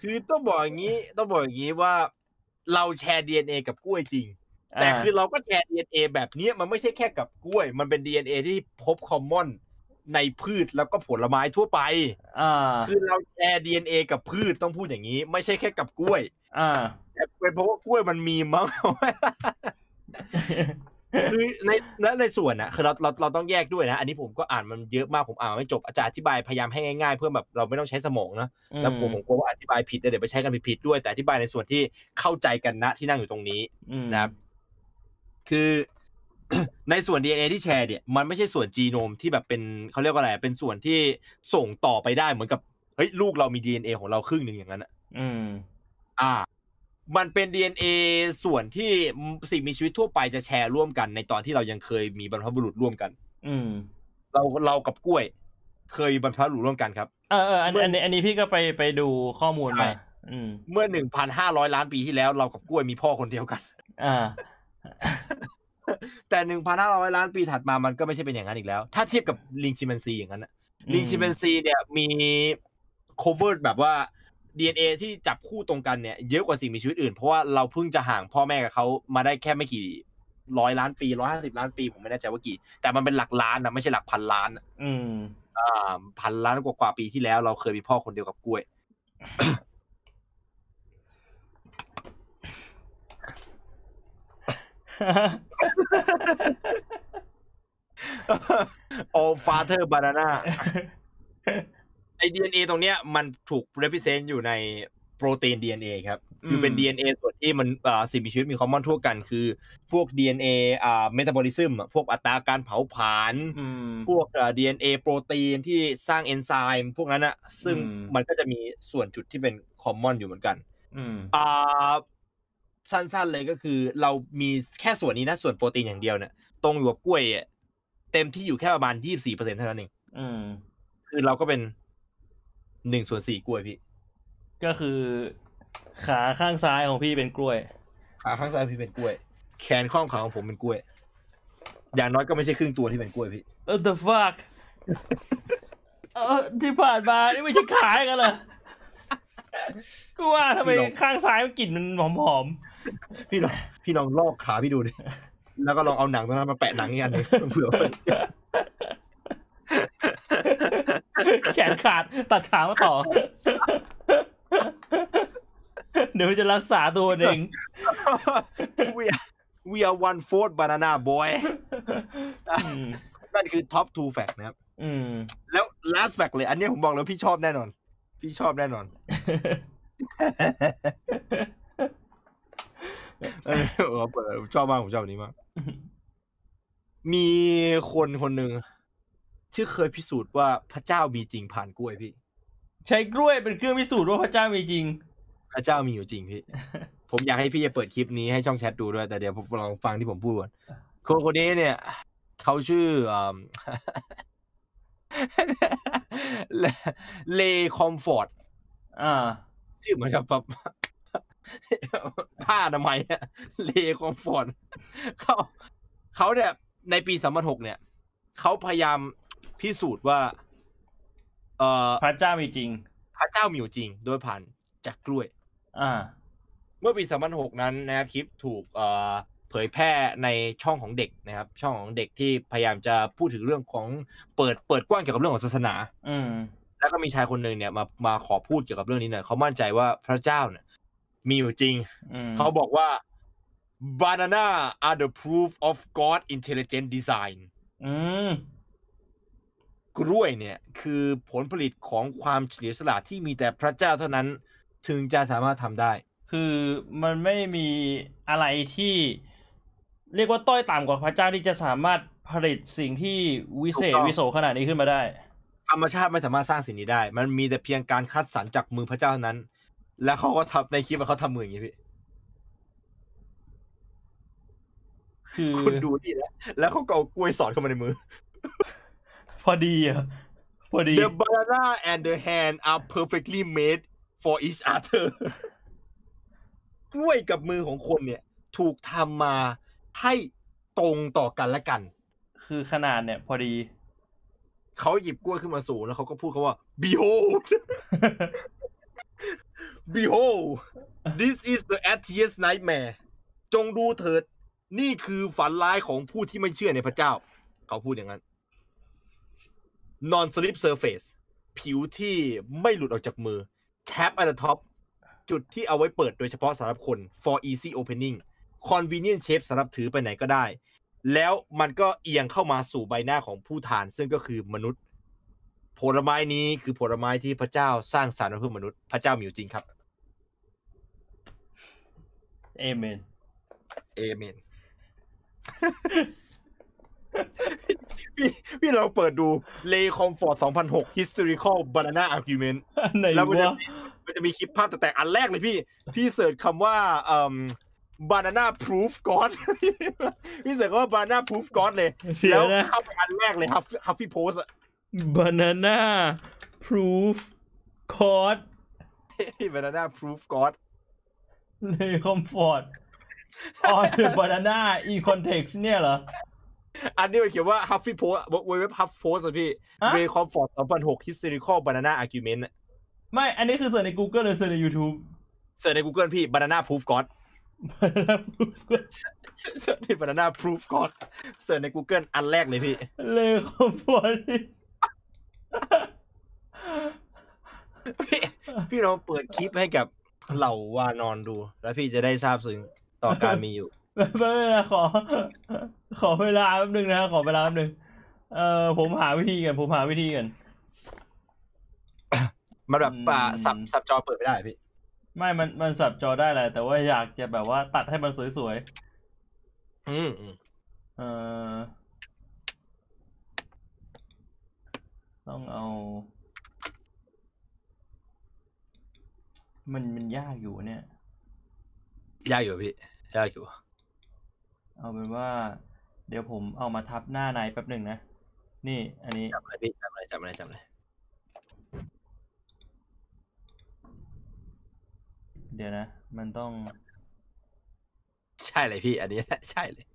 คือต้องบอกอย่างงี้ต้องบอกอย่างงี้ว่าเราแชร์ ดี เอ็น เอ กับกล้วยจริงแต่คือเราก็แชร์ ดี เอ็น เอ แบบนี้มันไม่ใช่แค่กับกล้วยมันเป็น ดี เอ็น เอ ที่พบคอมมอนในพืชแล้วก็ผลไม้ทั่วไปคือเราแชร์ ดี เอ็น เอ กับพืชต้องพูดอย่างนี้ไม่ใช่แค่กับกล้วยแต่เป็นเพราะว่ากล้วยมันมีมั้ง คือในและในส่วนนะคือเราเราเราต้องแยกด้วยนะอันนี้ผมก็อ่านมันเยอะมากผมอ่านไม่จบอาจารย์อธิบายพยายามให้ง่ายๆเพื่อแบบเราไม่ต้องใช้สมองนะแล้วผมผมกลัวว่าอธิบายผิดเดี๋ยวไปใช้กันผิดๆด้วยแต่อธิบายในส่วนที่เข้าใจกันนะที่นั่งอยู่ตรงนี้นะครับคือ ในส่วน ดี เอ็น เอ ที่แชร์เนี่ยมันไม่ใช่ส่วนจีโนมที่แบบเป็นเขาเรียกว่าอะไรเป็นส่วนที่ส่งต่อไปได้เหมือนกับเฮ้ยลูกเรามี ดี เอ็น เอ ของเราครึ่งนึงอย่างนั้นอ่ะอืมอ่ามันเป็น ดี เอ็น เอ ส่วนที่สิ่งมีชีวิตทั่วไปจะแชร์ร่วมกันในตอนที่เรายังเคยมีบรรพบุรุษร่วมกันอืมเราเรากับกล้วยเคยบรรพบุรุษร่วมกันครับเออๆอันอันอันนี้พี่ก็ไปไปดูข้อมูลมาอืมเมื่อ หนึ่งพันห้าร้อย ล้านปีที่แล้วเรากับกล้วยมีพ่อคนเดียวกันอ่าแต่ หนึ่งพันห้าร้อย ล้านปีถัดมามันก็ไม่ใช่เป็นอย่างนั้นอีกแล้วถ้าเทียบกับลิงชิมแปนซีอย่างนั้นนะลิงชิมแปนซีเนี่ยมีโคเวอร์แบบว่า ดี เอ็น เอ ที่จับคู่ตรงกันเนี่ยเยอะกว่าสิ่งมีชีวิตอื่นเพราะว่าเราเพิ่งจะห่างพ่อแม่กับเขามาได้แค่ไม่กี่ร้อยล้านปีหนึ่งร้อยห้าสิบล้านปีผมไม่แน่ใจว่ากี่แต่มันเป็นหลักล้านนะไม่ใช่หลักพันล้านอืมอ่าพันล้านกว่ากว่าปีที่แล้วเราเคยมีพ่อคนเดียวกับกล้วย All Father Banana ไอ้ ดี เอ็น เอ ตรงเนี้ยมันถูก represent อยู่ในโปรตีน ดี เอ็น เอ ครับคือเป็น ดี เอ็น เอ ส่วนที่มันอ่าสิ่งมีชีวิตมีคอมมอนทั่วกันคือพวก ดี เอ็น เอ อ่า metabolism พวกอัตราการเผาผลาญพวก ดี เอ็น เอ โปรตีนที่สร้างเอนไซม์พวกนั้นน่ะซึ่งมันก็จะมีส่วนจุดที่เป็นคอมมอนอยู่เหมือนกันอืมอ่าสั้นๆเลยก็คือเรามีแค่ส่วนนี้นะส่วนโปรตีนอย่างเดียวเนี่ยตรงอยู่กับกล้วยเต็มที่อยู่แค่ประมาณ ยี่สิบสี่เปอร์เซ็นต์ เท่านั้นเองอืมคือเราก็เป็น หนึ่งส่วนสี่ กล้วยพี่ก็คือขาข้างซ้ายของพี่เป็นกล้วยขาข้างซ้ายพี่เป็นกล้วยแขนข้างขวาของผมเป็นกล้วยอย่างน้อยก็ไม่ใช่ครึ่งตัวที่เป็นกล้วยพี่ What the fuck เออที่ผ่านมานี่ไม่ใช่ขายกันเหรอกูว่าทำไมข้างซ้ายมันกลิ่นมันหอมๆพี่ลองพี่ลองลอกขาพี่ดูดิแล้วก็ลองเอาหนังตรงนั้นมาแปะหนังอย่างนี้เผื่อแขนขาดตัดขามาต่อเดี๋ยวจะรักษาตัวเอง We are We are one fourth banana boy นั่นคือ top two fact นะครับแล้ว last fact เลยอันนี้ผมบอกแล้วพี่ชอบแน่นอนพี่ชอบแน่นอนเออผมชอบมากผมชอบอันนี้มากมีคนคนหนึ่งที่เคยพิสูจน์ว่าพระเจ้ามีจริงผ่านกล้วยพี่ใช้กล้วยเป็นเครื่องพิสูจน์ว่าพระเจ้ามีจริงพระเจ้ามีอยู่จริงพี่ผมอยากให้พี่จะเปิดคลิปนี้ให้ช่องแชทดูด้วยแต่เดี๋ยวผมลองฟังที่ผมพูดก่อนคนคนนี้เนี่ยเขาชื่อRay Comfort อ่าชื่อเหมือนกับผ้าอนามัยอ่ะ Ray Comfort เขาเขาเนี่ยในปีสองพันหกเนี่ยเขาพยายามพิสูจน์ว่าเอ่อพระเจ้ามีจริงพระเจ้ามีอยู่จริงโดยผ่านจากกล้วยอ่าเมื่อปีสองพันหกนั้นนะครับคลิปถูกเอ่อเผยแพร่ในช่องของเด็กนะครับช่องของเด็กที่พยายามจะพูดถึงเรื่องของเปิดเปิดกว้างเกี่ยวกับเรื่องของศาสนาอืมแล้วก็มีชายคนนึงเนี่ยมามาขอพูดเกี่ยวกับเรื่องนี้หน่อยเขามั่นใจว่าพระเจ้าเนี่ยมีอยู่จริงเขาบอกว่า Banana are the proof of God intelligent design อืมกล้วยเนี่ยคือผลผลิตของความเฉลียวฉลาดที่มีแต่พระเจ้าเท่านั้นถึงจะสามารถทำได้คือมันไม่มีอะไรที่เรียกว่าต้อยต่ำกว่าพระเจ้าที่จะสามารถผลิตสิ่งที่วิเศษวิโสขนาดนี้ขึ้นมาได้ธรรมชาติไม่สามารถสร้างสิ่งนี้ได้มันมีแต่เพียงการคัดสรรจากมือพระเจ้าเท่านั้นและเขาก็ทำในคลิปว่าเขาทำมืออย่างนี้พี่ คือคุณดูดินะแล้วเขาก็เอากล้วยสอดเข้ามาในมือพอดีอ่ะพอดี The banana and the hand are perfectly made for each other กล้วยกับมือของคนเนี่ยถูกทำมาให้ตรงต่อกันและกันคือขนาดเนี่ยพอดีเขาหยิบกล้วยขึ้นมาสูงแล้วเขาก็พูดเขาว่า behold behold this is the atheist nightmare จงดูเถิดนี่คือฝันร้ายของผู้ที่ไม่เชื่อในพระเจ้าเขาพูดอย่างนั้น non-slip surface ผิวที่ไม่หลุดออกจากมือ tap at the top จุดที่เอาไว้เปิดโดยเฉพาะสำหรับคน for easy opening convenient shape สำหรับถือไปไหนก็ได้แล้วมันก็เอียงเข้ามาสู่ใบหน้าของผู้ทานซึ่งก็คือมนุษย์ผลไม้นี้คือผลไม้ที่พระเจ้าสร้างสรรค์เพื่อมนุษย์พระเจ้ามีอยู่จริงครับเอเมนเอเมนพี่พี่เราเปิดดู Ray Comfort สองพันหก Historical Banana Argument แล้วมันจะมันจะมีคลิปภาพแต่อันแรกเลยพี่พี่เสิร์ชคำว่าเอ่อBanana Proof God พี่เสิร์ชว่า Banana Proof God เลยแล้วเข้าไปอันแรกเลยครับฮัฟฟี่โพสอ่ะ Banana Proof God Banana Proof God Ray Comfort on the banana in context เนี่ยเหรออันนี้มันเขียนว่าฮัฟฟี่โพสเว็บฮัฟโพสอ่ะพี่ Ray Comfort สองพันหก Historical Banana Argument ไม่อันนี้คือเสิร์ชใน Google หรือเสิร์ชใน YouTube เสิร์ชใน Google พี่ Banana Proof God banana proof god นี่ banana proof god เสิร์ชใน Google อันแรกเลยพี่เลขของพวกนี้พี่เราเปิดคลิปให้กับเหล่าวานอนดูแล้วพี่จะได้ทราบซึ้งต่อการมีอยู่แป๊บนึงนะขอขอเวลาแป๊บนึงนะขอเวลาแป๊บนึงเอ่อผมหาวิธีกันผมหาวิธีกันมันแบบป่าสับสับจอเปิดไม่ได้พี่ไม่มันมันสับจอได้แหละแต่ว่าอยากจะแบบว่าตัดให้มันสวยๆอืมเอ่อต้องเอามันมันยากอยู่เนี่ยยากอยู่พี่ยากอยู่เอาเป็นว่าเดี๋ยวผมเอามาทับหน้าในแป๊บหนึ่งนะนี่อันนี้จับเลยพี่จับเลยจับเลยจับเลยเดี๋ยวนะมันต้องใช่เลยพี่อันนี้ใช่เลย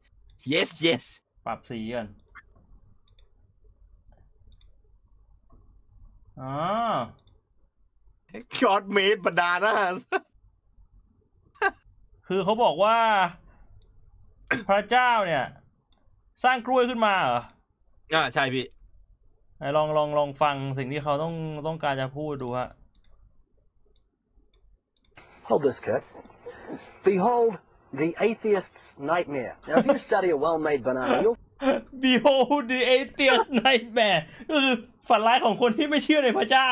yes yes ปรับสีก่อนอ๋อ God made bananas คือเขาบอกว่าพระเจ้าเนี่ยสร้างกล้วยขึ้นมาเหรออ่าใช่พี่ลองลองลองฟังสิ่งที่เขาต้องต้องการจะพูดดูฮะHold this, Kurt. Behold the atheist's nightmare. Now, if you study a well-made banana, you'll behold the atheist's nightmare. คือฝันร้ายของคนที่ไม่เชื่อในพระเจ้า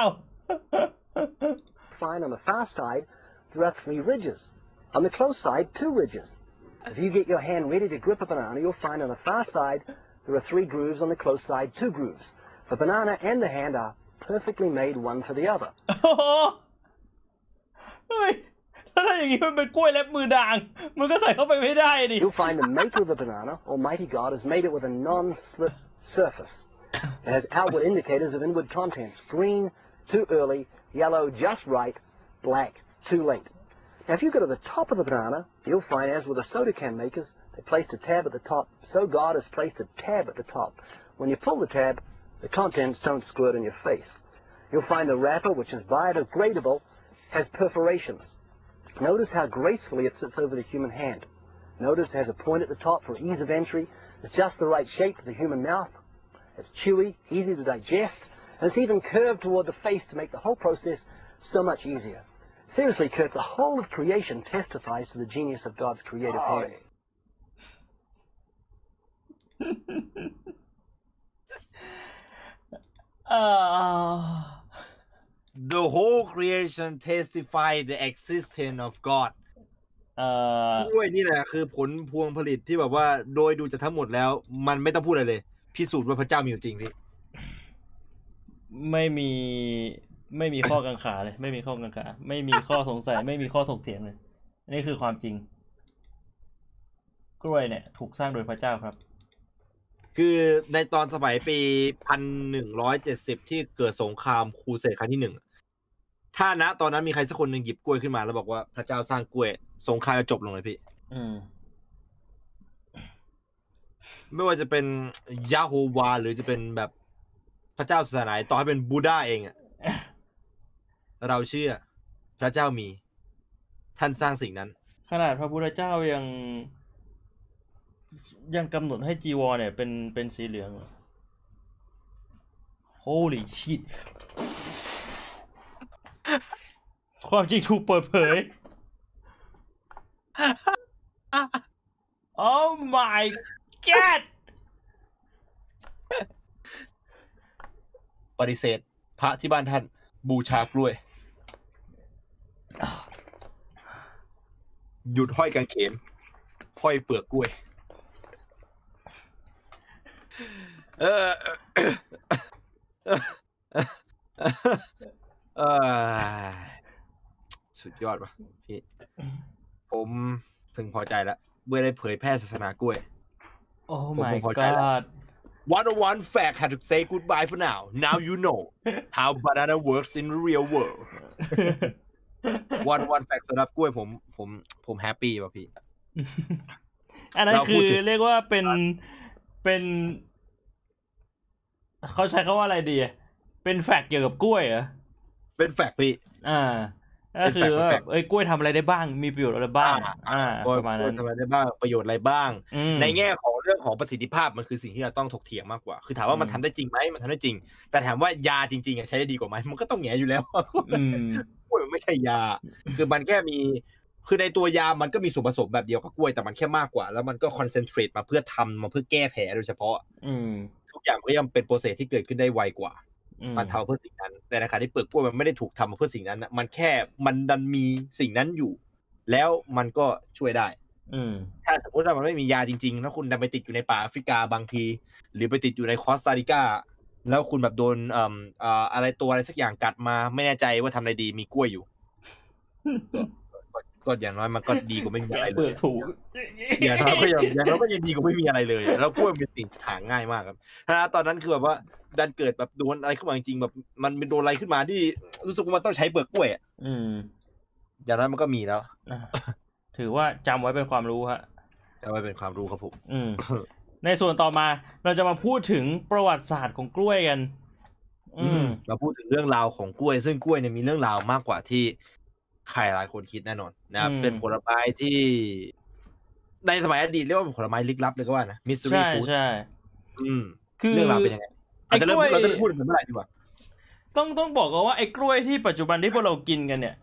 Find on the far side there are three ridges. On the close side, two ridges. If you get your hand ready to grip a banana, you'll find on the far side there are three grooves. On the close side, two grooves. The banana and the hand are perfectly made one for the other. เฮ้ยถ้าอย่างนี้มันเป็นกล้วยเล็บมือด่างมันก็ใส่เข้าไปไม่ได้ดิ You'll find the maker of the banana, Almighty God, has made it with a non-slip surface. It has outward indicators of inward contents: green, too early; yellow, just right; black, too late. Now, if you go to the top of the banana, you'll find, as with the soda can makers, they placed a tab at the top. So God has placed a tab at the top. When you pull the tab, the contents don't squirt in your face. You'll find the wrapper, which is biodegradable, has perforations. Notice how gracefully it sits over the human hand. Notice it has a point at the top for ease of entry. It's just the right shape for the human mouth. It's chewy, easy to digest, and it's even curved toward the face to make the whole process so much easier. Seriously, Kurt, the whole of creation testifies to the genius of God's creative hand. Oh. The whole creation testifies the existence of God เอ่อด้วยนี่แหละคือผลพวงผลิตที่แบบว่าโดยดูจากทั้งหมดแล้วมันไม่ต้องพูดอะไรเลยพิสูจน์ว่าพระเจ้ามีอยู่จริงพี่ไม่มีไม่มีข้อกังขาเลยไม่มีข้อกังขาไม่มีข้อสงสัยไม่มีข้อถกเถียงเลยนี่คือความจริง กล้วยเนี่ยถูกสร้างโดยพระเจ้าครับคือในตอนสมัยปีหนึ่งพันหนึ่งร้อยเจ็ดสิบที่เกิดสงครามครูเสดครั้งที่หนึ่งถ้านะตอนนั้นมีใครสักคนนึงหยิบกล้วยขึ้นมาแล้วบอกว่าพระเจ้าสร้างกล้วยสงครามจะจบลงเลยพี่อืมไม่ว่าจะเป็นยะโฮวาหรือจะเป็นแบบพระเจ้าศาสนาต่อให้เป็นบูดาเองอะเราเชื่อพระเจ้ามีท่านสร้างสิ่งนั้นขนาดพระพุทธเจ้ายังยังกำหนดให้จีวรเนี่ยเป็นเป็นสีเหลือง Holy shit ความจริงถูกเปิดเผย Oh my god ปฏิเสธพระที่บ้านท่านบูชากล้วยหยุดห้อยกางเขนห้อยเปลือกกล้วยเออเออสุดยอดว่ะพี่ผมพึงพอใจแล้วเมื่อได้เผยแพร่ศาสนากล้วยโอ้ my god one oh one fact had to say goodbye for now now you know how banana works in the real world one oh one fact สำหรับกล้วยผมผมผมแฮปปี้ป่ะพี่อันนั้นคือเรียกว่าเป็นเป็นเขาใช้คำว่าอะไรดีเป็นแฟกต์เกี่ยวกับกล้วยเหรอเป็นแฟกต์พี่อ่าก็คือว่าเอ้ยกล้วยทำอะไรได้บ้างมีประโยชน์อะไรบ้างอ่าประมาณนั้นทำอะไรได้บ้างประโยชน์อะไรบ้างในแง่ของเรื่องของประสิทธิภาพมันคือสิ่งที่เราต้องถกเถียงมากกว่าคือถามว่ามันทำได้จริงไหมมันทำได้จริงแต่ถามว่ายาจริงๆใช้ได้ดีกว่าไหมมันก็ต้องแง่อยู่แล้วกล้วยมันไม่ใช่ยาคือมันแค่มีคือในตัวยามันก็มีส่วนผสมแบบเดียวกับกล้วยแต่มันแค่มากกว่าแล้วมันก็คอนเซนเทรตมาเพื่อทำมาเพื่อแก้แผลโดยเฉพาะทุกอย่างก็ยังเป็นโปรเซสที่เกิดขึ้นได้ไวกว่าบรรเทาเพื่อสิ่งนั้นแต่ในขณะที่เปลือกกล้วยมันไม่ได้ถูกทำมาเพื่อสิ่งนั้นนะมันแค่มันดันมีสิ่งนั้นอยู่แล้วมันก็ช่วยได้ถ้าสมมติว่ามันไม่มียาจริงๆแล้วคุณดันไปติดอยู่ในป่าแอฟริกาบางทีหรือไปติดอยู่ในคอสตาริกาแล้วคุณแบบโดนเอ่อเอ่ออะไรตัวอะไรสักอย่างกัดมาไม่แน่ใจว่าทำอะไรดีมีกล้วยอยู่ ก็อย่างน้อยมันก็ดีกว่าไม่มีอะไรเลยถูกอย่างน้อยก็อย่างน้อยก็ยังดีกว่าไม่มีอะไรเลยแล้วกล้วยเป็นสิ่งหาง่ายมากครับนะตอนนั้นคือแบบว่าดันเกิดแบบโดนอะไรขึ้นมาจริงๆแบบมันเป็นโดนอะไรขึ้นมาที่รู้สึกว่ามันต้องใช้เปลือกกล้วยอืมอย่างนั้นมันก็มีแล้วถือว่าจำไว้เป็นความรู้ฮะจำไว้เป็นความรู้ครับผมอืมในส่วนต่อมาเราจะมาพูดถึงประวัติศาสตร์ของกล้วยกันอืมเราพูดถึงเรื่องราวของกล้วยซึ่งกล้วยเนี่ยมีเรื่องราวมากกว่าที่ใครหลายคนคิดแน่นอนนะครับเป็นผลไม้ที่ในสมัยอดีตเรียกว่าผลไม้ลึกลับเลยก็ว่านะมิสซิสซิปปีใช่อืมคือเรื่องราวเป็นยังไงอาจจะเริ่มเราจะพูดถึงเมื่อไหร่ดีกว่าต้องต้องบอกก่อนว่าไอ้กล้วยที่ปัจจุบันที่พวกเรากินกันเนี่ย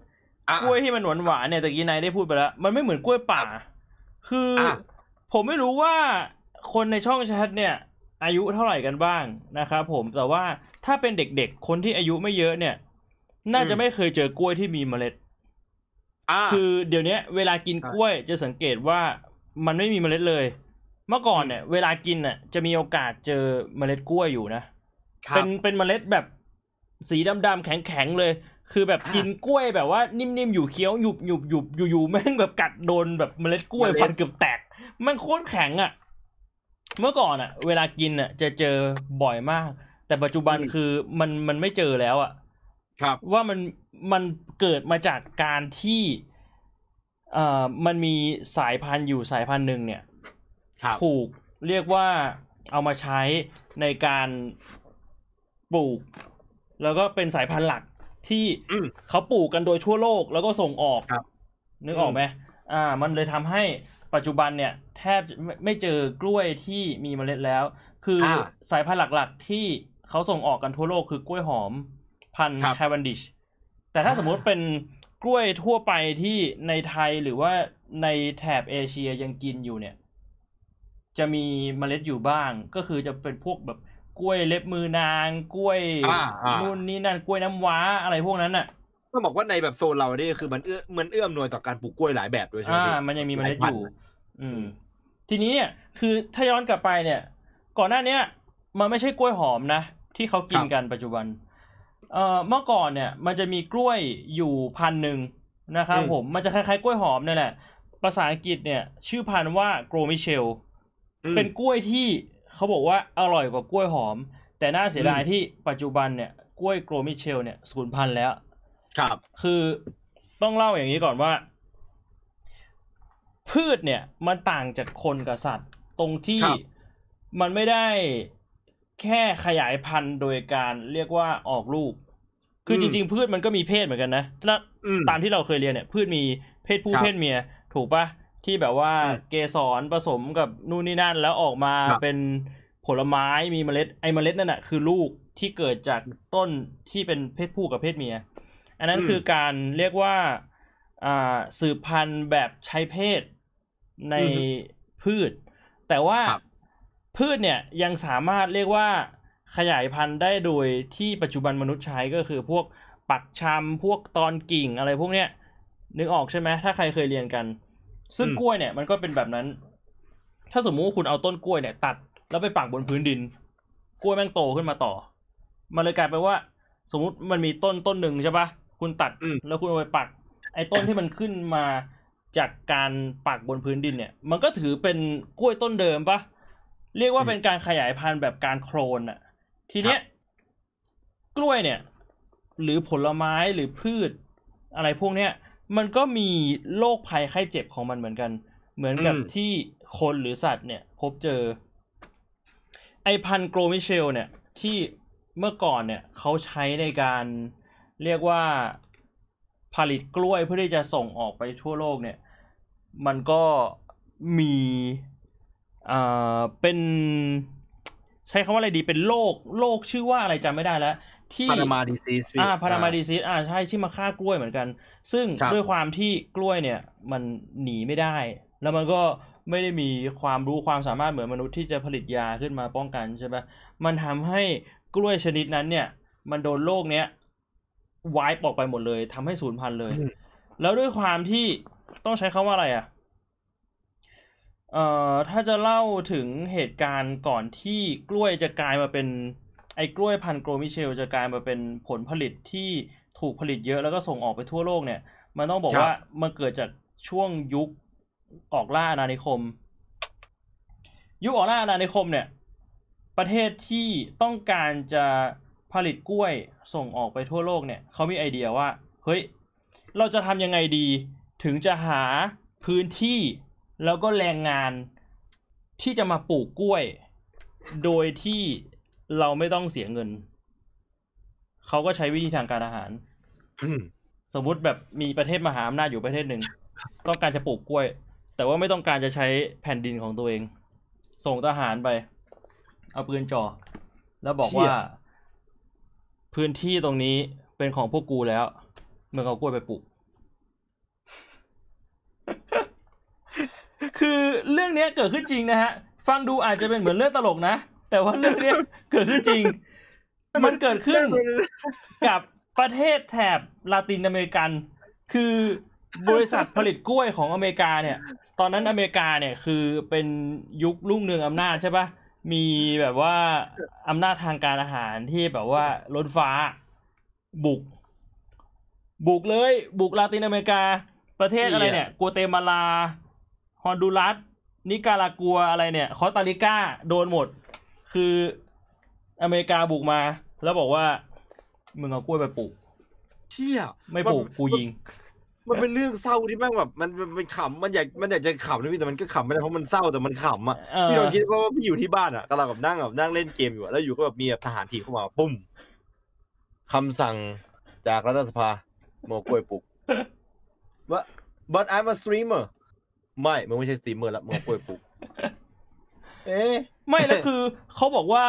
กล้วยที่มันหวานๆเนี่ยตะกี้นายได้พูดไปแล้วมันไม่เหมือนกล้วยป่าคือผมไม่รู้ว่าคนในช่องแชทเนี่ยอายุเท่าไหร่กันบ้างนะครับผมแต่ว่าถ้าเป็นเด็กๆคนที่อายุไม่เยอะเนี่ยน่าจะไม่เคยเจอกล้วยที่มีเมล็ดคือเดี๋ยวนี้เวลากินกล้วยจะสังเกตว่ามันไม่มีเมล็ดเลยเมื่อก่อนเนี่ยเวลากินน่ะจะมีโอกาสเจอเมล็ดกล้วยอยู่นะเป็นเป็นเมล็ดแบบสีดำๆแข็งๆเลยคือแบบกินกล้วยแบบว่านิ่มๆอยู่เคี้ยวหยุบหยุบหยุบอยู่ๆแม่งแบบกัดโดนแบบเมล็ดกล้วยฟันเกือบแตกมันโคตรแข็งอ่ะเมื่อก่อนอ่ะเวลากินอ่ะจะเจอบ่อยมากแต่ปัจจุบันคือมันมันไม่เจอแล้วอ่ะว่ามันมันเกิดมาจากการที่เอ่อมันมีสายพันธุ์อยู่สายพันธุ์หนึ่งเนี่ยถูกเรียกว่าเอามาใช้ในการปลูกแล้วก็เป็นสายพันธุ์หลักที่เขาปลูกกันโดยทั่วโลกแล้วก็ส่งออกนึกออกไหมอ่ามันเลยทำให้ปัจจุบันเนี่ยแทบไม่เจอกล้วยที่มีเมล็ดแล้วคือสายพันธุ์หลักๆที่เขาส่งออกกันทั่วโลกคือกล้วยหอมพันธุ์ Cavendish แต่ถ้าสมมติเป็นกล้วยทั่วไปที่ในไทยหรือว่าในแถบเอเชียยังกินอยู่เนี่ยจะมีเมล็ดอยู่บ้างก็คือจะเป็นพวกแบบกล้วยเล็บมือนางกล้วยนู่นนี่นั่นกล้วยน้ำว้าอะไรพวกนั้นน่ะก็บอกว่าในแบบโซนเราเนี่ยคือมันเอื้อมันเอื้อมหน่วยต่อการปลูกกล้วยหลายแบบด้วยใช่ไหมอ่ามันยังมีเมล็ดอยู่อืมทีนี้เนี่ยคือถ้าย้อนกลับไปเนี่ยก่อนหน้านี้มันไม่ใช่กล้วยหอมนะที่เขากินกันปัจจุบันเอ่อเมื่อก่อนเนี่ยมันจะมีกล้วยอยู่พันหนึ่งนะครับผมมันจะคล้ายๆกล้วยหอมนี่แหละ ภาษาอังกฤษเนี่ยชื่อพันธุ์ว่าโกรมิเชลเป็นกล้วยที่เขาบอกว่าอร่อยกว่ากล้วยหอมแต่น่าเสียดายที่ปัจจุบันเนี่ยกล้วยโกรมิเชลเนี่ยสูญพันธุ์แล้วครับคือต้องเล่าอย่างนี้ก่อนว่าพืชเนี่ยมันต่างจากคนกับสัตว์ตรงที่มันไม่ได้แค่ขยายพันธุ์โดยการเรียกว่าออกลูกคือจริงๆพืชมันก็มีเพศเหมือนกันนะแล้วตามที่เราเคยเรียนเนี่ยพืชมีเพศผู้เพศเมียถูกปะที่แบบว่าเกสรผสมกับนู่นนี่นั่นแล้วออกมาเป็นผลไม้มีเมล็ดไอเมล็ดนั่นน่ะคือลูกที่เกิดจากต้นที่เป็นเพศผู้กับเพศเมียอันนั้นคือการเรียกว่าอ่าสืบพันธุ์แบบใช้เพศในพืชแต่ว่าพืชเนี่ยยังสามารถเรียกว่าขยายพันธุ์ได้โดยที่ปัจจุบันมนุษย์ใช้ก็คือพวกปักชำพวกตอนกิ่งอะไรพวกเนี้ยนึกออกใช่ไหมถ้าใครเคยเรียนกันซึ่งกล้วยเนี่ยมันก็เป็นแบบนั้นถ้าสมมติว่าคุณเอาต้นกล้วยเนี่ยตัดแล้วไปปักบนพื้นดินกล้วยแม่งโตขึ้นมาต่อมันเลยกลายเป็นว่าสมมติมันมีต้นต้นหนึ่งใช่ปะคุณตัดแล้วคุณเอาไปปักไอ้ต้นที่มันขึ้นมาจากการปักบนพื้นดินเนี่ยมันก็ถือเป็นกล้วยต้นเดิมปะเรียกว่าเป็นการขยายพันธุ์แบบการโคลนอะทีเนี้ยกล้วยเนี่ยหรือผลไม้หรือพืชอะไรพวกเนี้ยมันก็มีโรคภัยไข้เจ็บของมันเหมือนกันเหมือนกับที่คนหรือสัตว์เนี่ยพบเจอไอพันธุ์โกรมิเชลเนี่ยที่เมื่อก่อนเนี่ยเขาใช้ในการเรียกว่าผลิตกล้วยเพื่อที่จะส่งออกไปทั่วโลกเนี่ยมันก็มีอ่าเป็นใช้คำว่าอะไรดีเป็นโรคโรคชื่อว่าอะไรจำไม่ได้แล้วที่ Panama disease อ่า Panama disease อ่าใช่ที่มาฆ่ากล้วยเหมือนกันซึ่งด้วยความที่กล้วยเนี่ยมันหนีไม่ได้แล้วมันก็ไม่ได้มีความรู้ความสามารถเหมือนมนุษย์ที่จะผลิตยาขึ้นมาป้องกันใช่ไหมมันทำให้กล้วยชนิดนั้นเนี่ยมันโดนโรคเนี้ยวายออกไปหมดเลยทำให้สูญพันธุ์เลยแล้วด้วยความที่ต้องใช้คำว่าอะไรอ่ะเอ่อถ้าจะเล่าถึงเหตุการณ์ก่อนที่กล้วยจะกลายมาเป็นไอ้กล้วยพันธุ์โกรมิเชลจะกลายมาเป็นผลผลิตที่ถูกผลิตเยอะแล้วก็ส่งออกไปทั่วโลกเนี่ยมันต้องบอกว่ามันเกิดจากช่วงยุคออกล่าอาณานิคมยุคออกล่าอาณานิคมเนี่ยประเทศที่ต้องการจะผลิตกล้วยส่งออกไปทั่วโลกเนี่ยเขามีไอเดียว่าเฮ้ยเราจะทำยังไงดีถึงจะหาพื้นที่แล้วก็แรงงานที่จะมาปลูกกล้วยโดยที่เราไม่ต้องเสียเงินเขาก็ใช้วิธีทางการทหาร สมมุติแบบมีประเทศมหาอำนาจอยู่ประเทศหนึ่ง ต้องการจะปลูกกล้วยแต่ว่าไม่ต้องการจะใช้แผ่นดินของตัวเองส่งทหารไปเอาปืนจ่อแล้วบอกว่าพื้นที่ตรงนี้เป็นของพวกกูแล้วมึงเอากล้วยไปปลูก คือเรื่องนี้เกิดขึ้นจริงนะฮะฟังดูอาจจะเป็นเหมือนเรื่องตลกนะแต่ว่าเรื่องนี้เกิดขึ้นจริงมันเกิดขึ้นกับประเทศแถบลาตินอเมริกันคือบริษัทผลิตกล้วยของอเมริกาเนี่ยตอนนั้นอเมริกาเนี่ยคือเป็นยุครุ่งเรืองอำนาจใช่ป่ะมีแบบว่าอำนาจทางการอาหารที่แบบว่าล้นฟ้าบุกบุกเลยบุกลาตินอเมริกาประเทศอะไรเนี่ยกัวเตมาลาฮอนดูรัสนิการากัวอะไรเนี่ยคอสตาริกาโดนหมดคืออเมริกาบุกมาแล้วบอกว่ามึงเอากล้วยไปปลูกเชี่ยไม่ปลูกกูยิงมันเป็นเรื่องเศร้าที่แม่งแบบมันมันขำมันอยากมันอยากจะขำนะพี่แต่มันก็ขำไม่ได้เพราะมันเศร้าแต่มันขำอ่ะพี่ลองคิดว่าพี่อยู่ที่บ้านอ่ะกำลังกับนั่งแบบนั่งเล่นเกมอยู่แล้วอยู่ก็แบบมีทหารถีบเข้ามาปุ้มคำสั่งจากรัฐสภาโมกล้วยปลูกว่า but I'm a streamer ไม่มึงไม่ใช่สตรีมเมอร์ละโมกล้วยปลูกเอ๊ะไม่แล้วคือเขาบอกว่า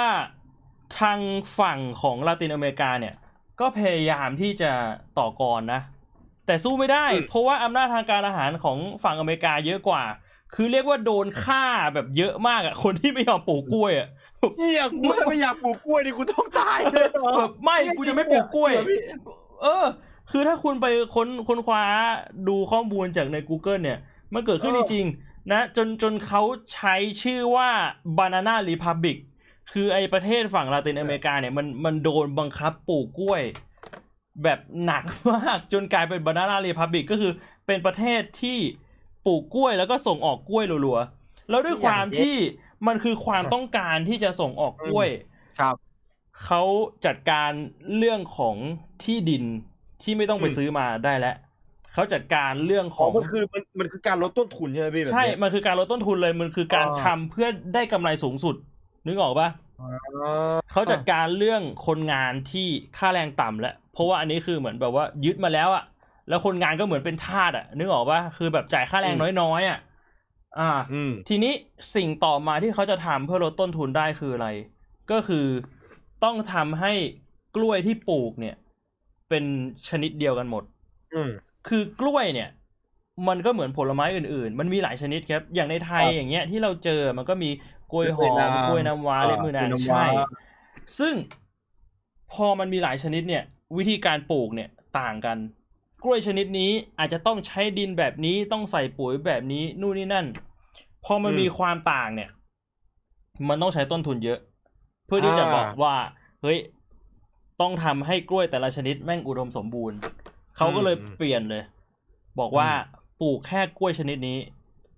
ทางฝั่งของลาตินอเมริกาเนี่ยก็พยายามที่จะต่อกรนะแต่สู้ไม่ได้เพราะว่าอำนาจทางการอาหารของฝั่งอเมริกาเยอะกว่าคือเรียกว่าโดนฆ่าแบบเยอะมากอ่ะคนที่ไม่ยอมปลูกกล้วยอ่ะเนี่ยกูไม่อยากปลูกกล้วยดิกูต้องตายเลยแบบไม่กูจะไม่ปลูกกล้วยเออคือถ้าคุณไปค้นค้นคว้าดูข้อมูลจากใน Google เนี่ยมันเกิดขึ้นจริงนะจนจนเขาใช้ชื่อว่า Banana Republic คือไอประเทศฝั่งลาตินอเมริกาเนี่ยมันมันโดนบังคับปลูกกล้วยแบบหนักมากจนกลายเป็น Banana Republic ก็คือเป็นประเทศที่ ปลูกกล้วยแล้วก็ส่งออกกล้วยรัวๆแล้วด้วยความที่มันคือความต้องการที่จะส่งออกกล้วยครับเขาจัดการเรื่องของที่ดินที่ไม่ต้องไปซื้อมาได้แล้วเขาจัดการเรื่องของมันคือมันมันคือการลดต้นทุนใช่ไหมพี่แบบใช่มันคือการลดต้นทุนเลยมันคือการทำเพื่อได้กำไรสูงสุดนึกออกปะเขาจัดการเรื่องคนงานที่ค่าแรงต่ำแล้วเพราะว่าอันนี้คือเหมือนแบบว่ายึดมาแล้วอะแล้วคนงานก็เหมือนเป็นทาสอะนึกออกปะคือแบบจ่ายค่าแรงน้อยๆอะอ่าทีนี้สิ่งต่อมาที่เขาจะทำเพื่อลดต้นทุนได้คืออะไรก็คือต้องทำให้กล้วยที่ปลูกเนี่ยเป็นชนิดเดียวกันหมดคือกล้วยเนี่ยมันก็เหมือนผลไม้อื่นๆมันมีหลายชนิดครับอย่างในไทยอย่างเงี้ยที่เราเจอมันก็มีกล้วยหอมกล้วยน้ำว้าเล็บมือนางใช่ซึ่งพอมันมีหลายชนิดเนี่ยวิธีการปลูกเนี่ยต่างกันกล้วยชนิดนี้อาจจะต้องใช้ดินแบบนี้ต้องใส่ปุ๋ยแบบนี้นู่นนี่นั่นพอมันมีความต่างเนี่ยมันต้องใช้ต้นทุนเยอะเพื่อที่จะบอกว่าเฮ้ยต้องทำให้กล้วยแต่ละชนิดแม่งอุดมสมบูรณ์เขาก็เลยเปลี่ยนเลยบอกว่าปลูกแค่กล้วยชนิดนี้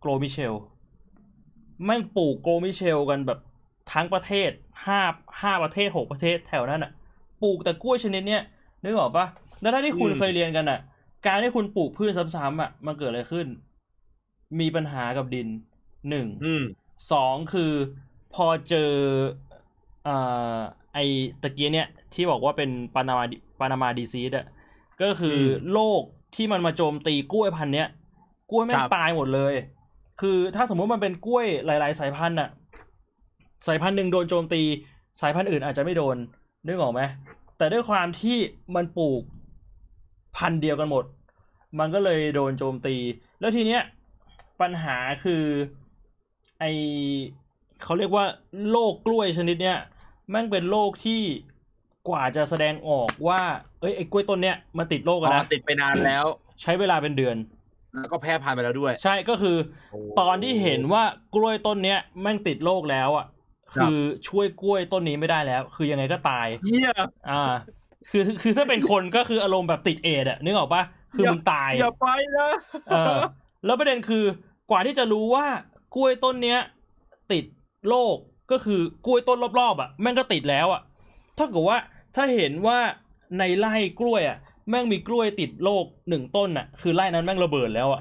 โกลมิเชลแม่งปลูกโกลมิเชลกันแบบทั้งประเทศห้า ห้าประเทศหกประเทศแถวนั้นน่ะปลูกแต่กล้วยชนิดเนี้ยนึกออกปะแล้วถ้าที่คุณเคยเรียนกันน่ะการที่คุณปลูกพืชซ้ำๆอ่ะมันเกิดอะไรขึ้นมีปัญหากับดินหนึ่งอือสองคือพอเจอเอ่อไอ้ตะเกียเนี่ยที่บอกว่าเป็น Panama Panama disease อ่ะก็คือโรคที่มันมาโจมตีกล้วยพันธุ์เนี้ยกล้วยไม่ตายหมดเลยคือถ้าสมมุติมันเป็นกล้วยหลายๆสายพันธุ์น่ะสายพันธุ์หนึ่งโดนโจมตีสายพันธุ์อื่นอาจจะไม่โดนนึกออกไหมแต่ด้วยความที่มันปลูกพันธุ์เดียวกันหมดมันก็เลยโดนโจมตีแล้วทีเนี้ยปัญหาคือไอเขาเรียกว่าโรคกล้วยชนิดเนี้ยแม่งเป็นโรคที่กว่าจะแสดงออกว่าเอ้ยไอ้กล้วยต้นเนี้ยมันติดโรคแล้วนะติดไปนานแล้วใช้เวลาเป็นเดือนแล้วก็แพร่พันธุ์ไปแล้วด้วยใช่ก็คือตอนที่เห็นว่ากล้วยต้นเนี้ยแม่งติดโรคแล้วอ่ะคือช่วยกล้วยต้นนี้ไม่ได้แล้วคือยังไงก็ตายเหี้ยอ่าคือคือถ้าเป็นคนก็คืออารมณ์แบบติดเอดอ่ะนึกออกป่ะคือมึงตายอย่าไปนะเออแล้วประเด็นคือกว่าที่จะรู้ว่ากล้วยต้นเนี้ยติดโรคก็คือกล้วยต้นรอบๆอ่ะแม่งก็ติดแล้วอ่ะถ้าเกิดว่าถ้าเห็นว่าในไร่กล้วยอ่ะแม่งมีกล้วยติดโรคหนึ่งต้นอ่ะคือไร่นั้นแม่งระเบิดแล้วอ่ะ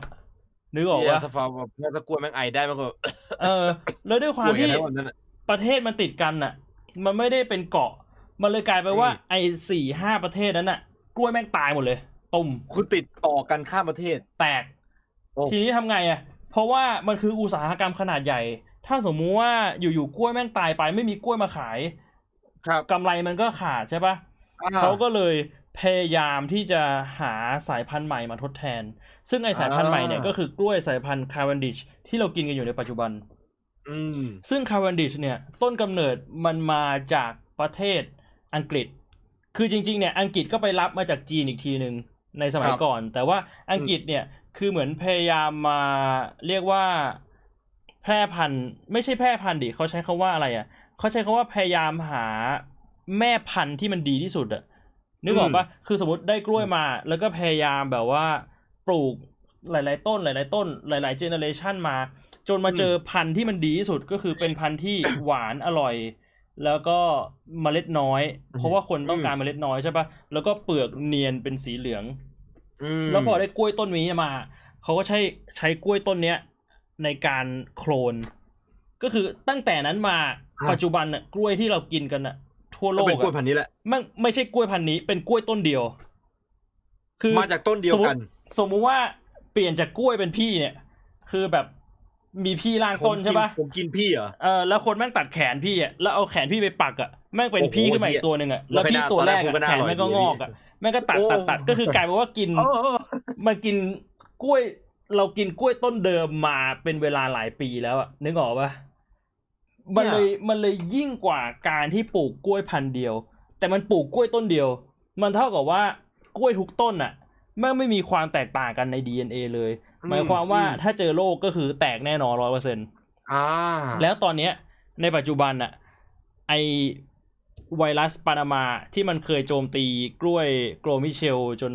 นึกออกว่าถ้าฟาวถ้ากล้วยแม่งไอได้มันก็เออแล้วด้วยความที่ประเทศมันติดกันอ่ะมันไม่ได้เป็นเกาะมันเลยกลายไปว่าไอ้สี่ห้าประเทศนั้นอ่ะกล้วยแม่งตายหมดเลยตุ่มคือติดต่อกันข้ามประเทศแตกทีนี้ทำไงอ่ะเพราะว่ามันคืออุตสาหกรรมขนาดใหญ่ถ้าสมมุติว่าอยู่ๆกล้วยแม่งตายไปไม่มีกล้วยมาขายกำไรมันก็ขาดใช่ปะเขาก็เลยพยายามที่จะหาสายพันธุ์ใหม่มาทดแทนซึ่งไอสายพันธุ์ใหม่เนี่ยก็คือกล้วยสายพันธุ์ Cavendish ที่เรากินกันอยู่ในปัจจุบันซึ่ง Cavendish เนี่ยต้นกำเนิดมันมาจากประเทศอังกฤษคือจริงๆเนี่ยอังกฤษก็ไปรับมาจากจีนอีกทีนึงในสมัยก่อนแต่ว่าอังกฤษเนี่ยคือเหมือนพยายามมาเรียกว่าแพร่พันธุ์ไม่ใช่แพร่พันธุ์ดิเขาใช้คำว่าอะไรอ่ะเขาใช้คำว่าพยายามหาแม่พันธุ์ที่มันดีที่สุดอะนึกออกปะคือสมมติได้กล้วยมาแล้วก็พยายามแบบว่าปลูกหลายๆต้นหลายๆต้นหลายๆเจเนเรชันมาจนมาเจอพันธุ์ที่มันดีที่สุดก็คือเป็นพันธุ์ที่หวานอร่อยแล้วก็เมล็ดน้อยเพราะว่าคนต้องการเมล็ดน้อยใช่ปะแล้วก็เปลือกเนียนเป็นสีเหลืองแล้วพอได้กล้วยต้นนี้มาเขาก็ใช้ใช้กล้วยต้นเนี้ยในการโคลนก็คือตั้งแต่นั้นมาปัจจุบันน่ะกล้วยที่เรากินกันน่ะทั่วโลกเป็นกล้วยพันธุ์นี้แหละไม่ไม่ใช่กล้วยพันธุ์นี้เป็นกล้วยต้นเดียวคือมาจากต้นเดียวกันสมมุติว่าเปลี่ยนจากกล้วยเป็นพี่เนี่ยคือแบบมีพี่ล่างต้นใช่ป่ะผมกินพี่เหรอเออแล้วคนแม่งตัดแขนพี่อ่ะแล้วเอาแขนพี่ไปปักอ่ะแม่งเป็นพี่ขึ้นมาอีกตัวนึงอ่ะแล้วพี่ตัวแรกแขนแม่งก็งอกอ่ะแม่งก็ตัดตัดตัดก็คือกลายเป็นว่ากินมันกินกล้วยเรากินกล้วยต้นเดิมมาเป็นเวลาหลายปีแล้วอ่ะนึกออกป่ะมันเลยมันเลยยิ่งกว่าการที่ปลูกกล้วยพันธุ์เดียวแต่มันปลูกกล้วยต้นเดียวมันเท่ากับว่ากล้วยทุกต้นน่ะแม่งไม่มีความแตกต่างกันใน ดี เอ็น เอ เลยหมายความว่าถ้าเจอโรคก็คือแตกแน่นอน ร้อยเปอร์เซ็นต์ อ่าแล้วตอนเนี้ยในปัจจุบันน่ะไอไวรัสปานามาที่มันเคยโจมตีกล้วยโกลมิเชลจน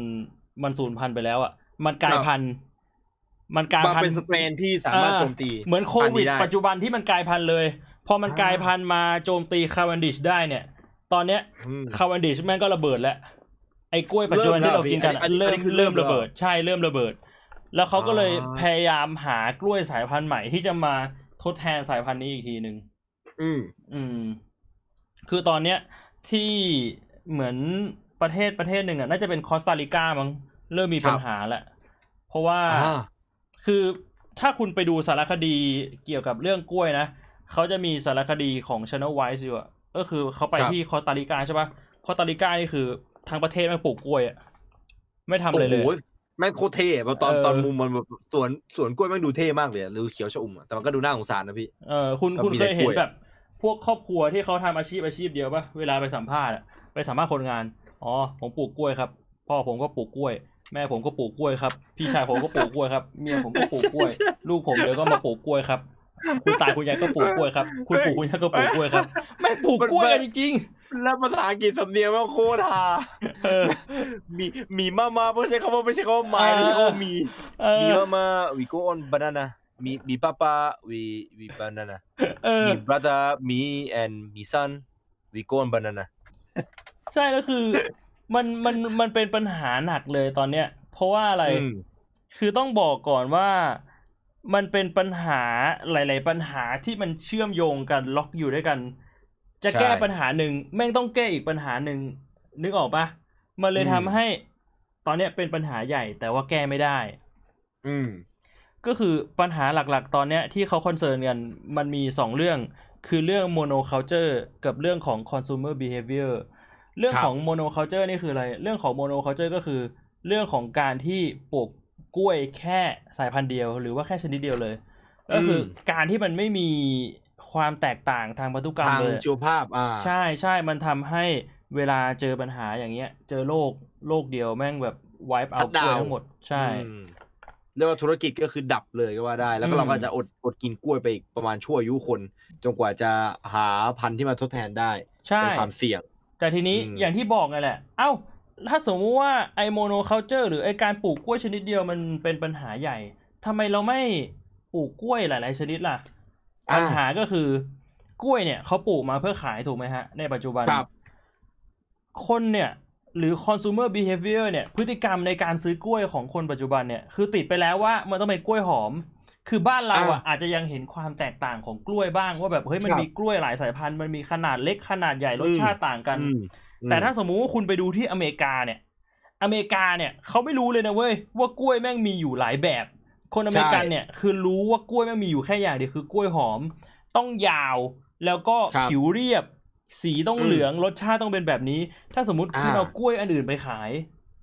มันสูญพันธุ์ไปแล้วอ่ะมันกลายพันธุ์ มันกลายพันธุ์เป็นสเตรนที่สามารถโจมตีเหมือนโควิดปัจจุบันที่มันกลายพันธุ์เลยพอมันกลายพันธุ์มาโจมตี Cavendish ได้เนี่ยตอนเนี้ย Cavendish แม่งก็ระเบิดแล้วไอ้กล้วยปัจจุบันที่เรากินกันเริ่มเริ่มระเบิดใช่เริ่มระเบิดแล้วเขาก็เลยพยายามหากล้วยสายพันธุ์ใหม่ที่จะมาทดแทนสายพันธุ์นี้อีกทีนึงอืมอืมคือตอนเนี้ยที่เหมือนประเทศประเทศหนึ่งอ่ะน่าจะเป็นคอสตาริกามั้งเริ่มมีปัญหาแล้วเพราะว่าคือถ้าคุณไปดูสารคดีเกี่ยวกับเรื่องกล้วยนะเขาจะมีสารคดีของ Channel Wise อยู่อ่ะก็คือเขาไปที่คอสตาริกาใช่ปะคอสตาริกานี่คือทางประเทศไม่ปลูกกล้วยอ่ะไม่ทำอะไรเลยแม่งโคตรเท่ตอนตอนมุมมันแบบสวนสวนกล้วยแม่งดูเท่มากเลยหรือเขียวชอุ่มแต่มันก็ดูน่าสงสารนะพี่เออคุณคุณเคยเห็นแบบพวกครอบครัวที่เขาทำอาชีพอาชีพเดียวป่ะเวลาไปสัมภาษณ์ไปสัมภาษณ์คนงานอ๋อผมปลูกกล้วยครับพ่อผมก็ปลูกกล้วยแม่ผมก็ปลูกกล้วยครับพี่ชายผมก็ปลูกกล้วยครับเมียผมก็ปลูกกล้วยลูกผมเดี๋ยวก็มาปลูกกล้วยครับคุณตาคุณยายก็ปลูกกล้วยครับคุณปู่คุณย่าก็ปลูกกล้วยครับแม่งปลูกกล้วยกันจริงๆแล้วภาษาอังกฤษสำเนียงมันโคตรฮามีมีมามาไม่ใช่เขาไม่ใช่เขาไม่ใช่เขามีมีมามา we go on banana มีมีป้าป้า we we banana มี brother me and me son we go on banana ใช่แล้วคือมันมันมันเป็นปัญหาหนักเลยตอนเนี้ยเพราะว่าอะไรคือต้องบอกก่อนว่ามันเป็นปัญหาหลายๆปัญหาที่มันเชื่อมโยงกันล็อกอยู่ด้วยกันจะแก้ปัญหาหนึ่งแม่งต้องแก้อีกปัญหาหนึ่งนึกออกปะมันเลยทำให้ตอนเนี้ยเป็นปัญหาใหญ่แต่ว่าแก้ไม่ได้อืมก็คือปัญหาหลักๆตอนเนี้ยที่เขาคอนเซิร์นกันมันมีสองเรื่องคือเรื่องโมโนคัลเจอร์กับเรื่องของ consumer behaviorเรื่องของโมโนคัลเจอร์นี่คืออะไรเรื่องของโมโนคัลเจอร์ก็คือเรื่องของการที่ปลูกกล้วยแค่สายพันธุ์เดียวหรือว่าแค่ชนิดเดียวเลยก็คือการที่มันไม่มีความแตกต่างทางพันธุกรรมเลยทางชีวภาพอ่าใช่ใช่มันทำให้เวลาเจอปัญหาอย่างเงี้ยเจอโรคโรคเดียวแม่งแบบไวป์เอากล้วยทั้งหมดใช่เรียกว่าธุรกิจก็คือดับเลยก็ว่าได้แล้วก็เราก็จะอดอดกินกล้วยไปอีกประมาณชั่วอายุคนจนกว่าจะหาพันธุ์ที่มาทดแทนได้เป็นความเสี่ยงแต่ทีนี้อย่างที่บอกไงแหละเอ้าถ้าสมมติว่าไอโมโนคัลเจอร์หรือไอการปลูกกล้วยชนิดเดียวมันเป็นปัญหาใหญ่ทำไมเราไม่ปลูกกล้วยหลายๆชนิดล่ะปัญหาก็คือกล้วยเนี่ยเขาปลูกมาเพื่อขายถูกไหมฮะในปัจจุบันคนเนี่ยหรือ consumer behavior เนี่ยพฤติกรรมในการซื้อกล้วยของคนปัจจุบันเนี่ยคือติดไปแล้วว่ามันต้องเป็นกล้วยหอมคือบ้านเราอ่ะอาจจะยังเห็นความแตกต่างของกล้วยบ้างว่าแบบเฮ้ยมันมีกล้วยหลายสายพันธุ์มันมีขนาดเล็กขนาดใหญ่รสชาติต่างกันแต่ถ้าสมมุติว่าคุณไปดูที่อเมริกาเนี่ยอเมริกาเนี่ยเขาไม่รู้เลยนะเว้ยว่ากล้วยแม่งมีอยู่หลายแบบคนอเมริกันเนี่ยคือรู้ว่ากล้วยแม่งมีอยู่แค่อย่างเดียวคือกล้วยหอมต้องยาวแล้วก็ผิวเรียบสีต้องเหลืองรสชาติต้องเป็นแบบนี้ถ้าสมมุติคุณเอากล้วยอันอื่นไปขาย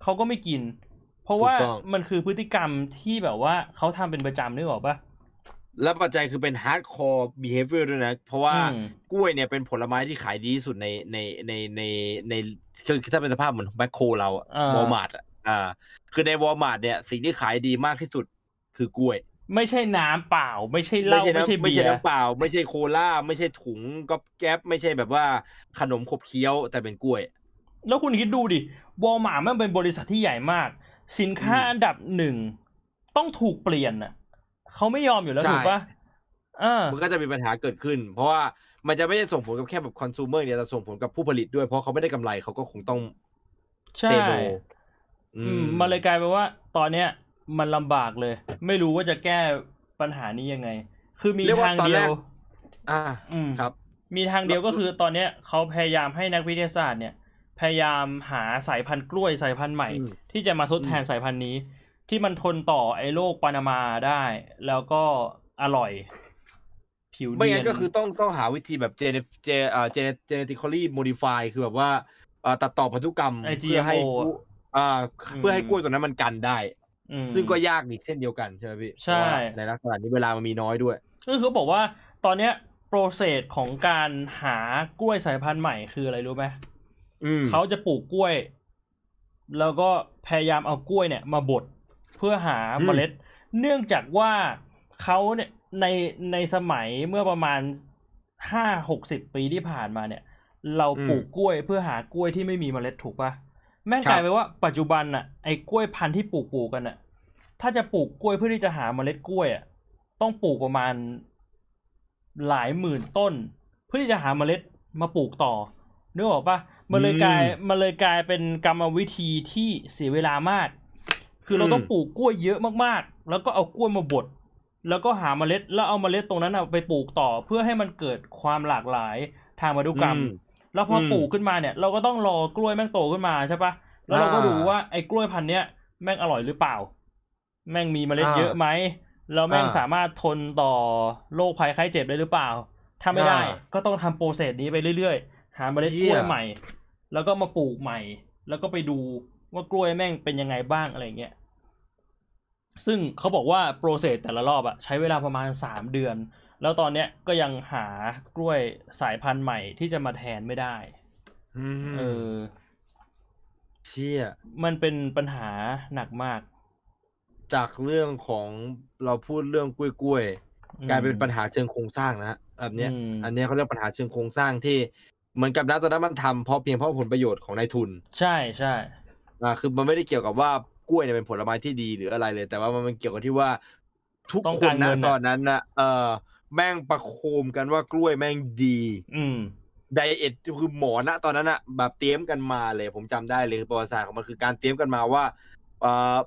เขาก็ไม่กินเพราะว่ามันคือพฤติกรรมที่แบบว่าเขาทำเป็นประจำนึกออกป่ะและปัจจัยคือเป็นฮาร์ดคอร์ behavior ด้วยนะเพราะว่ากล้วยเนี่ยเป็นผลไม้ที่ขายดีที่สุดในในในในในคือถ้าเป็นสภาพเหมือนแมคโครเราวอลมาร์ทอ่าคือในวอลมาร์ทเนี่ยสิ่งที่ขายดีมากที่สุดคือกล้วยไม่ใช่น้ำเปล่าไม่ใช่เหล้าไม่ใช่เบียร์ไม่ใช่น้ำเปล่าไม่ใช่โคลาไม่ใช่ถุงก๊อบแก๊บไม่ใช่แบบว่าขนมขบเคี้ยวแต่เป็นกล้วยแล้วคุณคิดดูดิวอลมาร์ทมันเป็นบริษัทที่ใหญ่มากสินค้าอันดับหนึ่งต้องถูกเปลี่ยนน่ะเขาไม่ยอมอยู่แล้วถูกป่ะมันก็จะมีปัญหาเกิดขึ้นเพราะว่ามันจะไม่ได้ส่งผลกับแค่แบบคอนซูเมอร์เนี่ยแต่ส่งผลกับผู้ผลิตด้วยเพราะเขาไม่ได้กำไรเขาก็คงต้องเซโนมันเลยกลายไปว่าตอนเนี้ยมันลำบากเลยไม่รู้ว่าจะแก้ปัญหานี้ยังไงคือมีทางเดียวอ่าครับมีทางเดียวก็คือตอนเนี้ยเขาพยายามให้นักวิทยาศาสตร์เนี่ยพยายามหาสายพันธุ์กล้วยสายพันธุ์ใหม่ที่จะมาทดแทนสายพันธุ์นี้ที่มันทนต่อไอ้โรคปานามาได้แล้วก็อร่อยผิวเนียนไม่งั้นก็คือต้องต้องหาวิธีแบบเจเนเจเอ่อเจเนเจเนติคอลลี่โมดิฟายคือแบบว่าเอ่อตัดต่อพันธุกรรมเพื่อให้อ่าเพื่อให้กล้วยตัวนั้นมันกันได้ซึ่งก็ยากอีกเช่นเดียวกันใช่มั้ยพี่ใช่ในลักษณะนี้เวลามันมีน้อยด้วยคือเขาบอกว่าตอนเนี้ยโปรเซสของการหากล้วยสายพันธุ์ใหม่คืออะไรรู้มั้ยเขาจะปลูกกล้วยแล้วก็พยายามเอากล้วยเนี่ยมาบดเพื่อหาเมล็ดเนื่องจากว่าเขาเนี่ยในในสมัยเมื่อประมาณ ห้าหกสิบ ปีที่ผ่านมาเนี่ยเราปลูกกล้วยเพื่อหากล้วยที่ไม่มีเมล็ดถูกป่ะแม่งกลายไปว่าปัจจุบันน่ะไอ้กล้วยพันธุ์ที่ปลูกๆกันน่ะ ถ้าจะปลูกกล้วยเพื่อที่จะหาเมล็ดกล้วยอ่ะต้องปลูกประมาณหลายหมื่นต้นเพื่อที่จะหาเมล็ดมาปลูกต่อนึกออกป่ะมันเลยกลายมันเลยกลายเป็นกรรมวิธีที่เสียเวลามากคือเราต้องปลูกกล้วยเยอะมากๆแล้วก็เอากล้วยมาบดแล้วก็หาเมล็ดแล้วเอาเมล็ดตรงนั้นน่ะไปปลูกต่อเพื่อให้มันเกิดความหลากหลายทางพันธุกรรมแล้วพอปลูกขึ้นมาเนี่ยเราก็ต้องรอกล้วยแม่งโตขึ้นมาใช่ป่ะแล้วเราก็ดูว่าไอ้กล้วยพันธุ์เนี้ยแม่งอร่อยหรือเปล่าแม่งมีเมล็ดเยอะไหมแล้วแม่งสามารถทนต่อโรคภัยไข้เจ็บได้หรือเปล่าถ้าไม่ได้ก็ต้องทำโปรเซสนี้ไปเรื่อยๆหาเมล็ดกล้วยใหม่แล้วก็มาปลูกใหม่แล้วก็ไปดูว่ากล้วยแม่งเป็นยังไงบ้างอะไรเงี้ยซึ่งเขาบอกว่าโปรเซสแต่ละรอบอะใช้เวลาประมาณสามเดือนแล้วตอนเนี้ยก็ยังหากล้วยสายพันธุ์ใหม่ที่จะมาแทนไม่ได้เออเชี่ยมันเป็นปัญหาหนักมากจากเรื่องของเราพูดเรื่องกล้วยๆกลายเป็นปัญหาเชิงโครงสร้างนะแบบเนี้ยอันเนี้ยเขาเรียกปัญหาเชิงโครงสร้างที่เหมือนกับนะตอนนั้นมันทำเพราะเพียงเพราะผลประโยชน์ของนายทุนใช่ใช่อ่าคือมันไม่ได้เกี่ยวกับว่ากล้วยเนี่ยเป็นผลไม้ที่ดีหรืออะไรเลยแต่ว่ามันเกี่ยวกับที่ว่าทุกคนนะตอนนั้นนะเออแม่งประโคมกันว่ากล้วยแม่งดีไดเอทคือหมอนะตอนนั้นนะแบบเตรียมกันมาเลยผมจำได้เลยคือประวัติศาสตร์ของมันคือการเตรียมกันมาว่าเออ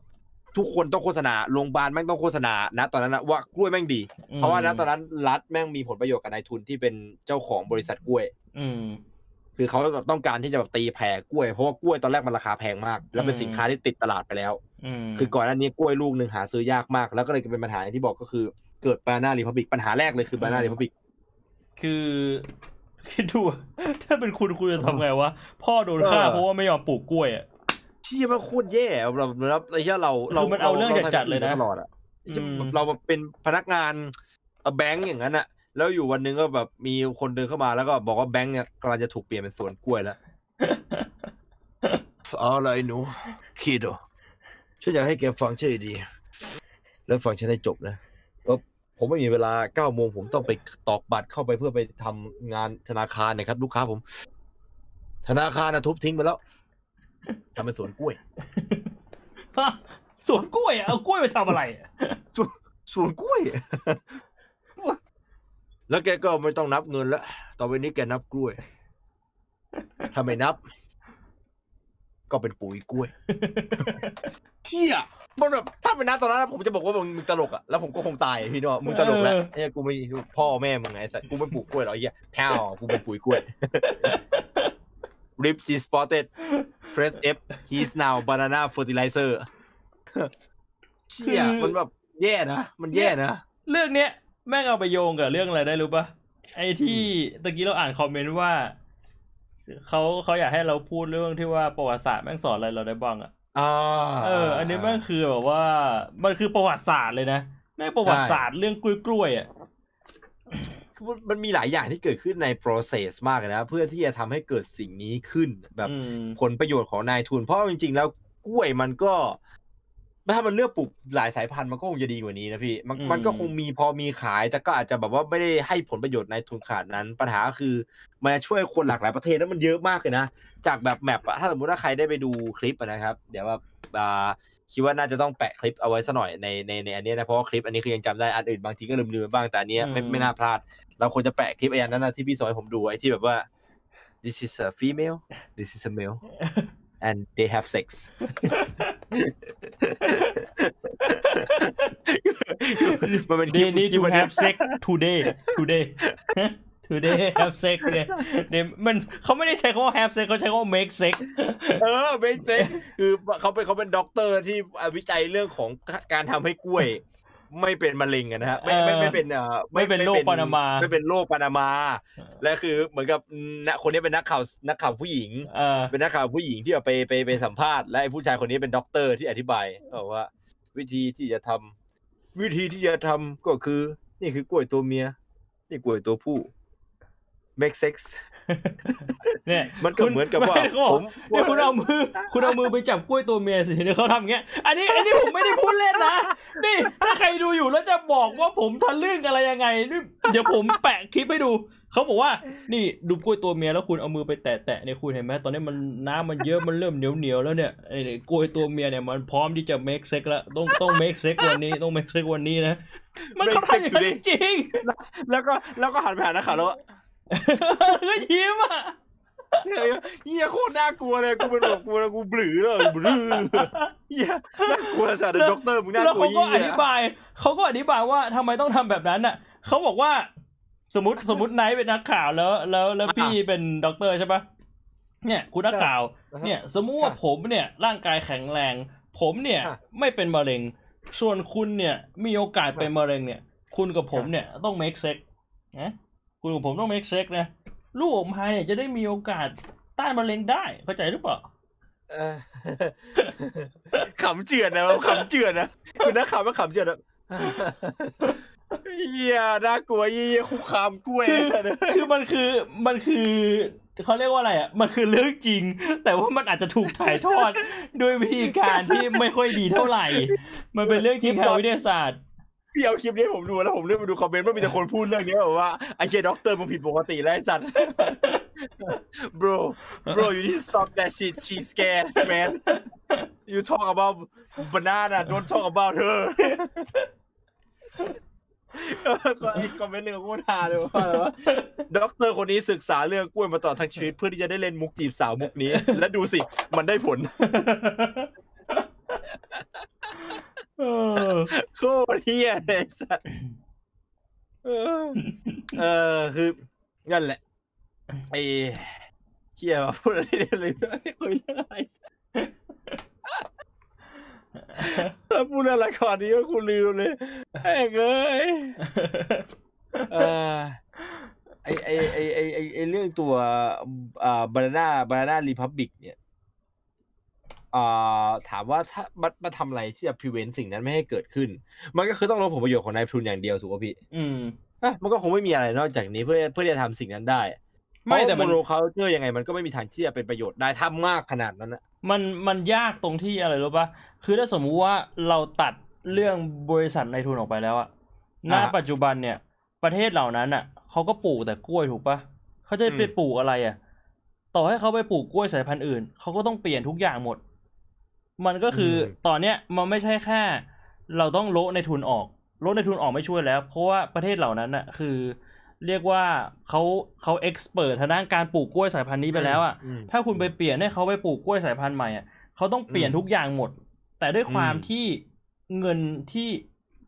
ทุกคนต้องโฆษณาโรงพยาบาลแม่งต้องโฆษณานะตอนนั้นนะว่ากล้วยแม่งดีเพราะว่านะตอนนั้นรัฐแม่งมีผลประโยชน์กับนายทุนที่เป็นเจ้าของบริษัทกล้วยคือเขาต้องการที่จะแบบตีแผ่กล้วยเพราะว่ากล้วยตอนแรกมันราคาแพงมากแล้วเป็นสินค้าที่ติดตลาดไปแล้วคือก่อนหน้านี้กล้วยลูกนึงหาซื้อยากมากแล้วก็เลยเป็นปัญหาที่บอกก็คือเกิด Banana Republic ปัญหาแรกเลยคือ Banana Republic คือคิดดูถ้าเป็นคุณคุณจะทำไงวะพ่อโดนฆ่าเพราะว่าไม่ยอมปลูกกล้วยอ่ะที่มันโคตรแย่เราเราไอ้เหี้ยเราเราเอาเรื่องจัดๆเลยนะเราเป็นพนักงานแบงก์อย่างนั้นอ่ะแล้วอยู่วันนึงก็แบบมีคนเดินเข้ามาแล้วก็บอกว่าแบงค์เนี่ยกำลังจะถูกเปลี่ยนเป็นสวนกล้วยแล้ว อะไรหนูคิดดูฉันอยากให้แกฟังฉันดีแล้วฟังฉันให้จบนะผมไม่มีเวลาเก้าโมงผมต้องไปตอกบัตรเข้าไปเพื่อไปทำงานธนาคารนะครับลูกค้าผมธนาคารนะทุบทิ้งไปแล้วทำเป็นสวนกล้วย สวนกล้วยเอากล้วยไปทำอะไร ส, สวนกล้วย แล้วแกก็ไม่ต้องนับเงินแล้วต่อไปนี้แกนับกล้วยถ้าไม่นับก็เป็นปุ๋ยกล้วยเที่ยมันแบบถ้าเป็นนับตอนนั้นผมจะบอกว่ามึงตลกอ่ะแล้วผมก็คงตายพี่น้องมึงตลกแล้วไอ้กูไม่พ่อแม่มึงไงสัตว์กูไม่ปลูกกล้วยหรอกไอ้เหี้ยแพ้กูเป็นปุ๋ยกล้วย Rip is spotted press F he is now banana fertilizer เที่ยมันแบบแย่นะมันแย่นะเรื่องเนี้ยแม่งเอาไปโยงกับเรื่องอะไรได้รู้ป่ะไอ้ที่ตะกี้เราอ่านคอมเมนต์ว่าเขาเขาอยากให้เราพูดเรื่องที่ว่าประวัติศาสตร์แม่งสอนอะไรเราได้บ้างอ่ะอ่าเอออันนี้แม่งคือแบบว่ามันคือประวัติศาสตร์เลยนะแม่งประวัติศาสตร์เรื่องกล้วยๆอ่ะมันมีหลายอย่างที่เกิดขึ้นใน process มากเลยนะเพื่อที่จะทำให้เกิดสิ่งนี้ขึ้นแบบผลประโยชน์ของนายทุนเพราะจริงๆแล้วกล้วยมันก็ถ้ามันเลือกปลูกหลายสายพันธุ์มันก็คงจะดีกว่านี้นะพี่มันมันก็คงมีพอมีขายแต่ก็อาจจะแบบว่าไม่ได้ให้ผลประโยชน์ในทุนขาดนั้นปัญหาคือมันช่วยคนหลากหลายประเทศแล้วมันเยอะมากเลยนะจากแบบแมปถ้าสมมติว่าใครได้ไปดูคลิปนะครับเดี๋ยวว่าคิดว่าน่าจะต้องแปะคลิปเอาไว้ซะหน่อยในในในอันนี้นะเพราะคลิปอันนี้คือยังจำได้อันอื่นบางทีก็ลืมลืมบ้างแต่อันนี้ไม่ไม่น่าพลาดเราควรจะแปะคลิปอันนั้นนะที่พี่สอนผมดูไอ้ที่แบบว่า this is a female this is a male and they have sex they need to have sex today today today have sex เนี่ยมันเขาไม่ได้ใช้คำว่า have sex เขาใช้คำว่า make sex เออ make sex คือเขาเป็นเขาเป็นด็อกเตอร์ที่วิจัยเรื่องของการทำให้กล้วยไม่เป็นมะเร็งนะฮะไม่ไม่ไม่เป็นเอ่อไม่เป็นโรคปานามาไม่เป็นโรคปานามาและคือเหมือนกับคนนี้เป็นนักข่าวนักข่าวผู้หญิงเป็นนักข่าวผู้หญิงที่ไปไปไปสัมภาษณ์และไอ้ผู้ชายคนนี้เป็นด็อกเตอร์ที่อธิบายบอกว่าวิธีที่จะทำวิธีที่จะทำก็คือนี่คือกล้วยตัวเมียนี่กล้วยตัวผู้ make sex เนี่ยมันก็เหมือนกับว่าผมคุณเอามือคุณเอามือไปจับกล้วยตัวเมียสิเนี่ยเขาทำอย่างเงี้ยอันนี้อันนี้ผมไม่ได้พูดเล่นนะนี่ถ้าใครดูอยู่แล้วจะบอกว่าผมทะลึ่งอะไรยังไงนี่เดี๋ยวผมแปะคลิปให้ดูเขาบอกว่านี่ดูกล้วยตัวเมียแล้วคุณเอามือไปแตะๆเนี่ยคุณเห็นไหมตอนนี้มันน้ำมันเยอะมันเริ่มเหนียวๆแล้วเนี่ยไอ้กล้วยตัวเมียเนี่ยมันพร้อมที่จะ make sex แล้วต้องต้อง make sex วันนี้ต้อง make sex วันนี้นะมันเขาทำอย่างนี้จริงแล้วก็แล้วก็หันไปหานักข่าวแล้วก็ยิ้มอ่ะเฮียโคตรน่ากลัวเลยกูเป็นแบบกูกูบลื้อเลยบลื้อเฮียน่ากลัวสัตว์ด็อกเตอร์มึงน่ากลัวเฮียแล้วเขาก็อธิบายเขาก็อธิบายว่าทำไมต้องทำแบบนั้นอ่ะเขาบอกว่าสมมติสมมติไนท์เป็นนักข่าวแล้วแล้วแล้วพี่เป็นด็อกเตอร์ใช่ปะเนี่ยคุณนักข่าวเนี่ยสมมติว่าผมเนี่ยร่างกายแข็งแรงผมเนี่ยไม่เป็นมะเร็งส่วนคุณเนี่ยมีโอกาสเป็นมะเร็งเนี่ยคุณกับผมเนี่ยต้องเมคเซ็กนะคุณกับผมต้องเมคเซ็กนะลูกออกมาเนี่ยจะได้มีโอกาสต้านมะเร็งได้เข้าใจหรือเปล่าเออขำเจือนนะขำเจือนนะคุณนักข่าวมาขำเจือนนะเหี้ยน่ากลัวเหี้ยคุกคามกล้วยคือมันคือมันคือเขาเรียกว่าอะไรอ่ะมันคือเรื่องจริงแต่ว่ามันอาจจะถูกถ่ายทอดด้วยวิธีการที่ไม่ค่อยดีเท่าไหร่มันเป็นเรื่องจริงทางวิทยาศาสตร์พี่เอาคลิปนี้ผมดูแล้วผมเลื่อนไปดูคอมเมนต์ว่ามีแต่คนพูดเรื่องนี้แบบว่าไอ้เหี้ยด็อกเตอร์มึงผิดปกติแล้วไอ้สัตว์ bro bro you need to stop that shit she's scared man you talk about banana don't talk about her คอมเมนต์นึงกูด่าเลยว่าด็อกเตอร์คนนี้ศึกษาเรื่องกล้วยมาตลอดทั้งชีวิตเพื่อที่จะได้เล่นมุกจีบสาวมุกนี้และดูสิมันได้ผลโคตรเหี้ยเลยสัสเออคือนั่นแหละไอ้เหี้ยมาพูดอะไรได้เลยไม่คุยเรื่องอะไรถ้าพูดอะไรก่อนนี้ก็คุณลืมเลยแม่งเอ้ยเอ่อไอ้ไอ้ไอ้ไอ้ไอ้เรื่องตัวอ่า Banana Banana Republic เนี่ยอ่าถามว่าถ้ามันมาทำอะไรที่จะ prevent สิ่งนั้นไม่ให้เกิดขึ้นมันก็คือต้องลดผลประโยชน์ของนายทุนอย่างเดียวถูกป่ะพี่อืมอ่ะมันก็คงไม่มีอะไรนอกจากนี้เพื่อเพื่อจะทำสิ่งนั้นได้ไม่แต่มันโลเคาเจอร์ยังไงมันก็ไม่มีทางที่จะเป็นประโยชน์ได้ถ้ามากขนาดนั้นนะมันมันยากตรงที่อะไรรู้ป่ะคือถ้าสมมุติว่าเราตัดเรื่องบริษัทนายทุนออกไปแล้วอะณปัจจุบันเนี่ยประเทศเหล่านั้นอะเขาก็ปลูกแต่กล้วยถูกป่ะเขาจะไปปลูกอะไรอะต่อให้เขาไปปลูกกล้วยสายพันธุ์อื่นเขาก็ต้องเปลี่ยนทุกอย่างหมดมันก็คือตอนเนี้ยมันไม่ใช่แค่เราต้องโละนายทุนออกโละนายทุนออกไม่ช่วยแล้วเพราะว่าประเทศเหล่านั้นอะคือเรียกว่าเขาเขาเอ็กซ์เพิร์ททางด้านการปลูกกล้วยสายพันธุ์นี้ไปแล้วอ่ะถ้าคุณไปเปลี่ยนให้เขาไปปลูกกล้วยสายพันธุ์ใหม่อ่ะเขาต้องเปลี่ยนทุกอย่างหมดแต่ด้วยความที่เงินที่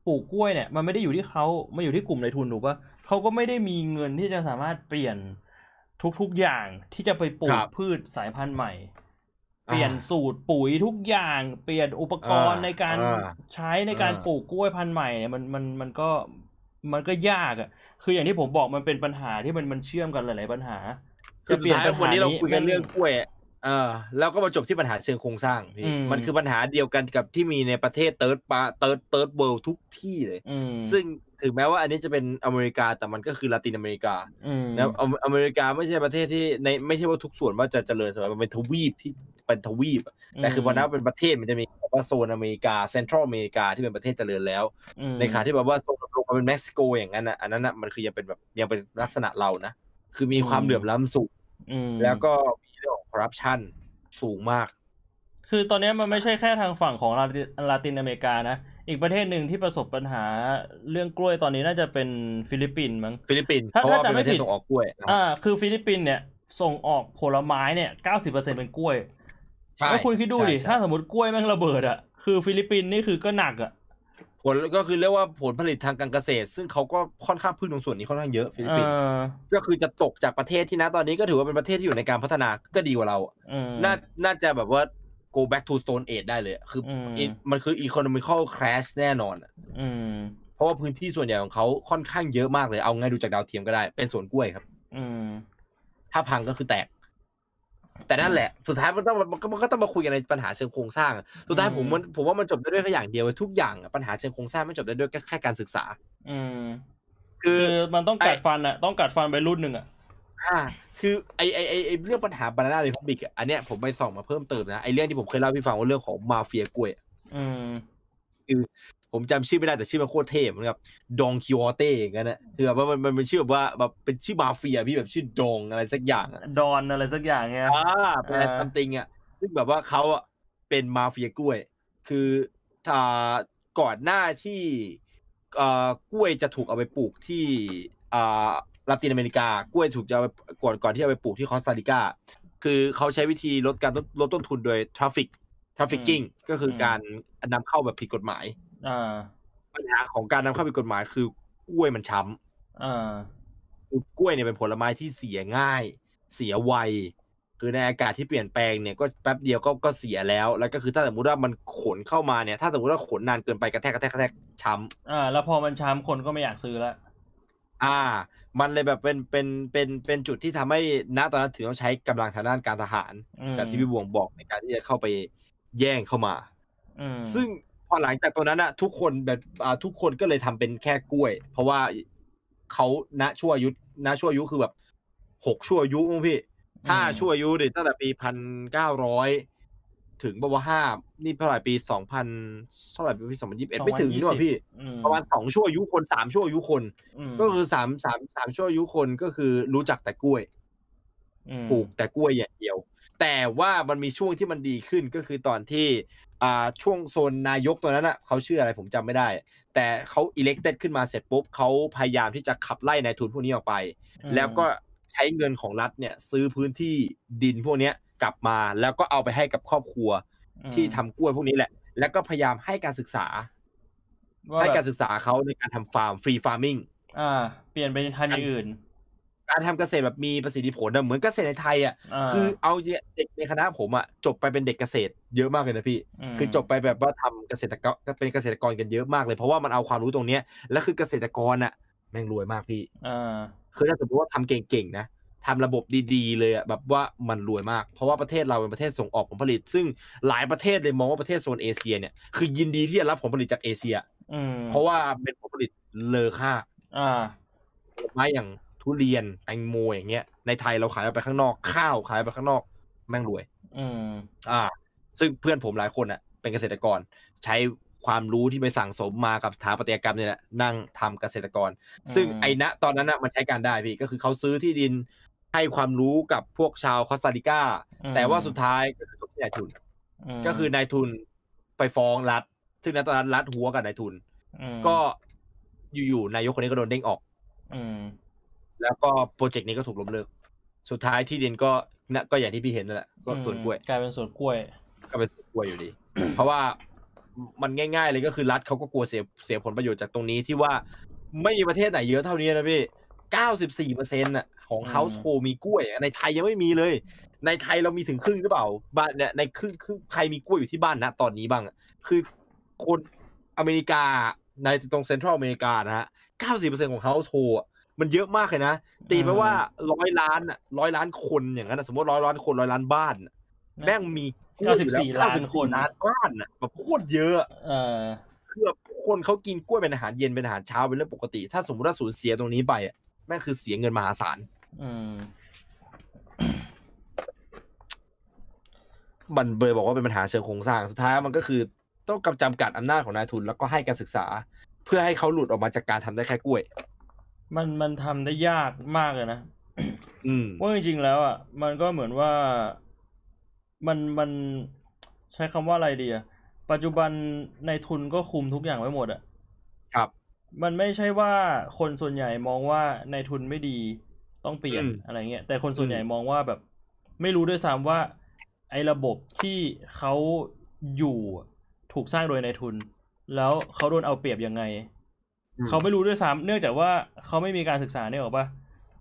ปลูกกล้วยเนี่ยมันไม่ได้อยู่ที่เขามันอยู่ที่กลุ่มนายทุนถูกป่ะเขาก็ไม่ได้มีเงินที่จะสามารถเปลี่ยนทุกๆอย่างที่จะไปปลูกพืชสายพันธุ์ใหม่เปลี่ยนสูตรปุ๋ยทุกอย่างเปลี่ยนอุปกรณ์ในการใช้ในการปลูกกล้วยพันธุ์ใหม่เนี่ยมันมันมันก็มันก็ยากอ่ะคืออย่างที่ผมบอกมันเป็นปัญหาที่มันมันเชื่อมกันหลายๆปัญหาคือเปลี่ยนปัญหาวันนี้เราคุยกันเรื่องกล้วยเออแล้วก็มาจบที่ปัญหาเชิงโครงสร้างพี่มันคือปัญหาเดียวกันกับที่มีในประเทศเติร์ดปาเติร์ดเติร์ดเวิลด์ทุกที่เลยซึ่งถึงแม้ว่าอันนี้จะเป็นอเมริกาแต่มันก็คือลาตินอเมริกาแล้วอเมริกาไม่ใช่ประเทศที่ในไม่ใช่ว่าทุกส่วนว่าจะเจริญสมัยมันเป็นทวีปที่เป็นทวีปแต่คือพอนับเป็นประเทศมันจะมีแบบว่าโซนอเมริกาเซ็นทรัลอเมริกาที่เป็นประเทศเจริญแล้วในขณะที่แบบว่าโซนลงมาเป็นเม็กซิโกอย่างนั้นอ่ะอันนั้นอ่ะมันคือยังเป็นแบบยังเป็นลักษณะเรานะคือมีความเหลื่อมล้ำสูงแล้วก็มีเรื่องของคอร์รัปชันสูงมากคือตอนนี้มันไม่ใช่แค่ทางฝั่งของลาตินอเมริกานะอีกประเทศหนึ่งที่ประสบปัญหาเรื่องกล้วยตอนนี้น่าจะเป็นฟิลิปปินส์มั้งฟิลิปปินส์เพราะว่าไม่ผิดส่งออกกล้วยอ่าคือฟิลิปปินส์เนี่ยส่งออกผลไม้เนี่ย เก้าสิบเปอร์เซ็นต์ เป็นกล้วยแล้วคุณคิดดูดิถ้าสมมติกล้วยแม่งระเบิดอ่ะคือฟิลิปปินส์นี่คือก็หนักอ่ะผลก็คือเรียกว่าผลผลิตทางการเกษตรซึ่งเขาก็ค่อนข้างพึ่งตรงส่วนนี้ค่อนข้างเยอะฟิลิปปินส์ก็คือจะตกจากประเทศที่นะตอนนี้ก็ถือว่าเป็นประเทศที่อยู่ในการพัฒนาก็ดีกว่าเราน่าน่าจะแบบว่าgo back to stone age ได้เลยคือมันคือ economical crash แน่นอนอืมเพราะว่าพื้นที่ส่วนใหญ่ของเขาค่อนข้างเยอะมากเลยเอาง่ายดูจากดาวเทียมก็ได้เป็นสวนกล้วยครับอืมถ้าพังก็คือแตกแต่นั่นแหละสุดท้ายมันต้องมันก็มันก็ต้องมาคุยกันในปัญหาเชิงโครงสร้างสุดท้ายผมมันผมว่ามันจบได้ด้วยแค่อย่างเดียวทุกอย่างปัญหาเชิงโครงสร้างมันจบได้ด้วยแค่การศึกษาอืมคือมันต้องกัดฟันอ่ะต้องกัดฟันไปรุ่นนึงอ่ะ อ่าคือไอไอไอไอเรื่องปัญหา Banana Republic อ่ะอันเนี้ยผมไปส่องมาเพิ่มเติมนะไอเรื่องที่ผมเคยเล่าพี่ฟังว่าเรื่องของมาเฟียกล้วยอืมคือผมจำชื่อไม่ได้แต่ชื่อมันโคตรเท่เหมือนกับดองคิโอเต้อย่างเงี้ยนะคือแบบว่ามันมันเป็นชื่อแบบว่าแบบเป็นชื่อมาเฟียพี่แบบชื่อดองอะไรสักอย่างดอนอะไรสักอย่างเงี้ยอ่าเป็นซัมติงอ่ะซึ่งแบบว่าเขาอ่ะเป็นมาเฟียกล้วยคืออ่าก่อนหน้าที่อ่ากล้วยจะถูกเอาไปปลูกที่อ่าลาตินอเมริกากล้วยถูกจะเอาไปก่อนก่อนที่จะไปปลูกที่คอสตาริกาคือเขาใช้วิธีลดการลดต้นทุนโดยทราฟฟิกทราฟฟิกกิ้งก็คือการนำเข้าแบบผิดกฎหมายอ่าปัญหาของการนำเข้าผิดกฎหมายคือกล้วยมันช้ำอ่ากล้วยเนี่ยเป็นผลไม้ที่เสียง่ายเสียไวคือในอากาศที่เปลี่ยนแปลงเนี่ยก็แป๊บเดียวก็ก็เสียแล้วแล้วก็คือถ้าสมมุติว่ามันขนเข้ามาเนี่ยถ้าสมมุติว่าขนนานเกินไปกระแทกกระแทกกระแทกช้ำอ่าแล้วพอมันช้ำคนก็ไม่อยากซื้อละอ่ามันเลยแบบเป็นเป็นเป็นเป็นจุดที่ทำให้ณตอนนั้นถึงต้องใช้กำลังทางด้านการทหารแบบที่พี่บวงบอกในการที่จะเข้าไปแย่งเข้ามาซึ่งพอหลังจากตรงนั้นอะทุกคนแบบทุกคนก็เลยทำเป็นแค่กล้วยเพราะว่าเขาณชั่วอายุณชั่วอายุคือแบบหกชั่วอายุมั้งพี่ห้าชั่วอายุดิตั้งแต่ปีพันเก้าร้อยถึงประมาณห้านี่เท่าไหร่ปีสองพันเท่าไหร่ปีสองพันยี่สิบเอ็ดไม่ถึงนี่หรอพี่ประมาณสองชั่วอายุคนสามชั่วอายุคนก็คือสามสามสามชั่วอายุคนก็คือรู้จักแต่กล้วยปลูกแต่กล้วยอย่างเดียวแต่ว่ามันมีช่วงที่มันดีขึ้นก็คือตอนที่อ่าช่วงโซนนายกตัวนั้นอ่ะเขาชื่ออะไรผมจำไม่ได้แต่เขาอิเล็กเต็ดขึ้นมาเสร็จปุ๊บเขาพยายามที่จะขับไล่นายทุนพวกนี้ออกไปแล้วก็ใช้เงินของรัฐเนี่ยซื้อพื้นที่ดินพวกนี้กลับมาแล้วก็เอาไปให้กับครอบครัวที่ทำกล้วยพวกนี้แหละแล้วก็พยายามให้การศึกษาให้การศึกษาเขาในการทำฟาร์มฟรีฟาร์มิงอ่าเปลี่ยนไปในทางอื่นการทำเกษตรแบบมีประสิทธิผลนะเหมือนเกษตรในไทยอ่ะคือเอาเด็กในคณะผมอ่ะจบไปเป็นเด็กเกษตรเยอะมากเลยนะพี่คือจบไปแบบว่าทำเกษตรกรเป็นเกษตรกรกันเยอะมากเลยเพราะว่ามันเอาความรู้ตรงนี้แล้วคือเกษตรกรอ่ะแม่งรวยมากพี่คือถ้าสมมติว่าทำเก่งๆนะทำระบบดีๆเลยอ่ะแบบว่ามันรวยมากเพราะว่าประเทศเราเป็นประเทศส่งออกผลผลิตซึ่งหลายประเทศเลยมองว่าประเทศโซนเอเชียเนี่ยคือยินดีที่จะรับผลผลิตจากเอเชียเพราะว่าเป็นผลผลิตเลอค่าผลไม้อย่างทุเรียนแตงโมอย่างเงี้ยในไทยเราขายไปข้างนอกข้าวขายไปข้างนอกแม่งรวยอ่าซึ่งเพื่อนผมหลายคนอ่ะเป็นเกษตรกรใช้ความรู้ที่ไปสั่งสมมากับสถาปัตยกรรมเนี่ยแหละนั่งทำเกษตรกรซึ่งไอ้ณตอนนั้นน่ะมันใช้การได้พี่ก็คือเขาซื้อที่ดินให้ความรู้กับพวกชาวคอสตาริกาแต่ว่าสุดท้ายก็คือจบที่นายทุนก็คือนายทุนไปฟ้องรัฐซึ่งณตอนนั้นรัฐหัวกับนายทุนก็อยู่ๆนายกคนนี้ก็โดนเด้งออกแล้วก็โปรเจกต์นี้ก็ถูกล้มเลิกสุดท้ายที่ดินก็นะก็อย่างที่พี่เห็นนั่นแหละก็สวนกล้วยกลายเป็นสวนกล้วยก็เป็นสวนกล้วยอยู่ดี เพราะว่ามันง่ายๆเลยก็คือรัฐเขาก็กลัวเสียเสียผลประโยชน์จากตรงนี้ที่ว่าไม่มีประเทศไหนเยอะเท่านี้นะพี่ เก้าสิบสี่เปอร์เซ็นต์ น่ะของ household มีกล้วยในไทยยังไม่มีเลยในไทยเรามีถึงครึ่งหรือเปล่าบ้านเนี่ยในครึ่งใครมีกล้วยอยู่ที่บ้านนะตอนนี้บ้างคือคนอเมริกาในตรงเซ็นทรัลอเมริกานะฮะ เก้าสิบเปอร์เซ็นต์ ของ household มันเยอะมากเลยนะตีไปว่าหนึ่งร้อยล้านน่ะหนึ่งร้อยล้านคนอย่างนั้นสมมุติหนึ่งร้อยล้านคนหนึ่งร้อยล้านบ้านแม่งมีกล้วยอยู่แล้ว เก้าสิบสี่ ล้านคนล้านบ้านน่ะแบบโคตรเยอะเออคือคนเขากินกล้วยเป็นอาหารเย็นเป็นอาหารเช้าเป็นเรื่องปกติถ้าสมมุติว่าสูญเสียตรงนี้ไปอ่ะแม่งคือเสียเงินมหาศาลอืมมันเบยบอกว่าเป็นปัญหาเชิงโครงสร้างสุดท้ายมันก็คือต้องจำกัดอำนาจของนายทุนแล้วก็ให้การศึกษาเพื่อให้เขาหลุดออกมาจากการทำได้แค่กล้วยมันมันทำได้ยากมากเลยนะว่าจริงๆแล้วอ่ะมันก็เหมือนว่ามันมันใช้คำว่าอะไรดีอ่ะปัจจุบันในทุนก็คุมทุกอย่างไว้หมดอ่ะครับมันไม่ใช่ว่าคนส่วนใหญ่มองว่าในทุนไม่ดีต้องเปลี่ยนอะไรเงี้ยแต่คนส่วนใหญ่มองว่าแบบไม่รู้ด้วยซ้ำว่าไอ้ระบบที่เขาอยู่ถูกสร้างโดยในทุนแล้วเขาโดนเอาเปรียบยังไงเขาไม่รู้ด้วยซ้ำเนื่องจากว่าเขาไม่มีการศึกษาเนี่ยหรอปะ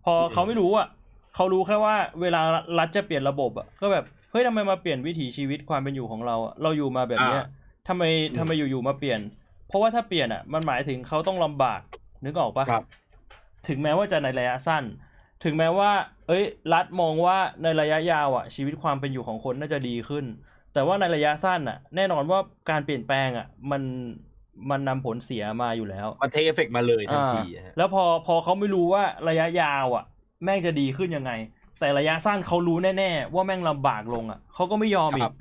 พอเขาไม่รู้อ่ะเขารู้แค่ว่าเวลารัฐจะเปลี่ยนระบบอ่ะก็แบบเฮ้ยทำไมมาเปลี่ยนวิถีชีวิตความเป็นอยู่ของเราเราอยู่มาแบบเนี้ยทำไมทำไมอยู่ๆมาเปลี่ยนเพราะว่าถ้าเปลี่ยนอ่ะมันหมายถึงเขาต้องลำบากนึกออกปะถึงแม้ว่าจะในระยะสั้นถึงแม้ว่าเอ้ยรัฐมองว่าในระยะยาวอ่ะชีวิตความเป็นอยู่ของคนน่าจะดีขึ้นแต่ว่าในระยะสั้นอ่ะแน่นอนว่าการเปลี่ยนแปลงอ่ะมันมันนำผลเสียมาอยู่แล้วมันเทคเอฟเฟกต์มาเลยทันทีแล้วพอพอเขาไม่รู้ว่าระยะยาวอ่ะ แม่งจะดีขึ้นยังไงแต่ระยะสั้นเขารู้แน่ๆว่าแม่งลำบากลงอ่ะเขาก็ไม่ยอมอีก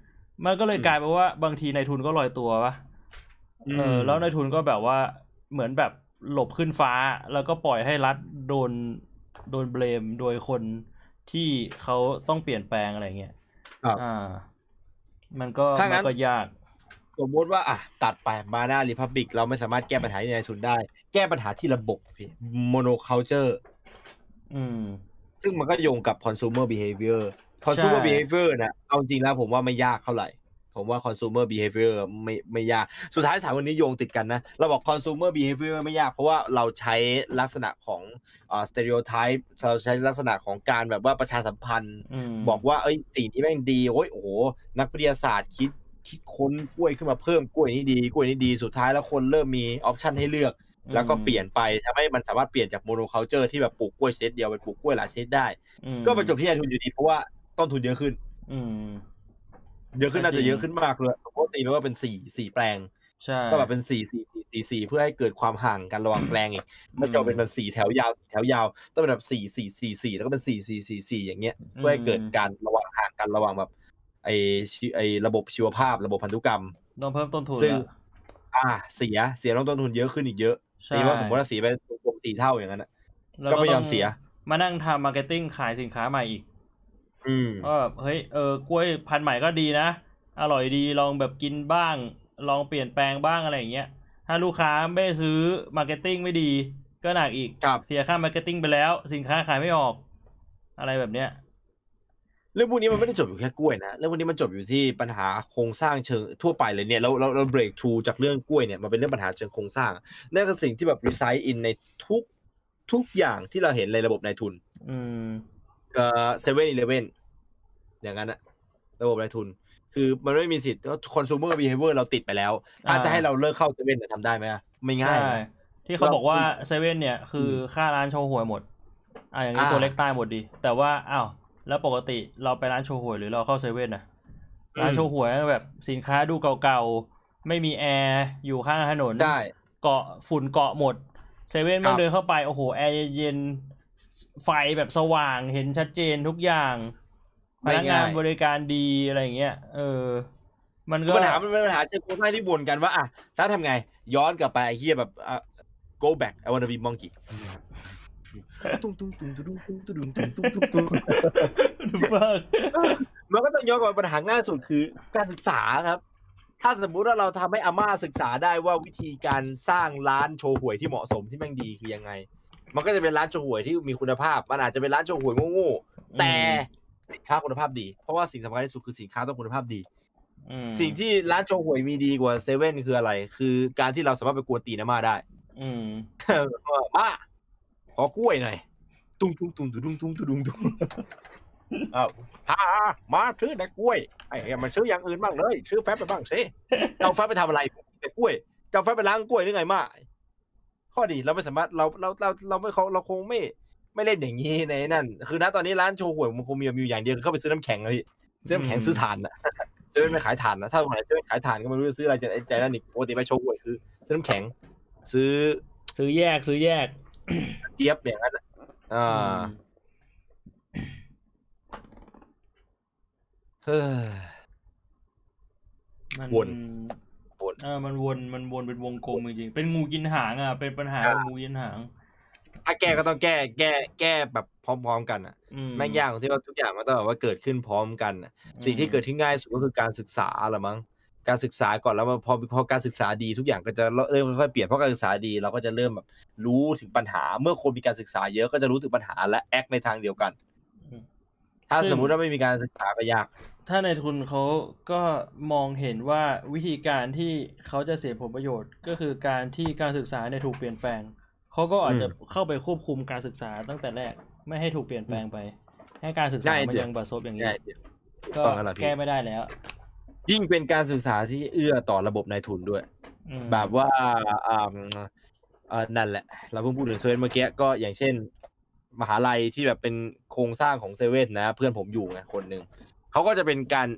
มันก็เลยกลายเป็นว่าบางทีนายทุนก็ลอยตัววะเออแล้วนายทุนก็แบบว่าเหมือนแบบหลบขึ้นฟ้าแล้วก็ปล่อยให้รัฐโดนโดนเบลมโดยคนที่เขาต้องเปลี่ยนแปลงอะไรเงี้ยอ่ามันก็มันก็ยากสมมติว่าอ่ะตัดไปมาหน้า Republic เราไม่สามารถแก้ปัญหาที่นายทุนได้แก้ปัญหาที่ระบบพี่ monoculture อืมซึ่งมันก็โยงกับ consumer behavior consumer behavior นะเอาจริงแล้วผมว่าไม่ยากเท่าไหร่ผมว่า consumer behavior ไม่ไม่ยากสุดท้ายสามวันนี้โยงติดกันนะเราบอก consumer behavior ไม่ยากเพราะว่าเราใช้ลักษณะของเอ่อ stereotype เราใช้ลักษณะของการแบบว่าประชาสัมพันธ์บอกว่าเอ้ยสิ่งนี้แม่งดีโอ้ยโอ้โหนักวิทยาศาสตร์คิดคิดค้นกล้วยขึ้นมาเพิ่มกล้วยนี้ดีกล้วยนี้ดีสุดท้ายแล้วคนเริ่มมีออปชั่นให้เลือกแล้วก็เปลี่ยนไปทำให้มันสามารถเปลี่ยนจากโมโนคัลเจอร์ที่แบบปลูกกล้วยชนิดเดียวไปปลูกกล้วยหลายชนิดได้ก็ประจบที่นายทุนอยู่ดีเพราะว่าต้นทุนเยอะขึ้นเยอะขึ้นน่าจะเยอะขึ้นมากเลยปกติแปลว่าเป็นสี่ สี่แปลงก็แบบเป็นสี่ สี่ สี่ สี่เพื่อให้เกิดความห่างกันระหว่างแปลงอีกไม่จะเป็นแบบสี่แถวยาวสี่แถวยาวต้องเป็นแบบสี่ สี่ สี่ สี่แล้วก็เป็นสี่ สี่ สี่ สี่อย่างเงี้ยเพื่อให้เกิดการระหว่างห่างกันระหว่างแบบไอไอระบบชีวภาพระบบพันธุกรรมต้องเพิ่มต้นทุนซึ่งอ่าเสียเสียต้องต้นทุนเยอะขึ้นอีกเยอะนี่ว่าสมมติว่าเสียไปกลมสี่เท่าอย่างนั้นก็ไม่ยอมเสียมานั่งทำมาร์เก็ตติ้งขายสินค้าใหม่อีกอืมก็แบบเฮ้ยเออกล้วยพันธุ์ใหม่ก็ดีนะอร่อยดีลองแบบกินบ้างลองเปลี่ยนแปลงบ้างอะไรอย่างเงี้ยถ้าลูกค้าไม่ซื้อมาร์เก็ตติ้งไม่ดีก็หนักอีกเสียค่ามาร์เก็ตติ้งไปแล้วสินค้าขายไม่ออกอะไรแบบเนี้ยเรื่องพวกนี้มันไม่ได้จบอยู่แค่กล้วยนะเรื่องพวกนี้มันจบอยู่ที่ปัญหาโครงสร้างเชิงทั่วไปเลยเนี่ยเราเราเราเบรกทรูจากเรื่องกล้วยเนี่ยมันเป็นเรื่องปัญหาเชิงโครงสร้างนั่นคือสิ่งที่แบบรีไซต์อินในทุกทุกอย่างที่เราเห็นในระบบนายทุนอืมเอ่อเซเว่นอีเลฟเว่นอย่างนั้นอะระบบนายทุนคือมันไม่มีสิทธิ์คอน sumer behavior เราติดไปแล้วถ้าจะให้เราเลิกเข้าเซเว่นจะทำได้ไหมไม่ง่ายที่เขาบอกว่าเซเว่นเนี่ยคือค่าร้านโชว์หวยหมดอ่ะอย่างนี้ตัวเล็กตายหมดดีแต่ว่าอ้าวแล้วปกติเราไปร้านโชว์หวยหรือเราเข้าเซเว่นนะร้านโชว์หวยแบบสินค้าดูเก่าๆไม่มีแอร์อยู่ข้างถนนเกาะฝุ่นเกาะหมดเซเว่นมันเดินเข้าไปโอ้โหแอร์เย็นไฟแบบสว่างเห็นชัดเจนทุกอย่างพนักงานบริการดีอะไรอย่างเงี้ยเออมันก็ปัญหามันเป็นปัญหาเชิงโครงสร้างที่บ่นกันว่าอ่ะถ้าทำไงย้อนกลับไปไอ้เหี้ยแบบ go back I wanna be monkeyตุ้งตุ้งตุ้งตุ้งตุ้งตุ้งตุ้งตุ้งตุ้งมันก็ต้องย้อนกลับปัญหาหน้าสุดคือการศึกษาครับถ้าสมมุติว่าเราทำให้อาม่าศึกษาได้ว่าวิธีการสร้างร้านโชว์หวยที่เหมาะสมที่แม่งดีคือยังไงมันก็จะเป็นร้านโชว์หวยที่มีคุณภาพมันอาจจะเป็นร้านโชว์หวยโง่ๆแต่สินค้าคุณภาพดีเพราะว่าสิ่งสำคัญที่สุดคือสินค้าต้องคุณภาพดีสิ่งที่ร้านโชว์หวยมีดีกว่าเซเว่นคืออะไรคือการที่เราสามารถไปกวนตีอาม่าได้มาขอกล้วยหน่อยตุ้งตุ้งตุ้งตุ้งตุ้งตุ้งตุ้งอ้าวฮ่ามาซื้อแต่กล้วยไอ้มันซื้ออย่างอื่นบ้างเลยซื้อแฟบไปบ้างสิเจ้าแฟบไปทำอะไรแต่กล้วยเจ้าแฟบไปล้างกล้วยหรือไงมาข้อดีเราไม่สามารถเราเราเราเราไม่เขาเราคงไม่ไม่เล่นอย่างนี้ในนั่นคือณตอนนี้ร้านโชว์หวยมันคงมีมีอย่างเดียวเข้าไปซื้อน้ำแข็งเลยซื้อน้ำแข็งซื้อถ่านนะจะไม่ขายถ่านนะถ้าคนไหนจะไม่ขายถ่านก็ไม่รู้จะซื้ออะไรจะใจนั่นอีกปกติไปโชว์หวยคือซื้อน้ำแข็งซื้อซื้อแยกซื้อแยกเจี๊ยบอย่างนั้นอ่าเฮ้ยมันวนวนเออมันวนมันวนเป็นวงกลมจริงๆเป็นงูกินหางอ่ะเป็นปัญหางูกินหางถ้าแก้ก็ต้องแก้แก้แก้แบบพร้อมๆกันอ่ะแม่งยากตรงที่ว่าทุกอย่างมันต้องแบบว่าเกิดขึ้นพร้อมกันสิ่งที่เกิดที่ง่ายสุดก็คือการศึกษาละมั้งการศึกษาก่อนแล้วพอพอการศึกษาดีทุกอย่างก็จะเริ่มค่อยๆเปลี่ยนเพราะการศึกษาดีเราก็จะเริ่มแบบรู้ถึงปัญหาเมื่อคนมีการศึกษาเยอะก็จะรู้ถึงปัญหาและแอคในทางเดียวกันถ้าสมมุติว่าไม่มีการศึกษาก็ยากถ้าในทุนเขาก็มองเห็นว่าวิธีการที่เขาจะเสียผลประโยชน์ก็คือการที่การศึกษาเนี่ยถูกเปลี่ยนแปลงเขาก็อาจจะเข้าไปควบคุมการศึกษาตั้งแต่แรกไม่ให้ถูกเปลี่ยนแปลงไปให้การศึกษามันยังบาดซบอย่างนี้ก็แก้ไม่ได้แล้วยิ่งเป็นการศึกษาที่เอื้อต่อระบบนายทุนด้วยแบบว่าอ่าอ่านั่นแหละเราเพิ่งพูดถึงเซเว่นเมื่อกี้ก็อย่างเช่นมหาลัยที่แบบเป็นโครงสร้างของเซเว่นนะเพื่อนผมอยู่ไงคนหนึ่งเขาก็จะเป็นการ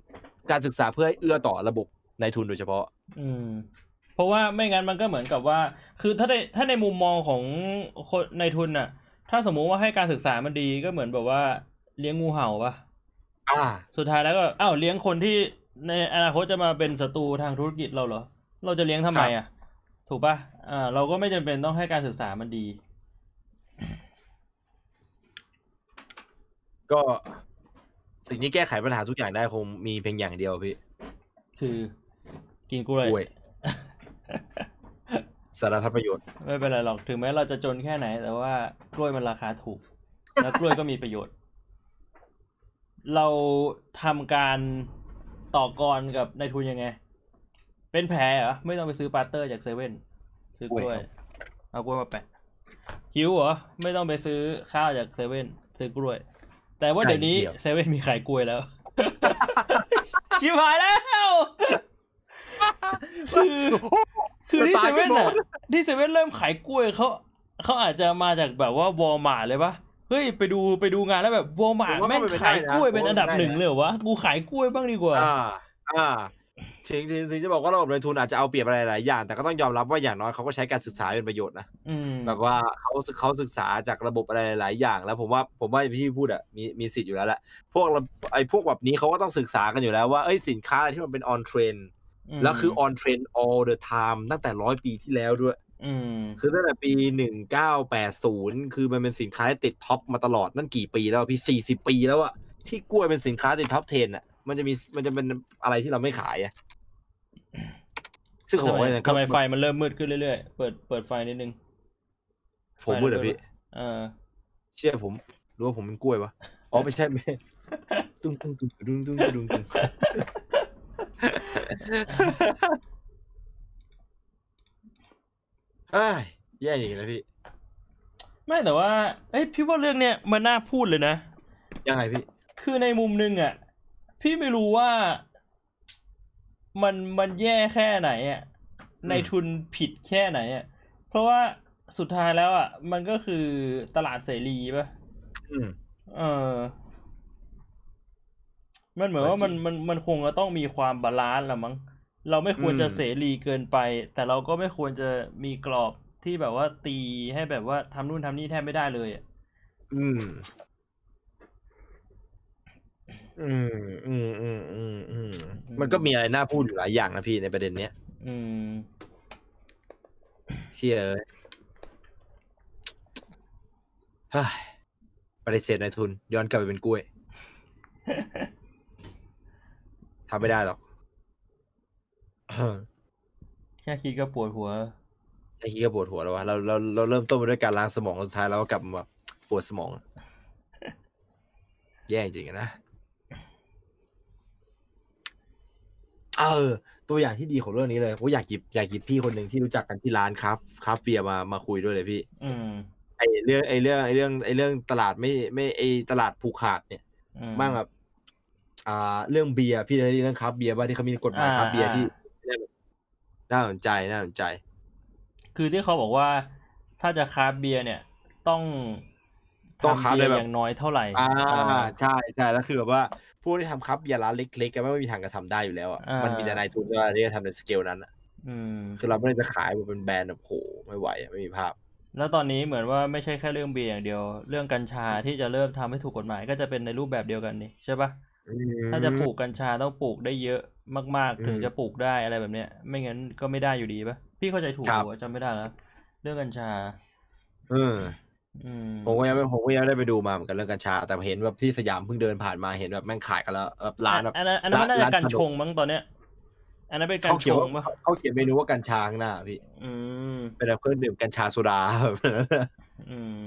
การศึกษาเพื่อให้เอื้อต่อระบบนายทุนโดยเฉพาะอืมเพราะว่าไม่งั้นมันก็เหมือนกับว่าคือถ้าในถ้าในมุมมองของคนนายทุนน่ะ ถ้าสมมุติว่าให้การศึกษามันดีก็เหมือนแบบว่าเลี้ยงงูเห่าป่ะอ่าสุดท้ายแล้วก็อ้าวเลี้ยงคนที่ในอนาคตจะมาเป็นศัตรูทางธุรกิจเราเหรอเราจะเลี้ยงทำไมอ่ะถูกป่ะอ่าเราก็ไม่จำเป็นต้องให้การศึกษามันดีก็สิ่งที่แก้ไขปัญหาทุกอย่างได้คงมีเพียงอย่างเดียวพี่คือกินกล้วยสารพัดประโยชน์ไม่เป็นไรหรอกถึงแม้เราจะจนแค่ไหนแต่ว่ากล้วยมันราคาถูกและกล้วยก็มีประโยชน์เราทำการต่อกรกับนายทุนยังไงเป็นแผลเหรอไม่ต้องไปซื้อปาเตอร์จากเซเว่นซื้อกล้วยเอากล้วยมาแปะหิวเหรอไม่ต้องไปซื้อข้าวจากเซเว่นซื้อกล้วยแต่ว่าเดี๋ยวนี้เซเว่นมีขายกล้วยแล้วชิบหายแล้วคือคือที่เซเว่นอ่ะที่เซเว่นเริ่มขายกล้วยเขาเขาอาจจะมาจากแบบว่าวอลมาร์ทเลยปะเฮ้ยไปดูไปดูงานแล้วแบบวอลมาร์ทแม่งขายกล้วยเป็นอันดับหนึ่งเลยเหรอวะกูขายกล้วยบ้างดีกว่าอ่าอ่าถึงถึงจะบอกว่าระบบนายทุนอาจจะเอาเปรียบอะไรหลายอย่างแต่ก็ต้องยอมรับว่าอย่างน้อยเขาก็ใช้การศึกษาเป็นประโยชน์นะแบบว่าเขาเขาศึกษาจากระบบอะไรหลายอย่างแล้วผมว่าผมว่าพี่พูดอ่ะมีมีสิทธิ์อยู่แล้วแหละพวกไอ้พวกแบบนี้เขาก็ต้องศึกษากันอยู่แล้วว่าเอ้ยสินค้าอะไรที่มันเป็นออนเทรนด์แล้วคือออนเทรนด์ all the time ตั้งแต่ร้อยปีที่แล้วด้วยคือตั้งแต่ปีหนึ่งพันเก้าร้อยแปดสิบคือมันเป็นสินค้าที่ติดท็อปมาตลอดนั่นกี่ปีแล้วพี่สี่สิบปีแล้วอะที่กล้วยเป็นสินค้าติดท็อปสิบอ่ะมันจะมีมันจะเป็นอะไรที่เราไม่ขายอ่ะซึ่งผมว่าทำไมไฟมันเริ่มมืดขึ้นเรื่อยๆเปิดเปิดไฟนิดนึงผมมืดเหรอพี่เออเชื่อผมรู้ว่าผมเป็นกล้วยปะอ๋อไม่ใช่ไม่ตุ้งตุ้งตุ้งตุ้งตุ้งตุ้งตุ้งเอ้ยแย่อย่างนี้แล้วพี่ไม่แต่ว่าเอ้ยพี่ว่าเรื่องเนี้ยมันน่าพูดเลยนะยังไงพี่คือในมุมนึงอ่ะพี่ไม่รู้ว่ามันมันแย่แค่ไหนอ่ะในทุนผิดแค่ไหนอ่ะเพราะว่าสุดท้ายแล้วอ่ะมันก็คือตลาดเสรีป่ะอืมเออมันเหมือนว่ามันมันมันคงจะต้องมีความบาลานซ์ละมั้งเราไม่ควรจะเสรีเกินไปแต่เราก็ไม่ควรจะมีกรอบที่แบบว่าตีให้แบบว่าทำนู่นทำนี่แทบไม่ได้เลยอ่ะอืมอืมอืมอืมอืมอืมมันก็มีอะไรน่าพูดอยู่หลายอย่างนะพี่ในประเด็นเนี้ยอืมเชี่ยเลยเฮ้ยปฏิเสธนายทุนย้อนกลับไปเป็นกล้วยทำไม่ได้หรอกแค่คิดก็ปวดหัวแค่คิดก็ปวดหัวแล้ววะเราเราเราเริ่มต้นมาด้วยการล้างสมองสุดท้ายเราก็กลับมาปวดสมองแย่จริงๆนะเออตัวอย่างที่ดีของเรื่องนี้เลยผมอยากหยิบอยากหยิบพี่คนหนึ่งที่รู้จักกันที่ร้านคาเฟ่คาเฟ่มามาคุยด้วยเลยพี่ไอเรื่องไอเรื่องไอเรื่องไอเรื่องตลาดไม่ไม่ไอตลาดผูกขาดเนี่ยบ้างแบบอ่าเรื่องเบียร์พี่ได้เรื่องคาเฟ่บ้างที่เขามีกฎหมายคาเฟ่ที่น่าสนใจน่าสนใจคือที่เขาบอกว่าถ้าจะคาเบียร์เนี่ยต้องต้องคาเบียร์อย่างน้อยเท่าไหร่อ่าใช่ใช่แล้วคือแบบว่าผู้ที่ทำคาเบียร์ร้านเล็กๆก็ไม่มีทางกระทำได้อยู่แล้วอ่ะมันมีแต่นายทุนที่จะทำในสเกลนั้นอ่ะคือเราไม่ได้จะขายมันเป็นแบรนด์แบบโหไม่ไหวไม่มีภาพแล้วตอนนี้เหมือนว่าไม่ใช่แค่เรื่องเบียร์อย่างเดียวเรื่องกัญชาที่จะเริ่มทำให้ถูกกฎหมายก็จะเป็นในรูปแบบเดียวกันนี่ใช่ปะถ้าจะปลูกกัญชาต้องปลูกได้เยอะมากๆถึงจะปลูกได้อะไรแบบเนี้ยไม่งั้นก็ไม่ได้อยู่ดีป่ะพี่เข้าใจถูกหัวจำไม่ได้แล้วเรื่องกัญชาเออผมก็ยังไม่ผมก็ยังได้ไปดูมาเหมือนกันเรื่องกัญชาแต่เห็นแบบที่สยามเพิ่งเดินผ่านมาเห็นแบบแม่งขายกันแล้วแบบร้านแบบอันนั้นน่าจะกัญชงมั้งตอนเนี้ยอันนั้นเป็นกัญชงป่ะเขาเขียนเมนูว่ากัญชาข้างหน้าพี่อืมเป็นแบบเพื่อนดื่มกัญชาโซดาแบบอืม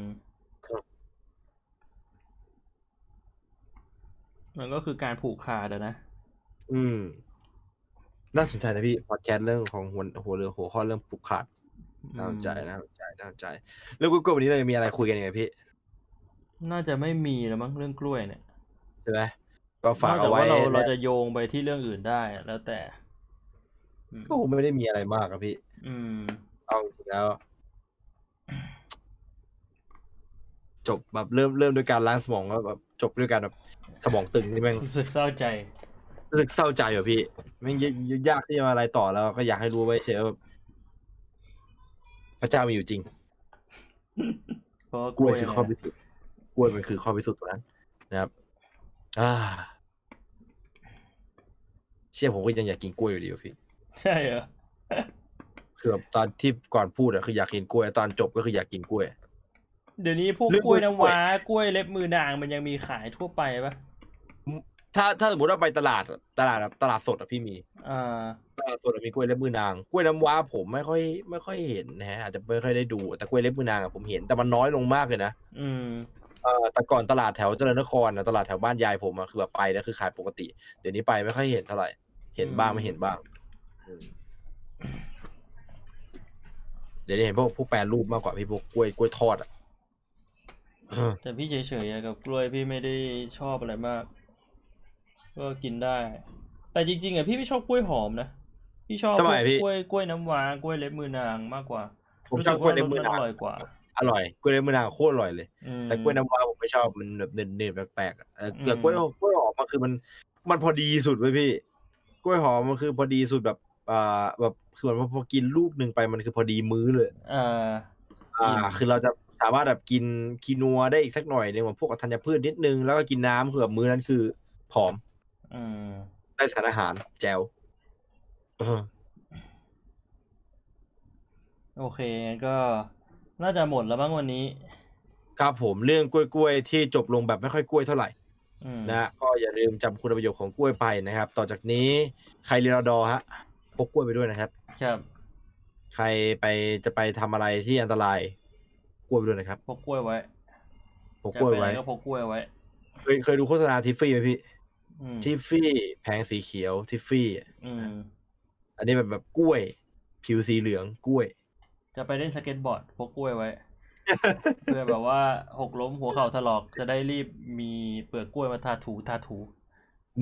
มันก็คือการผูกขาดอ่ะนะอืมน่าสนใจนะพี่พอดแคสต์เรื่องของหัวหัวเรือหัวข้อเรื่องผูกขาดน่าสนใจน่าสนใจน่าสนใจแล้วกล้วยวันนี้เราจะมีอะไรคุยกันยังไงพี่น่าจะไม่มีแล้วมั้งเรื่องกล้วยเนี่ยใช่ไหมก็ฝากเอาไว้เราเราจะโยงไปที่เรื่องอื่นได้แล้วแต่ก็คงไม่ได้มีอะไรมากครับพี่อืมเอาจริงแล้วจบแบบเริ่มเริ่มด้วยการล้างสมองแล้วแบบจบด้วยการแบบสมองตึงนี่แม่งรู้สึกเศร้าใจรู้สึกเศร้าใจเหรอพี่แม่งยากที่จะอะไรต่อแล้วก็อยากให้รู้ไว้เฉยว่าพระเจ้ามีอยู่จริง กล้วยคือข้อพิสูจน์กล้วยมันคือข้อพิสูจน์ตัวนั้นนะครับอ่าเชื่อผมก็ยังอยากกินกล้วยอยู่ดีพี่ใช่เหรอคือตอนที่ก่อนพูดอะคืออยากกินกล้วยตอนจบก็คืออยากกินกล้วยเดี๋ยวนี้พวกกล้วยน้ำว้ากล้วยเล็บมือนางมันยังมีขายทั่วไปปะถ้าถ้าสมมติว่าไปตลาดตลาดตลาดสดอะพี่มีตลาดสดมีกล้วยเล็บมือนางกล้วยน้ำว้าผมไม่ค่อยไม่ค่อยเห็นนะฮะอาจจะไม่ค่อยได้ดูแต่กล้วยเล็บมือนางอะผมเห็นแต่มันน้อยลงมากเลยนะอืมเอ่อแต่ก่อนตลาดแถวเจริญนครนะตลาดแถวบ้านยายผมอะคือแบบไปแล้วคือขายปกติเดี๋ยวนี้ไปไม่ค่อยเห็นเท่าไหร่เห็นบ้างไม่เห็นบ้างเดี๋ยวได้เห็นพวกพวกแปรรูปมากกว่าพี่พวกกล้วยกล้วยทอดอะแต่พี่เฉยๆกับกล้วยพี่ไม่ได้ชอบอะไรมากก็กินได้แต่จริงๆอ่ะพี่ไม่ชอบกล้วยหอมนะพี่ชอบกล้วยกล้วยน้ำว้ากล้วยเล็บมือนางมากกว่าผมชอบกล้วยเล็บมือนางอร่อยกว่าอร่อยกล้วยเล็บมือนางโคตรอร่อยเลยแต่กล้วยน้ำว้าผมไม่ชอบมันแบบเนื้อๆแปลกๆเออกล้วยกล้วยหอมมันคือมันมันพอดีสุดเว้ยพี่กล้วยหอมมันคือพอดีสุดแบบอ่าแบบคือมันพอกินลูกนึงไปมันคือพอดีมื้อเลยอ่าอ่าคือเราจะสามารถแบบกินคีนัวได้อีกสักหน่อยนึงเหมือนพวกธัญพืชนิดนึงแล้วก็กินน้ำคือแบบมื้อนั้นคือผอมอืมได้สารอาหารแจวโอเคงั้นก็น่าจะหมดแล้วบ้างวันนี้ครับผมเรื่องกล้วยๆที่จบลงแบบไม่ค่อยกล้วยเท่าไหร่นะก็อย่าลืมจำคุณประโยชน์ของกล้วยไปนะครับต่อจากนี้ใครเรียนรดฮะพกกล้วยไปด้วยนะครับครับใครไปจะไปทำอะไรที่อันตรายกล้วยไปด้วยนะครับพกกล้วยไว้พกกล้วยไว้ก็พกกล้วยไว้เคยเคยดูโฆษณาทิฟฟี่ไหมพี่ทิฟฟี่แผงสีเขียวทิฟฟี่อันนี้แบบแบบกล้วยผิวสีเหลืองกล้วยจะไปเล่นสเก็ตบอร์ดพกกล้วยไว้ เพื่อแบบว่าหกล้มหัวเข่าถลอกจะได้รีบมีเปลือกกล้วยมาทาถูทาถู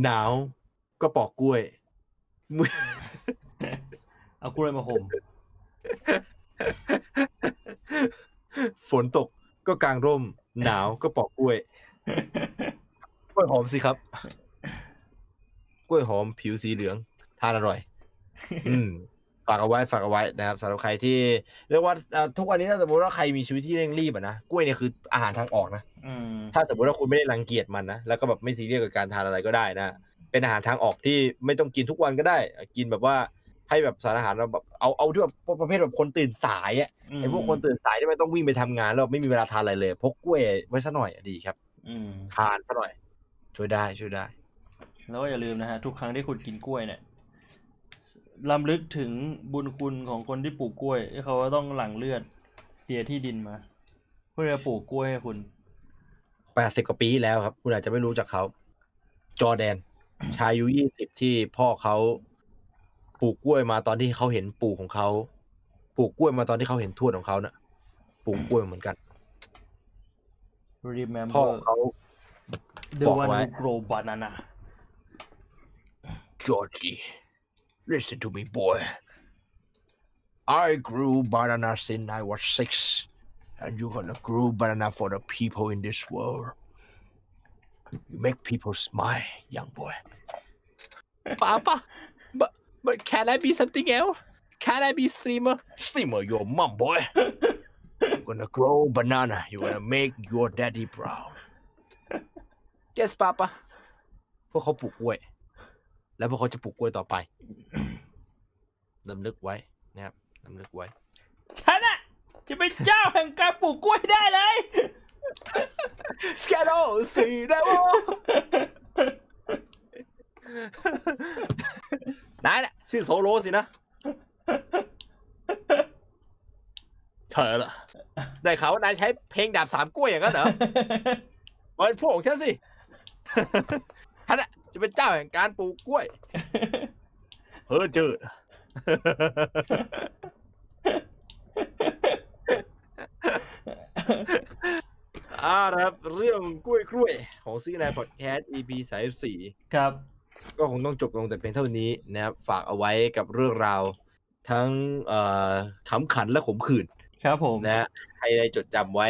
หนาวก็ปอกกล้วย เอากล้วยมาห่ม ฝนตกก็กางร่มหนาวก็ปอกกล้วย กล้วยหอมสิครับกล้วยหอมผิวสีเหลืองทานอร่อยอืมฝากเอาไว้ฝากเอาไว้นะครับสำหรับใครที่เรียกว่าทุกวันนี้ถ้าสมมติว่าใครมีชีวิตที่เร่งรีบอ่ะนะกล้วยเนี่ยคืออาหารทางออกนะถ้าสมมติว่าคุณไม่ได้รังเกียจมันนะแล้วก็แบบไม่ซีเรียสกับการทานอะไรก็ได้นะเป็นอาหารทางออกที่ไม่ต้องกินทุกวันก็ได้กินแบบว่าให้แบบสารอาหารแบบเอาเอาที่แบบประเภทแบบคนตื่นสายอ่ะไอ้พวกคนตื่นสายที่ไม่ต้องวิ่งไปทำงานแล้วไม่มีเวลาทานอะไรเลยพกกล้วยไว้ซะหน่อยดีครับทานซะหน่อยช่วยได้ช่วยได้แล้วก็อย่าลืมนะฮะทุกครั้งที่คุณกินกล้วยเนี่ยรำลึกถึงบุญคุณของคนที่ปลูกกล้วยที่เขาต้องหลั่งเลือดเสียที่ดินมาเพื่อจะปลูกกล้วยให้คุณแปดสิบกว่าปีแล้วครับคุณอาจจะไม่รู้จักเขาจอร์แดนชายอายุยี่สิบที่พ่อเขาปลูกกล้วยมาตอนที่เขาเห็นปู่ของเขาปลูกกล้วยมาตอนที่เขาเห็นทวดของเขาเนี่ยปลูกกล้วยเหมือนกัน Remember พ่อเขาThe one who grow banana. Georgie, listen to me, boy. I grew banana since I was six, and you're gonna grow banana for the people in this world. You make people smile, young boy. Papa, but but can I be something else? Can I be streamer? Streamer, your mom, boy. You're gonna grow banana. You're gonna make your daddy proud.Yes Papa พวกเขาปลูกกล้วยแล้วพวกเขาจะปลูกกล้วยต่อไปรำลึกไว้นะครับรำลึกไว้ฉันอะจะเป็นเจ้าแห่งการปลูกกล้วยได้เลยสแกโดสีได้โวได้ละชื่อโซโลสินะเธอละได้ข่าวว่านายใช้เพลงดาบสามกล้วยอย่างนั้นเหรอเป็นพวกฉันสิท่านอะจะเป็นเจ้าแห่งการปลูกกล้วยเออเจออ่าครับเรื่องกล้วยกล้วยของซีนายพอดแคสต์ อี พี สามสิบสี่ครับก็คงต้องจบลงแต่เพียงเท่านี้นะครับฝากเอาไว้กับเรื่องราวทั้งเอ่อขำขันและขมขื่นครับผมนะให้ได้จดจำไว้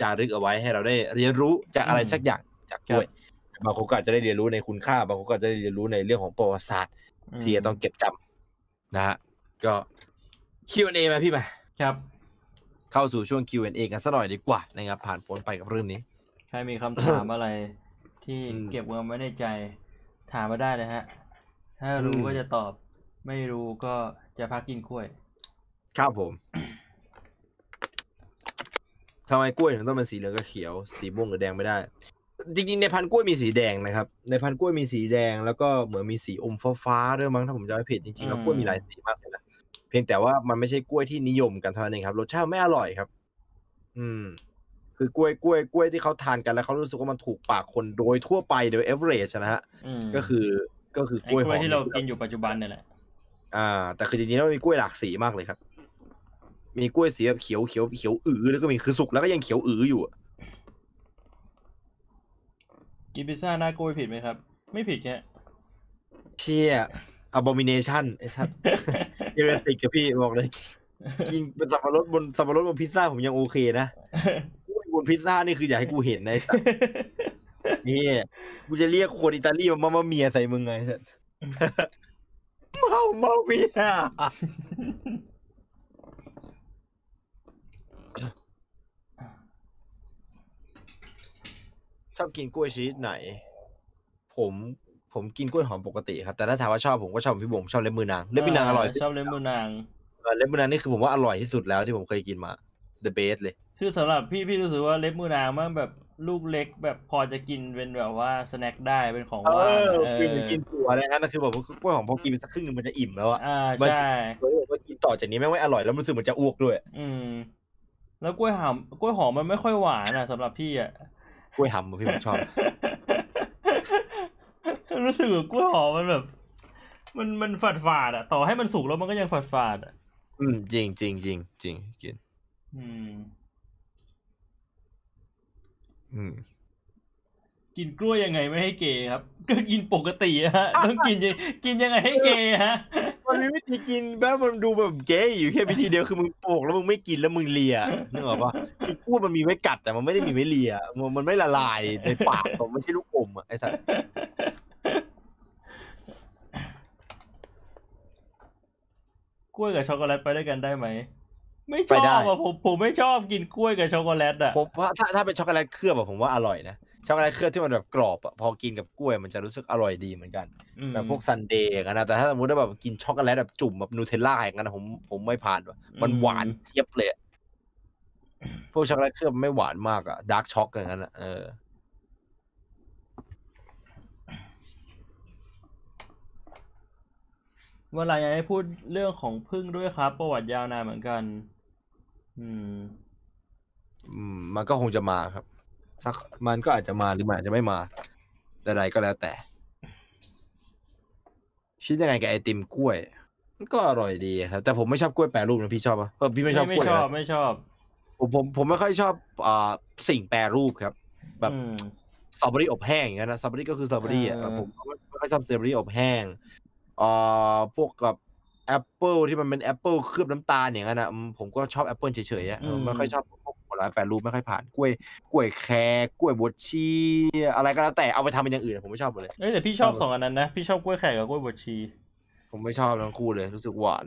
จารึกเอาไว้ให้เราได้เรียนรู้จากอะไรสักอย่างจากกล้วยบางคนก็อาจจะได้เรียนรู้ในคุณค่าบางคนก็จะได้เรียนรู้ในเรื่องของประวัติศาสตร์ที่จะต้องเก็บจำนะฮะก็ คิว แอนด์ เอ มาพี่มาครับค เข้าสู่ช่วง คิว แอนด์ เอ กันสักหน่อยดีกว่านะครับผ่านพ้นไปกับเรื่องนี้ใครมีคำถาม อะไรที่เก็บไว้ในใจถามมาได้นะฮะถ้ารู้ก็จะตอบไม่รู้ก็จะพักกินกล้วยครับผม ทำไมกล้วยถึงต้องเป็นสีเหลืองกับเขียวสีม่วงหรือแดงไม่ได้จริงๆในพันกล้วยมีสีแดงนะครับในพันกล้วยมีสีแดงแล้วก็เหมือนมีสีอมฟ้าๆด้วยมั้งถ้าผมจำไม่ผิดจริงๆแล้วกล้วยมีหลายสีมากเลยนะเพียงแต่ว่ามันไม่ใช่กล้วยที่นิยมกันเท่านั้นเองครับรสชาติไม่อร่อยครับอืมคือกล้วยกล้วยกล้วยที่เขาทานกันแล้วเขารู้สึกว่ามันถูกปากคนโดยทั่วไปโดย average นะฮะก็คือก็คือกล้วยหอมที่เรากินอยู่ปัจจุบันนี่แหละอ่าแต่คือจริงๆแล้วมีกล้วยหลากสีมากเลยครับมีกล้วยสีแบบเขียวเขียวเขียวอือแล้วก็มีคือสุกแล้วก็ยังเขียวอืออยู่กินพิซซ่าหน้ากล้วยผิดไหมครับไม่ผิดแค่เชี่ย abomination ไอ้สัสเอเรติกกับพี่บอกเลยกินเป็นสับปะรดบนสับปะรดบนพิซซ่าผมยังโอเคนะกล้วยบนพิซซ่านี่คืออยากให้กูเห็นนะไอ้สัสนี่กูจะเรียกคนอิตาลีมามาเมียใส่มึงไงไอ้สัสเมาเมาเมียชอบกินกล้วยชนิดไหนผมผมกินกล้วยหอมปกติครับแต่ถ้าถามว่าชอบผมก็ชอบพี่บ่งชอบเล็บมือนางเล็บมือนางอร่อยชอบเล็บมือนางเล็บมือนางนี่คือผมว่าอร่อยที่สุดแล้วที่ผมเคยกินมา the best เลยคือสำหรับพี่พี่รู้สึกว่าเล็บมือนางมันแบบลูกเล็กแบบพอจะกินเป็นแบบว่าสแน็คได้เป็นของว่างเออกินตัวอะไรงั้นนะคือแบบกล้วยหอมพอกินสักครึ่งนึงมันจะอิ่มแล้วอ่ะใช่ก็กินต่อจากนี้แม่งไม่อร่อยแล้วมันรู้สึกเหมือนจะอ้วกด้วยอืมแล้วกล้วยหอมกล้วยหอมมันไม่ค่อยหวานอ่ะสำหรับพี่อ่ะกล้วยหอมพี่ผมชอบรู้สึกว่ากล้วยหอมมันแบบมันมันฝาดฝาดอ่ะต่อให้มันสุกแล้วมันก็ยังฝาดฝาดอ่ะอืมจริงจริงจริงจริงกินอืมอืมกินกล้วยยังไงไม่ให้เกย์ครับก็กินปกติฮะต้องกินกินยังไงให้เกย์ฮะมันมีวิธีกินแบบมันดูแบบเก๋อยู่แค่วิธีเดียวคือมึงโปกแล้วมึงไม่กินแล้วมึงเลียนึกออกปะคือกล้วยมันมีไว้กัดแต่มันไม่ได้มีไว้เลียมันไม่ละลายในปากผมไม่ใช่ลูกอมอ่ะไอ้สัสกล้วยกับช็อกโกแลตไปด้วยกันได้ไหมไม่ชอบอ่ะผมผมไม่ชอบกินกล้วยกับช็อกโกแลตอ่ะผมว่าถ้าถ้าเป็นช็อกโกแลตเคลือบอ่ะผมว่าอร่อยนะช็อกโกแลตเคลือบที่มันแบบกรอบอ่ะพอกินกับกล้วยมันจะรู้สึกอร่อยดีเหมือนกันแบบพวกซันเดย์กันนะแต่ถ้าสมมติว่าแบบกินช็อกโกแลตแบบจุ่มแบบนูเทลล่าอย่างนั้นผมผมไม่ผ่านว่ะมันหวานเจี๊ยบเลยพวกช็อกโกแลตเคลือบไม่หวานมากอ่ะดาร์กช็อกอย่างนั้นอ่ะเออเวลาอยากให้พูดเรื่องของผึ้งด้วยครับประวัติยาวนานเหมือนกันอืมอืมมันก็คงจะมาครับสักมันก็อาจจะมาหรือมันอาจจะไม่มาแต่ใดก็แล้วแต่คิดยังไงกับไอติมกล้วยมันก็อร่อยดีครับแต่ผมไม่ชอบกล้วยแปรรูปนะพี่ชอบปะพี่ไม่ชอบกล้วยไม่ชอบไม่ชอบผมผมผมไม่ค่อยชอบอ่าสิ่งแปรรูปครับแบบสตรอเบอรี่อบแห้งอย่างนั้นนะสตรอเบอรี่ก็คือสตรอเบอรี่อ่ะผมไม่ค่อยชอบสตรอเบอรี่อบแห้งอ่าพวกกับแอปเปิลที่มันเป็นแอปเปิลเคลือบน้ำตาลอย่างนั้นอ่ะผมก็ชอบแอปเปิลเฉยๆอ่ะไม่ค่อยชอบพวกผลไม้แปรรูปไม่ค่อยผ่านกล้วยกล้วยแคร์กล้วยบดชีอะไรก็แล้วแต่เอาไปทำเป็นอย่างอื่นผมไม่ชอบหมดเลยเอ้ยแต่พี่ชอบสองอันนั้นนะพี่ชอบกล้วยแคร์กับกล้วยบดชีผมไม่ชอบทั้งคู่เลยรู้สึกหวาน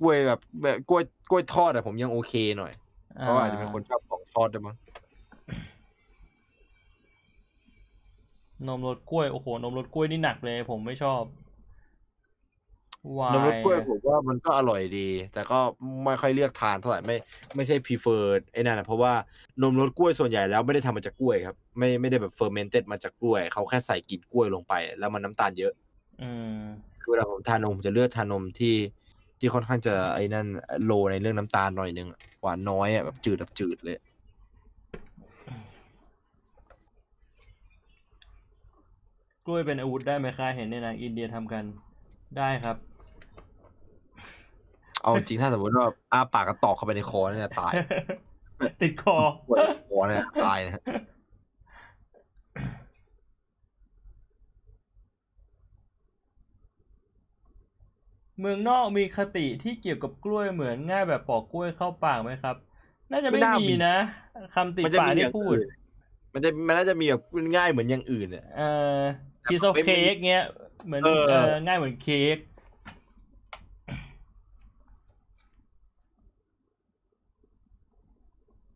กล้วยแบบแบบกล้วยกล้วยทอดอ่ะผมยังโอเคหน่อยเพราะอาจจะเป็นคนชอบของทอดด้วยมั้งนมรสกล้วยโอ้โหนมรสกล้วยนี่หนักเลยผมไม่ชอบนมรสกล้วยผมว่ามันก็อร่อยดีแต่ก็ไม่ค่อยเลือกทานเท่าไหร่ไม่ไม่ใช่ preferred ไอ้นั่นนะเพราะว่านมรสกล้วยส่วนใหญ่แล้วไม่ได้ทำมาจากกล้วยครับไม่ไม่ได้แบบ fermented มาจากกล้วยเขาแค่ใส่กลิ่นกล้วยลงไปแล้วมันน้ำตาลเยอะอืมคือเวลาผมทานนมผมจะเลือกทานนมที่ที่ค่อนข้างจะไอ้นั่นโลในเรื่องน้ำตาลหน่อยนึงหวานน้อยอ่ะแบบจืดแบบจืดเลยกล้วยเป็นอาวุธได้ไหมคะเห็นในหนังอินเดียทำกันได้ครับเอาจริงถ้าสมมติว่าอ้าปากกระตอกเข้าไปในคอเนี่ยตายติดคอปวดคอเนี่ยตายนะเมืองนอกมีคติที่เกี่ยวกับกล้วยเหมือนง่ายแบบปอกกล้วยเข้าปากไหมครับน่าจะไม่มีนะคำติดปากที่พูดมันจะมันน่าจะมีแบบง่ายเหมือนอย่างอื่นเนี่ยเออพิซซ่าเค้กเงี้ยเหมือนง่ายเหมือนเค้ก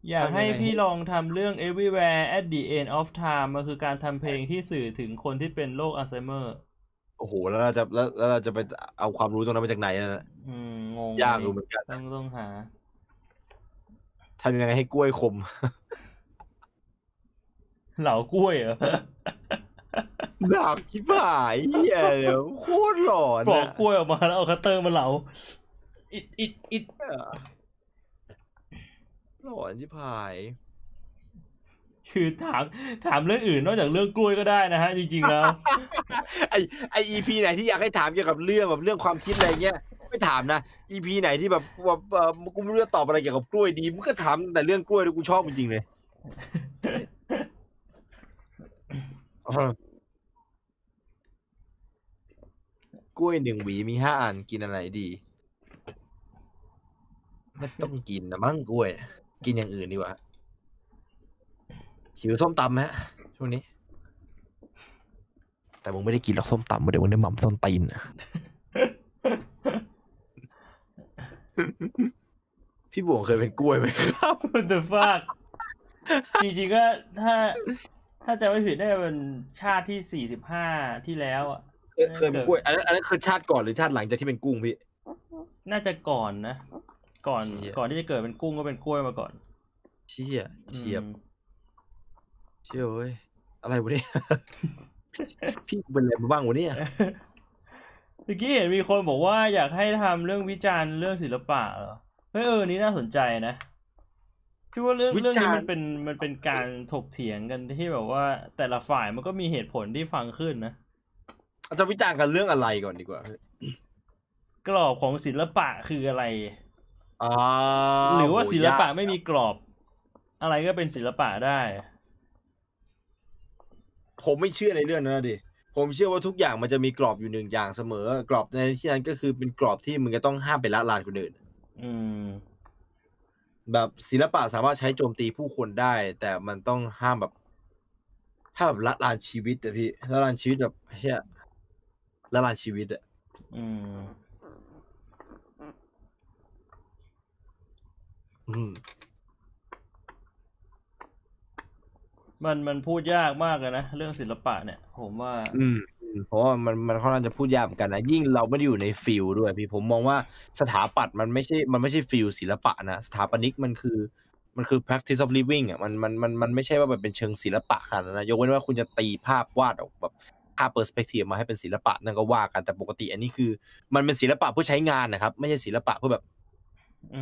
อยากให้พี่ลองทำเรื่อง everywhere at the end of time มันคือการทำเพลงที่สื่อถึงคนที่เป็นโรคอัลไซเมอร์โอ้โหแล้วเราจะแล้วเราจะไปเอาความรู้ตรงนั้นมาจากไหนนะอืมงงยากอยู่เหมือนกันต้องต้องหาทำยังไงให้กล้วยขมเหล่ากล้วยเหรอหนักขี้บ่ายเหี้ยโคตรหลอนปอกกล้วยออกมาแล้วเอาคัตเตอร์มาเหลาอิดอิดอิดหลอนชิบหายคือถามถามเรื่องอื่นนอกจากเรื่องกล้วยก็ได้นะฮะจริงๆแล้วไอไอ อี พี ไหนที่อยากให้ถามเกี่ยวกับเรื่องแบบเรื่องความคิดอะไรเงี้ยไม่ถามนะ อี พี ไหนที่แบบว่ากูไม่รู้จะตอบอะไรเกี่ยวกับกล้วยดีมึงก็ถามแต่เรื่องกล้วยกูชอบจริงๆเลยกล้วยหนึ่งหวีมีห้าอันกินอะไรดีไม่ต้องกินนะมั้งกล้วยกินอย่างอื่นดีกว่าหิวส้มตำฮะช่วงนี้แต่มึงไม่ได้กินหรอกส้มตำเดี๋ยวมึงได้หม่ำส้มตีนนะ พี่บ่วงเคยเป็นกล้วยไหมครับ What the fuck จริงๆก็ถ้าถ้าจะไม่ผิดได้เป็นชาติที่สี่สิบห้าที่แล้วอ่ะเคยเป็นกล้วยอันนั้นอันนั้นคือชาติก่อนหรือชาติหลังจากที่เป็นกุ้งพี่น่าจะก่อนนะก่อนก่อนที่จะเกิดเป็นกุ้งก็เป็นกล้วยมาก่อนเชี่ยเฉียบเชี่ยเว้ยอะไรวะเนี่ย พี่เป็นอะไรมาบ้างวะเนี่ยเมื่อกี้เห็นมีคนบอกว่าอยากให้ทำเรื่องวิจารณ์เรื่องศิลปะเหรอเฮ้ยเออนี้น่าสนใจนะคือว่าเรื่องเรื่องนี้มันเป็นมันเป็นการถกเถียงกันที่แบบว่าแต่ละฝ่ายมันก็มีเหตุผลที่ฟังขึ้นนะจะวิจารณ์กันเรื่องอะไรก่อนดีกว่ากรอบของศิลปะคืออะไรหรือว่าศิลปะไม่มีกรอบอะไรก็เป็นศิลปะได้ผมไม่เชื่อในเรื่องนั้นดิผมเชื่อว่าทุกอย่างมันจะมีกรอบอยู่หนึ่งอย่างเสมอกรอบในที่นั้นก็คือเป็นกรอบที่มึงจะต้องห้ามไปละลานคนอื่นอืมแบบศิลปะสามารถใช้โจมตีผู้คนได้แต่มันต้องห้ามแบบห้ามแบบละลานชีวิตอะพี่ละลานชีวิตแบบเหี้ยละลานชีวิตอะอืมมันมันพูดยากมากเลยนะเรื่องศิลปะเนี่ยผมว่าอืมเพราะว่ามันมันค่อนข้างจะพูดยากเหมือนกันนะยิ่งเราไม่ได้อยู่ในฟิลด์ด้วยพี่ผมมองว่าสถาปัตย์มันไม่ใช่มันไม่ใช่ฟิลด์ศิลปะนะสถาปนิกมันคือมันคือ practice of living อ่ะมันมันมันมันไม่ใช่ว่าแบบเป็นเชิงศิลปะขนาดนั้นนะยกเว้นว่าคุณจะตีภาพวาดออกแบบภาพ perspective มาให้เป็นศิลปะนั่นก็ว่ากันแต่ปกติอันนี้คือมันเป็นศิลปะเพื่อใช้งานนะครับไม่ใช่ศิลปะเพื่อแบบ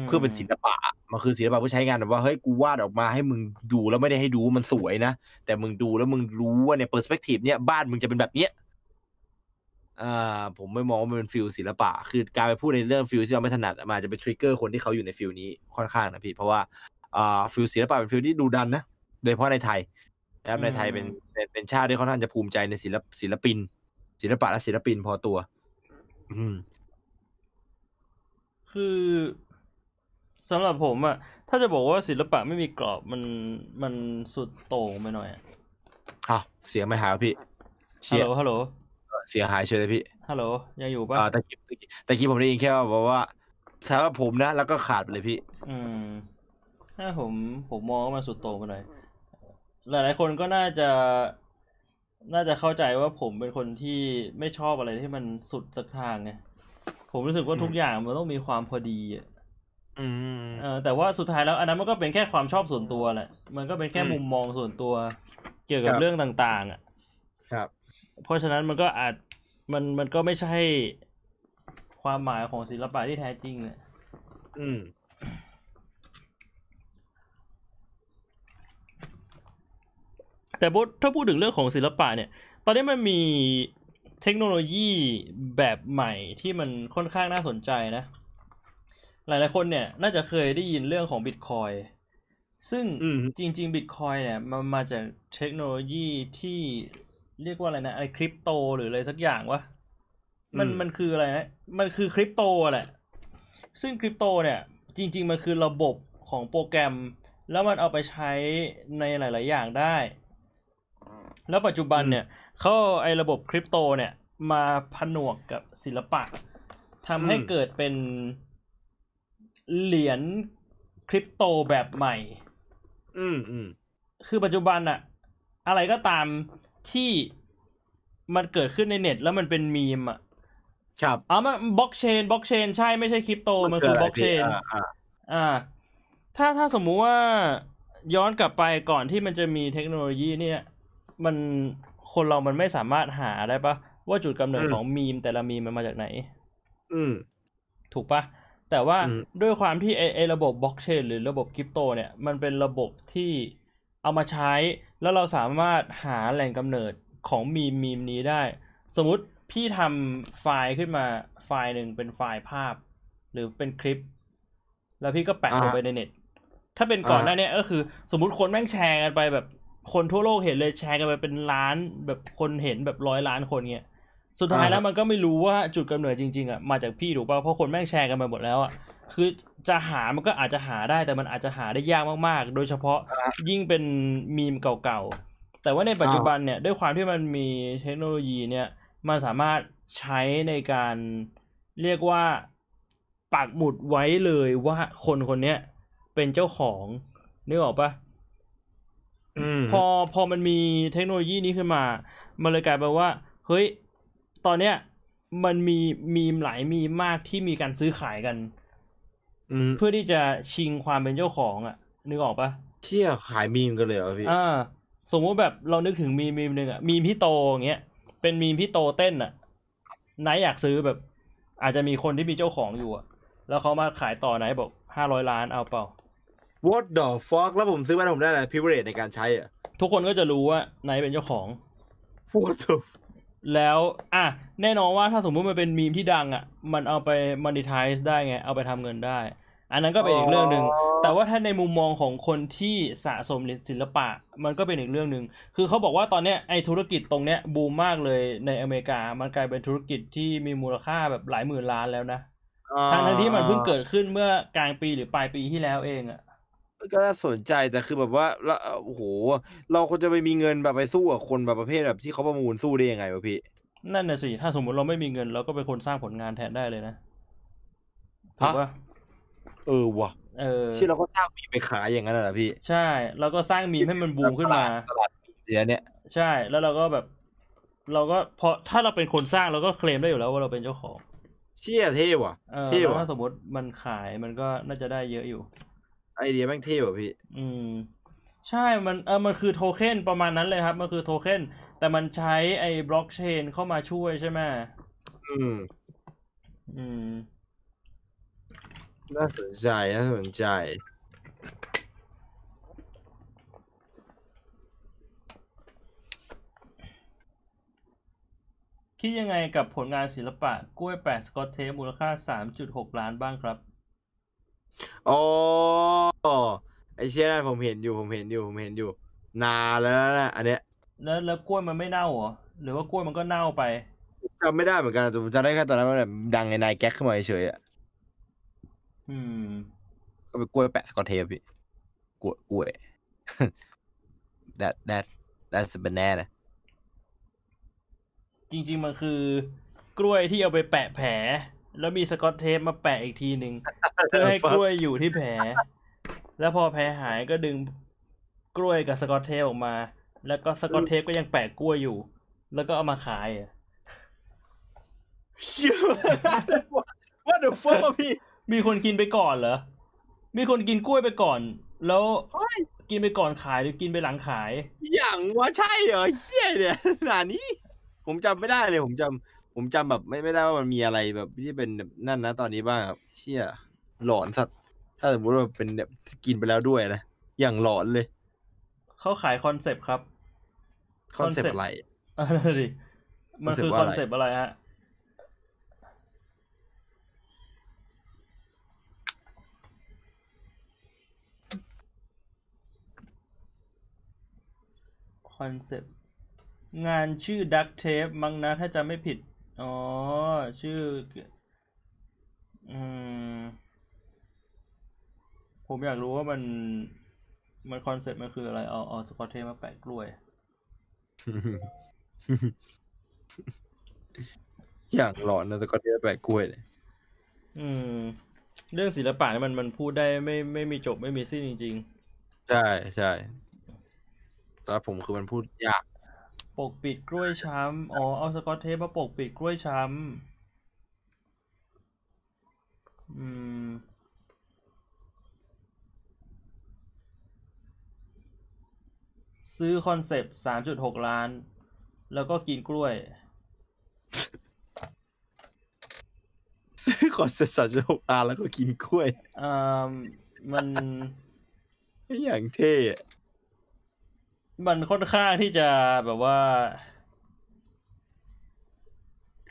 เพื่อเป็นศิลปะมันคือศิลปะผู้ใช้งานแบบว่าเฮ้ยกูวาดออกมาให้มึงดูแล้วไม่ได้ให้ดูมันสวยนะแต่มึงดูแล้วมึงรู้ว่าในเปอร์สเปกทีฟเนี่ยบ้านมึงจะเป็นแบบเนี้ยอ่าผมไม่มองว่ามันเป็นฟิลศิลปะคือการไปพูดในเรื่องฟิลที่เราไม่ถนัดมันอาจจะเป็นทริกเกอร์คนที่เขาอยู่ในฟิลนี้ค่อนข้างนะพี่เพราะว่าอ่าฟิลศิลปะเป็นฟิลที่ดูดันนะโดยเฉพาะในไทยนะครับในไทยเป็นเป็นชาติที่ค่อนข้างจะภูมิใจในศิลปศิลปินศิลปะและศิลปินพอตัวอืมคือสำหรับผมอะถ้าจะบอกว่าศิลปะไม่มีกรอบมันมันสุดโต่งไปหน่อยอ่ะอ้าวเสียงไม่หายพี่ฮัลโหลฮัลโหลเสียหายเฉยเลยพี่ฮัลโหลยังอยู่ป่ะอ่าตะกี้ตะกี้ผมได้ยินแค่ว่าบอกว่าสำหรับผมนะแล้วก็ขาดไปเลยพี่อืมถ้าผมผมมองว่ามันสุดโต่งไปหน่อยหลายๆคนก็น่าจะน่าจะเข้าใจว่าผมเป็นคนที่ไม่ชอบอะไรที่มันสุดสักทางไงผมรู้สึกว่าทุกอย่างมันต้องมีความพอดีอ่ะอืมเออแต่ว่าสุดท้ายแล้วอันนั้นมันก็เป็นแค่ความชอบส่วนตัวแหละมันก็เป็นแค่มุมมองส่วนตัวเกี่ยวกับเรื่องต่างๆอ่ะครับเพราะฉะนั้นมันก็อาจมันมันก็ไม่ใช่ความหมายของศิลปะที่แท้จริงเนี่ยอืมแต่ถ้าพูดถึงเรื่องของศิลปะเนี่ยตอนนี้มันมีเทคโนโลยีแบบใหม่ที่มันค่อนข้างน่าสนใจนะหลายๆคนเนี่ยน่าจะเคยได้ยินเรื่องของ Bitcoin ซึ่งจริงๆ Bitcoin เนี่ยมันมาจากเทคโนโลยีที่เรียกว่าอะไรนะอะไรคริปโตหรืออะไรสักอย่างวะมันมันคืออะไรนะมันคือคริปโตแหละซึ่งคริปโตเนี่ยจริงๆมันคือระบบของโปรแกรมแล้วมันเอาไปใช้ในหลายๆอย่างได้แล้วปัจจุบันเนี่ยเขาไอ้ระบบคริปโตเนี่ยมาผนวกกับศิลปะทำให้เกิดเป็นเหรียญคริปโตแบบใหม่ อืมอืมคือปัจจุบันอะอะไรก็ตามที่มันเกิดขึ้นในเน็ตแล้วมันเป็นมีมอะครับอ๋อมันบล็อกเชนบล็อกเชนใช่ไม่ใช่คริปโตมันคือบล็อกเชนอ่าถ้าถ้าสมมุติว่าย้อนกลับไปก่อนที่มันจะมีเทคโนโลยีเนี่ยมันคนเรามันไม่สามารถหาได้ปะว่าจุดกำเนิดของมีมแต่ละมีมมันมาจากไหนอืมถูกปะแต่ว่าด้วยความที่ไอ้ไอ้ระบบบล็อกเชนหรือระบบคริปโตเนี่ยมันเป็นระบบที่เอามาใช้แล้วเราสามารถหาแหล่งกำเนิดของมีมมีมนี้ได้สมมุติพี่ทำไฟล์ขึ้นมาไฟล์หนึ่งเป็นไฟล์ภาพหรือเป็นคลิปแล้วพี่ก็แปะลงไปในเน็ตถ้าเป็นก่อนหน้านี้ก็คือสมมุติคนแม่งแชร์กันไปแบบคนทั่วโลกเห็นเลยแชร์กันไปเป็นล้านแบบคนเห็นแบบร้อยล้านคนเงี้ยสุดท้ายแล้วมันก็ไม่รู้ว่าจุดกำเนิดจริงๆอ่ะมาจากพี่ถูกป่ะเพราะคนแม่งแชร์กันไปหมดแล้วอ่ะคือจะหามันก็อาจจะหาได้แต่มันอาจจะหาได้ยากมากๆโดยเฉพาะยิ่งเป็นมีมเก่าๆแต่ว่าในปัจจุบันเนี่ยด้วยความที่มันมีเทคโนโลยีเนี่ยมันสามารถใช้ในการเรียกว่าปักหมุดไว้เลยว่าคนคนนี้เป็นเจ้าของนึกออกปะพอพอมันมีเทคโนโลยีนี้ขึ้นมามันเลยกลายเป็นว่าเฮ้ยตอนเนี้ยมันมีมีมหลายมีมากที่มีการซื้อขายกันเพื่อที่จะชิงความเป็นเจ้าของอ่ะนึกออกปะเชี่ยขายมีมกันเลยเหรอพี่อ่าสมมติแบบเรานึกถึงมีมมีมนึงอ่ะมีมพี่โตอย่างเงี้ยเป็นมีมพี่โตเต้นอ่ะนายอยากซื้อแบบอาจจะมีคนที่มีเจ้าของอยู่อ่ะแล้วเขามาขายต่อนายบอกห้าร้อยล้านเอาเปล่า What the fuck แล้วผมซื้อมาผมได้อะไร privilege ในการใช้อ่ะทุกคนก็จะรู้ว่านายเป็นเจ้าของ What theแล้วอ่ะแน่นอนว่าถ้าสมมุติมันเป็นมีมที่ดังอ่ะมันเอาไป monetize ได้ไงเอาไปทำเงินได้อันนั้นก็เป็นอีกเรื่องนึงแต่ว่าถ้าในมุมมองของคนที่สะสมศิลปะมันก็เป็นอีกเรื่องนึงคือเขาบอกว่าตอนเนี้ยไอ้ธุรกิจตรงเนี้ยบูมมากเลยในอเมริกามันกลายเป็นธุรกิจที่มีมูลค่าแบบหลายหมื่นล้านแล้วนะทั้งที่มันเพิ่งเกิดขึ้นเมื่อกลางปีหรือปลายปีที่แล้วเองอ่ะก็น่าสนใจแต่คือแบบว่าโอ้โหเราคนจะไปมีเงินแบบไปสู้กับคนแบบประเภทแบบที่เขาประมูลสู้ได้ยังไงวะพี่นั่นน่ะสิถ้าสมมติเราไม่มีเงินเราก็เป็นคนสร้างผลงานแทนได้เลยนะถูกปะเออวะเออที่เราก็สร้างมีมไปขายอย่างนั้นแหละพี่ใช่เราก็สร้างมีมให้มันบูมขึ้นมาตลาดเดี๋ยวนี้ใช่แล้วเราก็แบบเราก็พอถ้าเราเป็นคนสร้างเราก็เคลมได้อยู่แล้วว่าเราเป็นเจ้าของเชี่ยเท่ว่ะเท่ว่ะถ้าสมมติมันขายมันก็น่าจะได้เยอะอยู่ไอเดียแม่งเท่ว่ะพี่อืมใช่มันเออมันคือโทเค็นประมาณนั้นเลยครับมันคือโทเค็นแต่มันใช้ไอ้บล็อกเชนเข้ามาช่วยใช่ไหมอืมอืมน่าสนใจน่าสนใจคิดยังไงกับผลงานศิลปะกล้วยแปะสกอตเทปมูลค่า สามจุดหก ล้านบ้างครับอ๋อไอ้เชี่ยนั่นผมเห็นอยู่ผมเห็นอยู่ผมเห็นอยู่นานแล้วนะอันเนี้ยแล้วแล้วกล้วยมันไม่เน่าเหรอหรือว่ากล้วยมันก็เน่าไปจำไม่ได้เหมือนกันผมจำได้แค่ตอนนั้นมันแบบดังในนายแก๊กขึ้นมาเฉยๆอ่ะอืมก็เป็นกล้วยแปะสกอตเทปพี่กล้วยกล้วย that that that's a bananaจริงๆมันคือกล้วยที่เอาไปแปะแผลแล้วมีสกอตเทปมาแปะอีกทีหนึ่งเพื่อให้กล้วยอยู่ที่แผลแล้วพอแผลหายก็ดึงกล้วยกับสกอตเทปออกมาแล้วก็สกอตเทปก็ยังแปะกล้วยอยู่แล้วก็เอามาขายอ่ะ What the fuck พี่มีคนกินไปก่อนเหรอมีคนกินกล้วยไปก่อนแล้วกินไปก่อนขายหรือกินไปหลังขายอย่างว่าใช่เหรอเหี้ยเนี่ยหน้านี้ผมจำไม่ได้เลยผมจำผมจำแบบไม่ไม่ได้ว่ามันมีอะไรแบบที่เป็นนั่นนะตอนนี้บ้างครับเชี่ยหลอนสัตว์ถ้าสมมติว่าเป็นแบบกินไปแล้วด้วยนะอย่างหลอนเลยเขาขายคอนเซปต์ครับคอนเซปต์อะไรอ่ะนั่นดิมันคือคอนเซปต์อะไรฮะคอนเซปต์งานชื่อดักเทปมั้งนะถ้าจำไม่ผิดอ๋อชื่ออืมผมอยากรู้ว่ามันมันคอนเซ็ปต์มันคืออะไรเอาเอาสกอตเทปมาแปะกล้วย อย่างหลอนนะสกอตเทปแปะกล้วยเลยอืมเรื่องศิลปะนี่มันมันพูดได้ไม่ไม่มีจบไม่มีสิ้นจริงๆ ใช่ใช่แต่ผมคือมันพูดยากปกปิดกล้วยช้ำอ๋อเอาสกอตเทปมาปกปิดกล้วยช้ำอืมซื้อคอนเซปต์ สามจุดหก ล้านแล้วก็กินกล้วยซื้อคอนเซปต์ สามจุดหก ล้านแล้วก็กินกล้วยอ่ามันอย่างเท่มันค่อนข้างที่จะแบบว่า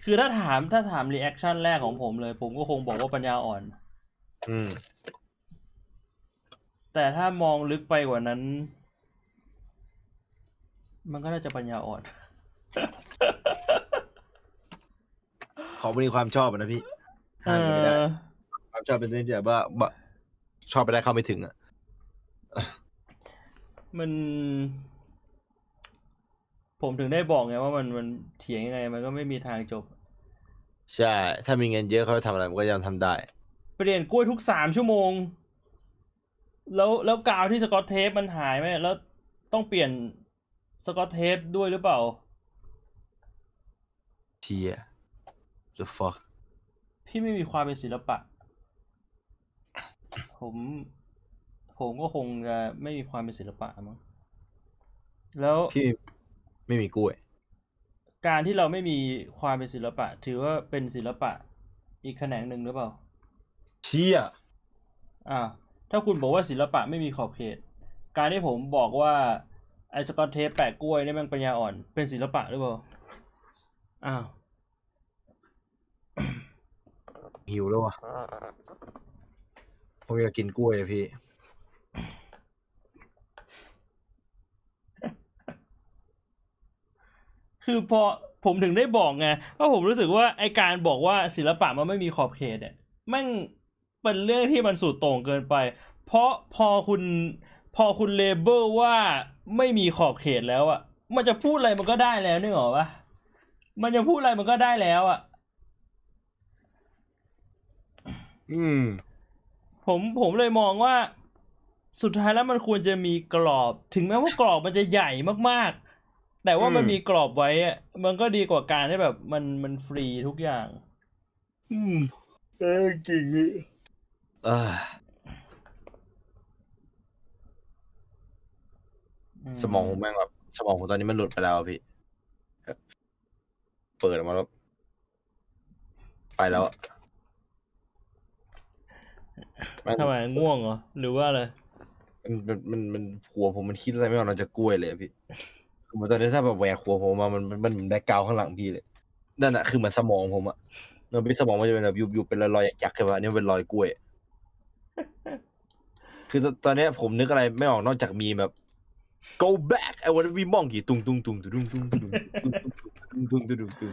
คือถ้าถามถ้าถามรีแอคชั่นแรกของผมเลยผมก็คงบอกว่าปัญญาอ่อนอืมแต่ถ้ามองลึกไปกว่านั้นมันก็น่าจะปัญญาอ่อนขอมีความชอบนะพี่ห้ามไม่ได้ความชอบเป็นเรื่องที่แบบว่าชอบไปได้เข้าไม่ถึงอ่ะมันผมถึงได้บอกไงว่ามันมันเถียงยังไงมันก็ไม่มีทางจบใช่ถ้ามีเงินเยอะเขาทำอะไรมันก็ยังทำได้เปลี่ยนกล้วยทุกสามชั่วโมงแล้วแล้วกาวที่สกอตเทปมันหายไหมแล้วต้องเปลี่ยนสกอตเทปด้วยหรือเปล่าเทีย the fuck พี่ไม่มีความเป็นศิลปะ ผมผมก็คงจะไม่มีความเป็นศิลปะมั้งแล้วที่ไม่มีกล้วยการที่เราไม่มีความเป็นศิลปะถือว่าเป็นศิลปะอีกแขนงหนึ่งหรือเปล่าเชี่ยอ่าถ้าคุณบอกว่าศิลปะไม่มีขอบเขตการที่ผมบอกว่าไอ้สกอตเทปแปะกล้วยนี่มันปัญญาอ่อนเป็นศิลปะหรือเปล่าอ้าวหิวแล้ววะผมอยากกินกล้วยพี่คือพอผมถึงได้บอกไงว่าผมรู้สึกว่าไอการบอกว่าศิลปะมันไม่มีขอบเขตเนี่ยแม่งเป็นเรื่องที่มันสุดโต่งเกินไปเพราะพอคุณพอคุณเลเบลว่าไม่มีขอบเขตแล้วอะมันจะพูดอะไรมันก็ได้แล้วนี่หรอวะมันจะพูดอะไรมันก็ได้แล้วอะอืมผมผมเลยมองว่าสุดท้ายแล้วมันควรจะมีกรอบถึงแม้ว่ากรอบมันจะใหญ่มากๆแต่ว่ามันมีกรอบไว้มันก็ดีกว่าการที่แบบมันมันฟรีทุกอย่างอืมเออจริงเออสมองผมแม่งแบบสมองผมตอนนี้มันหลุดไปแล้วพี่เปิดออกมาแล้วไปแล้วทำไมง่วงเหรอหรือว่าอะไรมันมันมันหัวผมมันคิดอะไรไม่ออกนอกจากกล้วยเลยพี่ผมตอนนี้ถ้าแบบแหวกหัวผมมามันมันแบกเกาข้างหลังพี่เลยนั่นอะคือมันสมองผมอะมันเป็นสมองมันจะเป็นแบบยุบๆเป็นรอยๆยักๆใช่ป่ะอันนี้เป็นรอยกล้วยคือตอนนี้ผมนึกอะไรไม่ออกนอกจากมีแบบ go back I want to be monkey ตุ้งตุ้งตุ้งตุ้งตุ้งตุ้งตุ้งตุ้งตุ้งตุ้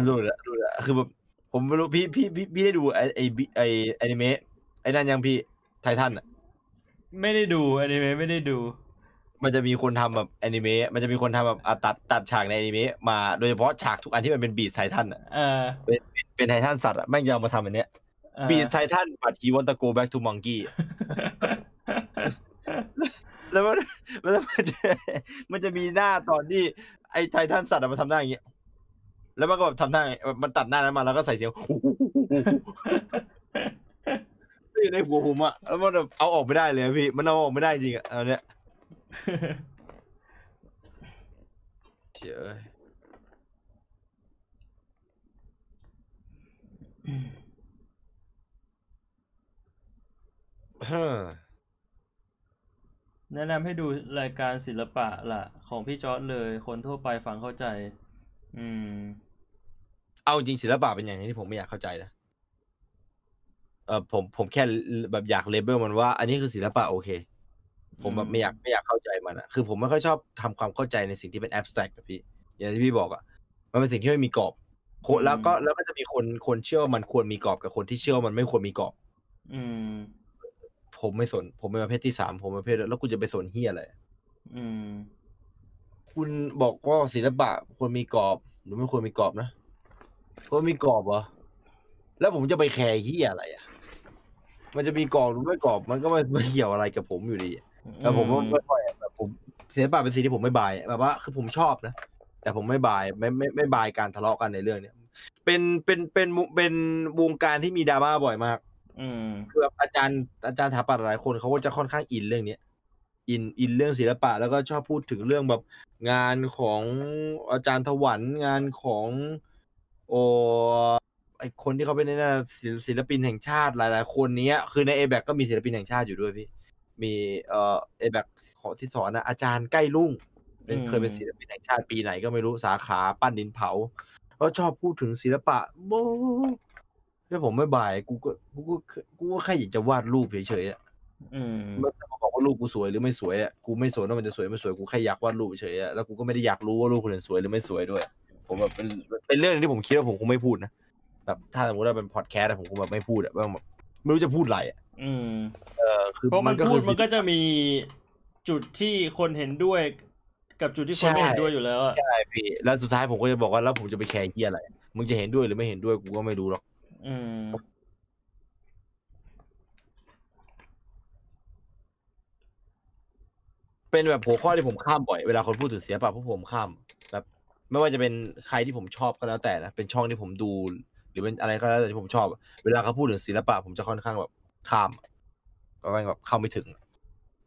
งรู้ละรู้ละคือแบบผมไม่รู้พี่พี่พี่ได้ดูไอไอไออนิเมะไอ้นั่นยังพี่ไททันอะไม่ได้ดูอนิเมะไม่ได้ดูมันจะมีคนทำแบบอนิเมะมันจะมีคนทำแบบตัดตัดฉากในอนิเมะมาโดยเฉพาะฉากทุกอันที่มันเป็นบีสไททันอ่ะเออเป็นเป็นไททันสัตว์อ่ะแม่งยาวมาทำแบบเนี้ยบีสไททันบัดฮีวอนตะโกแบ็กทูมังกี้แล้วมันมันจะมันจะมีหน้าตอนที่ไอไททันสัตว์มันทำหน้าอย่างเงี้ยแล้วมันก็แบบทำหน้ามันตัดหน้านั้นมาแล้วก็ใส่เสียงในหัวผมอะแล้วมันเอาออกไม่ได้เลยพี่มันเอาออกไม่ได้จริงอะเอาเนี้ยเจ๋อแนะนำให้ดูรายการศิลปะล่ะของพี่จอร์จเลยคนทั่วไปฟังเข้าใจอืมเอาจริงศิลปะเป็นอย่างนี้ที่ผมไม่อยากเข้าใจนะเออผมผมแค่แบบอยากเลเบลมันว่าอันนี้คือศิลปะโอเคผมแบบไม่อยากไม่อยากเข้าใจมันอะคือผมไม่ค่อยชอบทำความเข้าใจในสิ่งที่เป็นแอบสแตรกกับพี่อย่างที่พี่บอกอะมันเป็นสิ่งที่ไม่มีกรอบแล้วก็แล้วก็จะมีคนคนเชื่อว่ามันควรมีกรอบกับคนที่เชื่อว่ามันไม่ควรมีกรอบอืมผมไม่สนผมเป็นประเภทที่สามผมประเภทแล้วกูจะไปสนเหี้ยอะไรอืมคุณบอกว่าศิลปะควรมีกรอบหรือไม่ควรมีกรอบนะควรมีกรอบเหรอแล้วผมจะไปแคร์เหี้ยอะไรอะ มันจะมีกรอบหรือไม่กรอบมันก็ไม่เกี่ยวอะไรกับผมอยู่ดีแต่ผมก็ไม่ค่อยแบบผมศิลปะเป็นสิ่งที่ผมไม่บายแบบว่าคือผมชอบนะแต่ผมไม่บายไม่ไม่ไม่บายการทะเลาะกันในเรื่องเนี้ยเป็นเป็นเป็นเป็นวงการที่มีดราม่าบ่อยมากคือแบบอาจารย์อาจารย์สถาปัตย์หลายคนเขาก็จะค่อนข้างอินเรื่องนี้อินอินเรื่องศิลปะแล้วก็ชอบพูดถึงเรื่องแบบงานของอาจารย์ถวันงานของโอไอคนที่เขาเป็นน่าศิลปินแห่งชาติหลายๆคนนี้คือใน A-bac ก็มีศิลปินแห่งชาติอยู่ด้วยพี่มีเอ่อ A-bac ของที่สอนนะอาจารย์ใกล้รุ่งเป็นเคยเป็นศิลปินแห่งชาติปีไหนก็ไม่รู้สาขาปั้นดินเผาก็ชอบพูดถึงศิลปะโบ้แล้วผมไม่บ่ายกูก็กูก็กูก็แค่อยากจะวาดรูปเฉยๆอ่ะอืมมันจะบอกว่ารูปกูสวยหรือไม่สวยอ่ะกูไม่สนว่ามันจะสวยไม่สวยกูแค่อยากวาดรูปเฉยๆอ่ะแล้วกูก็ไม่ได้อยากรู้ว่ารูปคนอื่นสวยหรือไม่สวยด้วยผมแบบเป็นเป็นเรื่องที่ผมคิดว่าผมคงไม่พูดนะแบบถ้าสมมติว่าเป็นพอดแคสต์ผมคงแบบไม่พูดอ่ะแบบไม่รู้จะพูดอะไรอ่ะอืมเออคือมันก็มันก็จะมีจุดที่คนเห็นด้วยกับจุดที่คนไม่เห็นด้วยอยู่แล้วใช่พี่แล้วสุดท้ายผมก็จะบอกว่าแล้วผมจะไปแคร์เหี้ยอะไรมึงจะเห็นด้วยหรือไม่เห็นด้วยกูก็ไม่รู้หรอกอืมเป็นแบบหัวข้อที่ผมข้ามบ่อยเวลาคนพูดถึงเสียป่ะพวกผมข้ามแบบไม่ว่าจะเป็นใครที่ผมชอบก็แล้วแต่นะเป็นช่องที่ผมดูหรือเป็นอะไรก็แล้วแต่ที่ผมชอบเวลาเขาพูดถึงศิลปะผมจะค่อนข้างแบบข้ามก็แบบเข้าไม่ถึง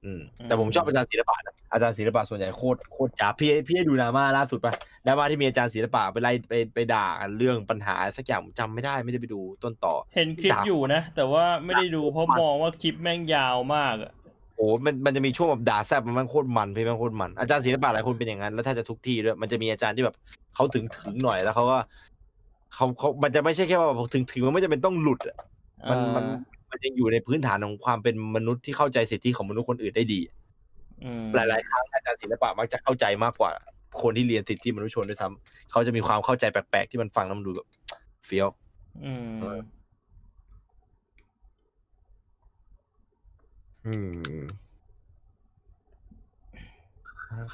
อืมแต่ผมชอบอาจารย์ศิลปะนะอาจารย์ศิลปะส่วนใหญ่โคตรโคตรจ๋าพี่พี่ดูดราม่าล่าสุดป่ะดราม่าที่มีอาจารย์ศิลปะไปไล่ไปไปด่าเรื่องปัญหาสักอย่างผมจำไม่ได้ไม่ได้ไปดูต้นต่อเห็นคลิปอยู่นะแต่ว่าไม่ได้ดูเพราะมองว่าคลิปแม่งยาวมากอ่ะโอ้มันมันจะมีช่วงแบบด่าแซ่บมันโคตรมันพี่มันโคตรมันอาจารย์ศิลปะหลายคนเป็นอย่างนั้นแล้วถ้าจะทุกที่ด้วยมันจะมีอาจารย์ที่แบบเขาถึงถึงหน่อยแล้วเขาก็เขาเขามันจะไม่ใช่แค่ว่าถึงถึงมันไม่จำเป็นต้องหลุดอ่ะมันมันมันยังอยู่ในพื้นฐานของความเป็นมนุษย์ที่เข้าใจสิทธิของมนุษย์คนอื่นได้ดีหลายๆครั้งอาจารย์ศิลปะมักจะเข้าใจมากกว่าคนที่เรียนสิทธิมนุษยชนด้วยซ้ำเขาจะมีความเข้าใจแปลกๆที่มันฟังแล้วมันดูแบบเฟี้ยว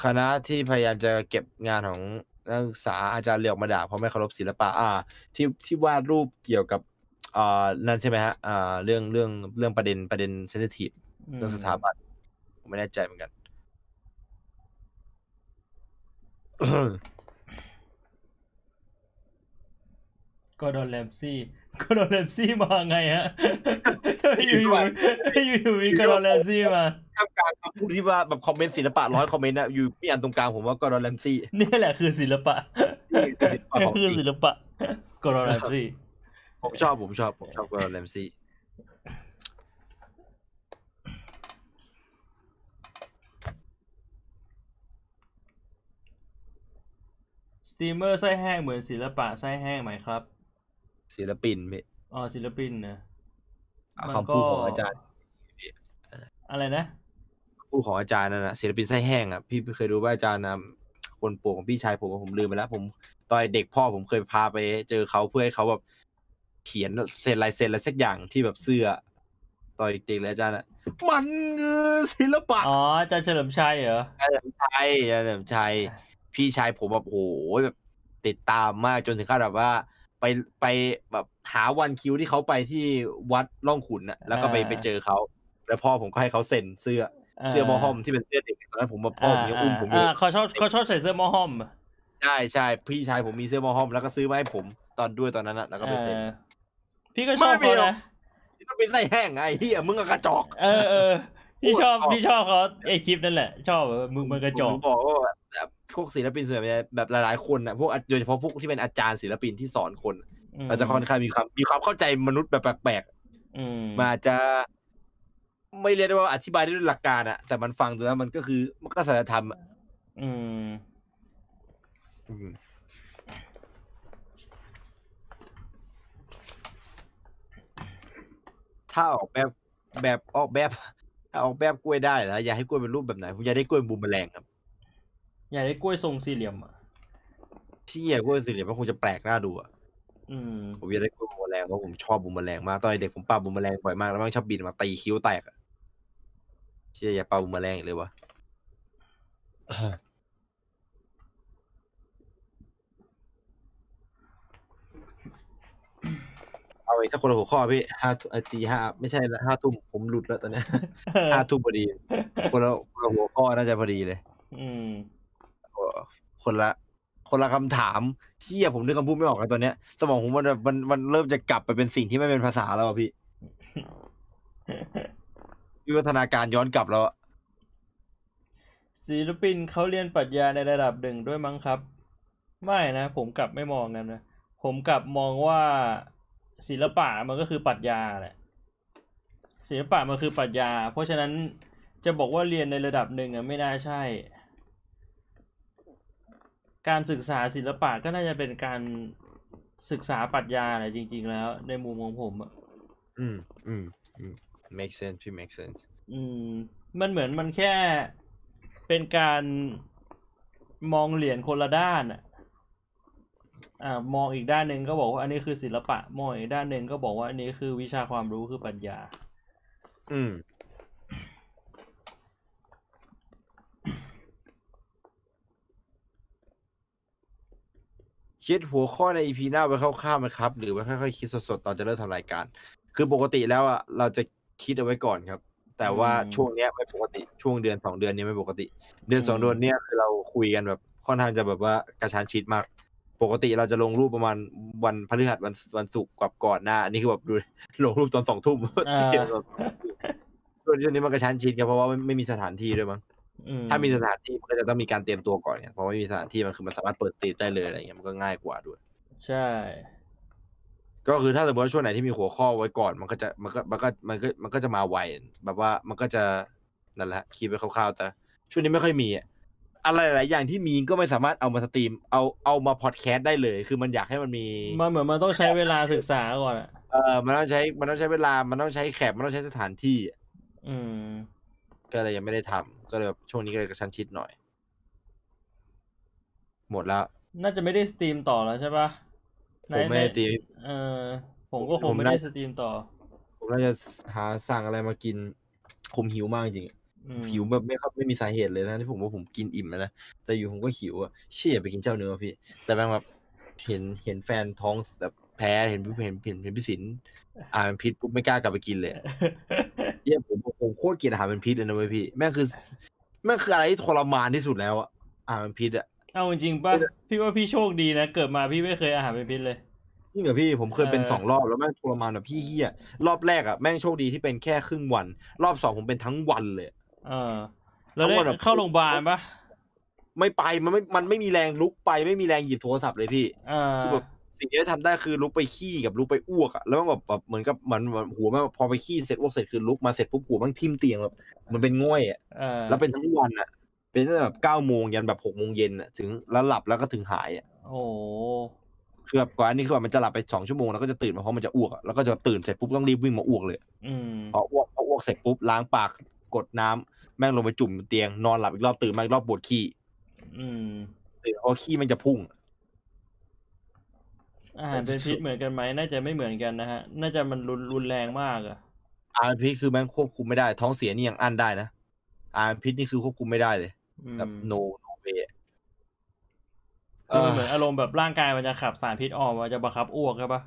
คณะที่พยายามจะเก็บงานของนักศึกษาอาจารย์เรียกมาด่าเพราะไม่เคารพศิลปะอ่าที่ที่วาดรูปเกี่ยวกับอ่านั่นใช่ไหมฮะอ่าเรื่องเรื่องเรื่องประเด็นประเด็นเซนซิทีฟเรื่องสถาบันผมไม่แน่ใจเหมือนกัน ก็โดนแรมซี่ก็โดนแรมซี่มาไงฮะถ้าอยู่อยู่อยู่มีก็โดนแรมซี่มาท่ามกลางคำพูดที่ว่าแบบคอมเมนต์ศิลปะร้อยคอมเมนต์นะอยู่มีอันตรงกลางผมว่าก็โดนแรมซี่นี่แหละคือศิลปะนี่คือศิลปะก็โดนแรมซี่ผมชอบผมชอบผมชอบก็แรมซี่สตรีมเมอร์ไส้แห้งเหมือนศิลปะไส้แห้งไหมครับศิลปินมั้ยอ๋อศิลปินนะคำพูดของอาจารย์อะไรนะพูดของอาจารย์นั่นนะศิลปินไส้แห้งอ่ะพี่เคยดูว่าอาจารย์นะคนโปรของพี่ชายผมผมลืมไปแล้วผมตอนเด็กพ่อผมเคยพาไปเจอเขาเพื่อให้เขาแบบเขียนเซ็นลายเซ็นอะไรสักอย่างที่แบบเสื้อต่อยเด็กเลยอาจารย์น่ะมันศิลปะอ๋ออาจารย์เฉลิมชัยเหรอเฉลิมชัยเฉลิมชัยพี่ชายผมแบบโหแบบติดตามมากจนถึงขั้นแบบว่าไปไปแบบหาวันคิวที่เขาไปที่วัดร่องขุนน่ะแล้วก็ไปไปเจอเขาแล้วพ่อผมก็ให้เขาเซ็นเสื้อเสื้อมอห้อมที่เป็นเสื้อเด็กตอนนั้นผมแบบพ่อผมยังอุ้มผมอยู่เขาชอบเขาชอบใส่เสื้อมอห้อมใช่ใช่พี่ชายผมมีเสื้อมอห้อมแล้วก็ซื้อมาให้ผมตอนด้วยตอนนั้นน่ะแล้วก็ไปเซ็นพี่ก็ชอบเขานะที่ต้องเป็นไส้แห้งไงเฮียมึงกระจอกเออเออพี่ชอบพี่ชอบเขาไอคลิปนั่นแหละชอบมึงมันกระจอกผมบอกว่าแบบพวกศิลปินส่วนใหญ่แบบหลายๆคนนะพวกโดยเฉพาะพวกที่เป็นอาจารย์ศิลปินที่สอนคนอาจจะค่อนข้างมีความมีความเข้าใจมนุษย์แบบแปลกๆมาจะไม่เรียกได้ว่าอธิบายได้ด้วยหลักการอะแต่มันฟังดูแล้วมันก็คือมันก็ศาสนธรรมอืมถ้าออกแบบแบบออกแบบถ้าออกแบบกล้วยได้เหรออยากให้กล้วยเป็นรูปแบบไหนผมอยากได้กล้วยบูมแมลงครับอยากได้กล้วยทรงสี่เหลี่ยมอ่ะที่อยากกล้วยสี่เหลี่ยมมันคงจะแปลกหน้าดูอ่ะอืมผมอยากได้กล้วยบูมแมลงเพราะผมชอบบูมแมลงมากตอนเด็กผมปาบูมแมลงบ่อยมากแล้วมันชอบบินมาตีคิ้วแตกอ่ะเชี่ยอย่าปาบูมแมลงอีกเลยวะ เอาอีกสักคนละหัวข้อพี่ห้าตีห้าไม่ใช่ละห้าทุ่มผมหลุดแล้วตอนนี้ห้าทุ่มพอดีคนละคนละหัวข้อน่าจะพอดีเลยคนละคนละคำถามเที่ยผมนึกคำพูดไม่ออกกันตอนเนี้ยสมองผมมันมันมันเริ่มจะกลับไปเป็นสิ่งที่ไม่เป็นภาษาแล้วพี่วิวัฒนาการย้อนกลับแล้วศิลปินเขาเรียนปรัชญาในระดับหนึ่งด้วยมั้งครับไม่นะผมกลับไม่มองนั้นนะผมกลับมองว่าศิลปะมันก็คือปรัชญาแหละศิลปะมันคือปรัชญาเพราะฉะนั้นจะบอกว่าเรียนในระดับหนึ่งอ่ะไม่น่าใช่การศึกษาศิลปะก็น่าจะเป็นการศึกษาปรัชญาแหละจริงๆแล้วในมุมของผมอ่ะอืมอืมอืม make sense พี่ make sense อืมมันเหมือนมันแค่เป็นการมองเหรียญคนละด้านอ่ะอ่ามองอีกด้านหนึ่งก็บอกว่าอันนี้คือศิลปะมองอีกด้านหนึ่งก็บอกว่าอันนี้คือวิชาความรู้คือปัญญาอืมคิดหัวข้อใน อี พี หน้าไว้คร่าวๆมั้ยครับหรือว่าค่อยๆคิดสดๆตอนจะเริ่มทำรายการคือปกติแล้วอ่ะเราจะคิดเอาไว้ก่อนครับแต่ว่าช่วงเนี้ยไม่ปกติช่วงเดือนสองเดือนนี้ไม่ปกติเดือนสองเดือนเนี้ยคือเราคุยกันแบบค่อนข้างจะแบบว่ากระชั้นชิดมากปกติเราจะลงรูปประมาณวันพฤหัสวันวันศุกร์กับก่อนหน้าอันนี้คือแบบดูลงรูปตอน สอง ทุ่มช่วงนี้มันกระชั้นชิดครับเพราะว่าไม่มีสถานที่ด้วยมั้งถ้ามีสถานที่มันก็จะต้องมีการเตรียมตัวก่อนเนี่ยเพราะไม่มีสถานที่มันคือมันสามารถเปิดตีได้เลยอะไรเงี้ยมันก็ง่ายกว่าด้วยใช่ก็คือถ้าสมมติว่าช่วงไหนที่มีหัวข้อไว้ก่อนมันก็จะมันก็มันก็มันก็มันก็จะมาไวแบบว่ามันก็จะนั่นแหละคิดไปคร่าวๆแต่ช่วงนี้ไม่ค่อยมีอะไรหลายอย่างที่มีก็ไม่สามารถเอามาสตรีมเอาเอามาพอดแคสต์ได้เลยคือมันอยากให้มันมีมันเหมือนมันต้องใช้เวลาศึกษาก่อนอ่ะเออมันต้องใช้มันต้องใช้เวลามันต้องใช้แคปมันต้องใช้สถานที่อืมก็เลยยังไม่ได้ทำก็เลยแบบช่วงนี้ก็เลยกระชั้นชิดหน่อยหมดแล้วน่าจะไม่ได้สตรีมต่อแล้วใช่ปะผมไม่ได้สตรีมเออผมก็คงไม่ได้สตรีมต่อผมน่าจะหาสั่งอะไรมากินผมหิวมากจริงหิวแบบไม่ครับไม่มีสาเหตุเลยนะที่ผมว่าผมกินอิ่มแล้วนะแต่อยู่ผมก็หิวอ่ะเชี่ยไปกินเจ้าเนื้อพี่แต่บางแบบเห็นเห็นแฟนท้องแบบแพ้เห็นเห็นเห็นเห็นพี่สินอาหารพิษปุ๊บไม่กล้ากลับไปกินเลยเยี่ยผมผมโคตรเกลียดอาหารเป็นพิษเลยนะเว้ยพี่แม่งคือแม่งคืออะไรที่ทรมานที่สุดแล้วอ่ะอาหารเป็นพิษอ่ะเอาจริงป่ะพี่ว่าพี่โชคดีนะเกิดมาพี่ไม่เคยอาหารเป็นพิษเลยจริงเหรอพี่ผมเคยเป็นสองรอบแล้วแม่งทรมานแบบพี่เหี้ยรอบแรกอ่ะแม่งโชคดีที่เป็นแค่ครึ่งวันรอบสองผมเป็นทั้งวันเลยเออแล้วได้เข้าโรงพยาบาลป่ะไม่ไปมันไม่มันไม่มีแรงลุกไปไม่มีแรงหยิบโทรศัพท์เลยพี่เออคือแบบสิ่งที่ทำได้คือลุกไปขี้กับลุกไปอ้วกอ่ะแล้วมันแบบแบบเหมือนกับมันหัวมันพอไปขี้เสร็จอ้วกเสร็จคือลุกมาเสร็จปุ๊บหัวมันทิ่มเตียงแบบมันเป็นง่อยอ่ะแล้วเป็นทั้งวันอ่ะเป็นตั้งแต่แบบเก้าโมงยันแบบหกโมงเย็นอ่ะถึงแล้วหลับแล้วก็ถึงหายอ่ะโอ้คือแบบก่อนอันนี้คือแบบมันจะหลับไปสองชั่วโมงแล้วก็จะตื่นมาเพราะมันจะอ้วกแล้วก็จะตื่นเสร็จปุ๊บต้องรีบวิ่งมาอ้วกเลยพออ้วกพออ้วกเสร็จปุ๊บล้างปากกดน้ำแม่งลงไปจุ่มเตียงนอนหลับอีกรอบตื่นมาอีกรอบปวดขี้ตื่นพอขี้มันจะพุ่งอาหารเป็นพิษเหมือนกันไหมน่าจะไม่เหมือนกันนะฮะน่าจะมันรุนรุนแรงมากอ่ะอาหารพิษคือแม่งควบคุมไม่ได้ท้องเสียนี่ยังอั้นได้นะอาหารพิษนี่คือควบคุมไม่ได้เลยแบบโนโนเวเออเหมือนอารมณ์แบบร่างกายมันจะขับสารพิษออกมันจะบังคับอ้วกใช่ปะ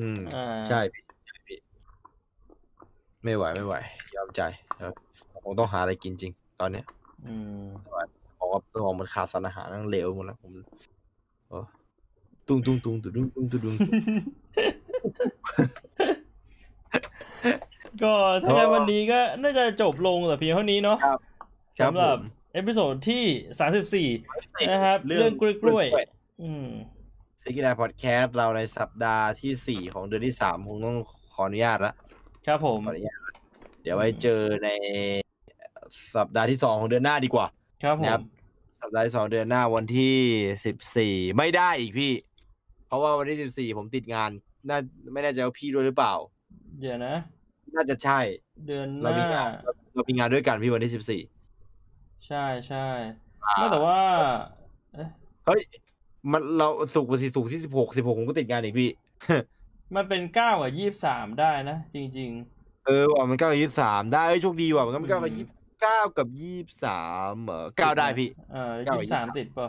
อืมใช่พี่ใช่พี่ไม่ไหวไม่ไหวยอมใจครับผมต้องหาอะไรกินจริงตอนเนี้ยอืมบอกว่าตัวมันขาดสารอาหารนั่งเหลวหมดแล้วผมเออตุ้งตุ้งตุ้งตุ้งตุ้งตุ้งก็ถ้างั้นวันนี้ก็น่าจะจบลงแต่เพียงเท่านี้เนาะสำหรับเอพิโซดที่สามสิบสี่นะครับเรื่องกล้วยๆอืมซีกิดาพอดแคสต์เราในสัปดาห์ที่สี่ของเดือนที่สามคงต้องขออนุญาตละครับผมขออนุญาตเดี๋ยวไว้เจอในสัปดาห์ที่สองของเดือนหน้าดีกว่าครับผมสัปดาห์ที่สองเดือนหน้าวันที่สิบสี่ไม่ได้อีกพี่เพราะว่าวันที่สิบสี่ผมติดงานน่าไม่แน่ใจว่าพี่ด้วยหรือเปล่าเดี๋ยวนะน่าจะใช่เดือนหน้าเรามีงานเรามีงานด้วยกันพี่วันที่สิบสี่ใช่ๆไม่แต่ว่าเอ๊ะเฮ้ยมันเราศุกร์ที่ศุกร์ที่สิบหก สิบหกผมก็ติดงานอีกพี่ มันเป็นเก้ากับยี่สิบสามได้นะจริงๆเออว่ามันเก้ากับยี่สิบสามได้เอ้ยโชคดีว่ะมันก็มันเก้ากับยี่สิบเก้ากับยี่สิบสามเหรอเก้าได้พี่เออยี่สิบสามติดป่ะ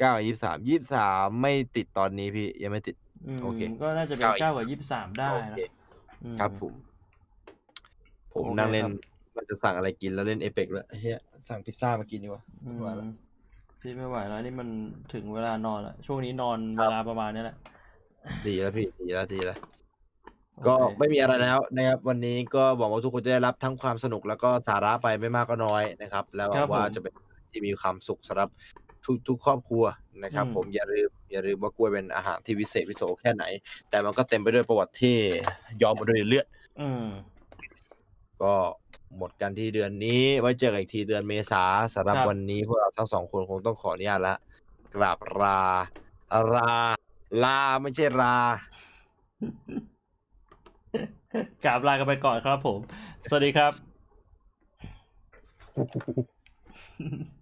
เก้ากับยี่สิบสามยี่สิบสามไม่ติดตอนนี้พี่ยังไม่ติด โอเคก็น่าจะเป็นเก้ากับยี่สิบสามได้นะครับผมผมนั่งเล่นมันจะสั่งอะไรกินแล้วเล่น เอ เบค แล้วเฮ้ยสั่งพิซซ่ามากินดีกว่าไม่ไหวแล้วพี่ไม่ไหวแล้วนี่มันถึงเวลานอนแล้วช่วงนี้นอนเวลาประมาณนี้แหละดีแล้วพี่ดีแล้วดีแล้วก็ไม่มีอะไรแล้วนะครับวันนี้ก็หวังว่าทุกคนจะได้รับทั้งความสนุกแล้วก็สาระไปไม่มากก็น้อยนะครับแล้วว่าจะเป็นที่มีความสุขสำหรับทุกๆครอบครัวนะครับผมอย่าลืมอย่าลืมว่ากล้วยเป็นอาหารที่วิเศษวิโสแค่ไหนแต่มันก็เต็มไปด้วยประวัติที่ยอมมาด้วยเลือดก็หมดกันที่เดือนนี้ไว้เจอกันอีกทีเดือนเมษาสำหรับวันนี้พวกเราทั้งสองคนคงต้องขออนุญาตละกราบราลาลาไม่ใช่รากราบลากันไปก่อนครับผมสวัสดีครับ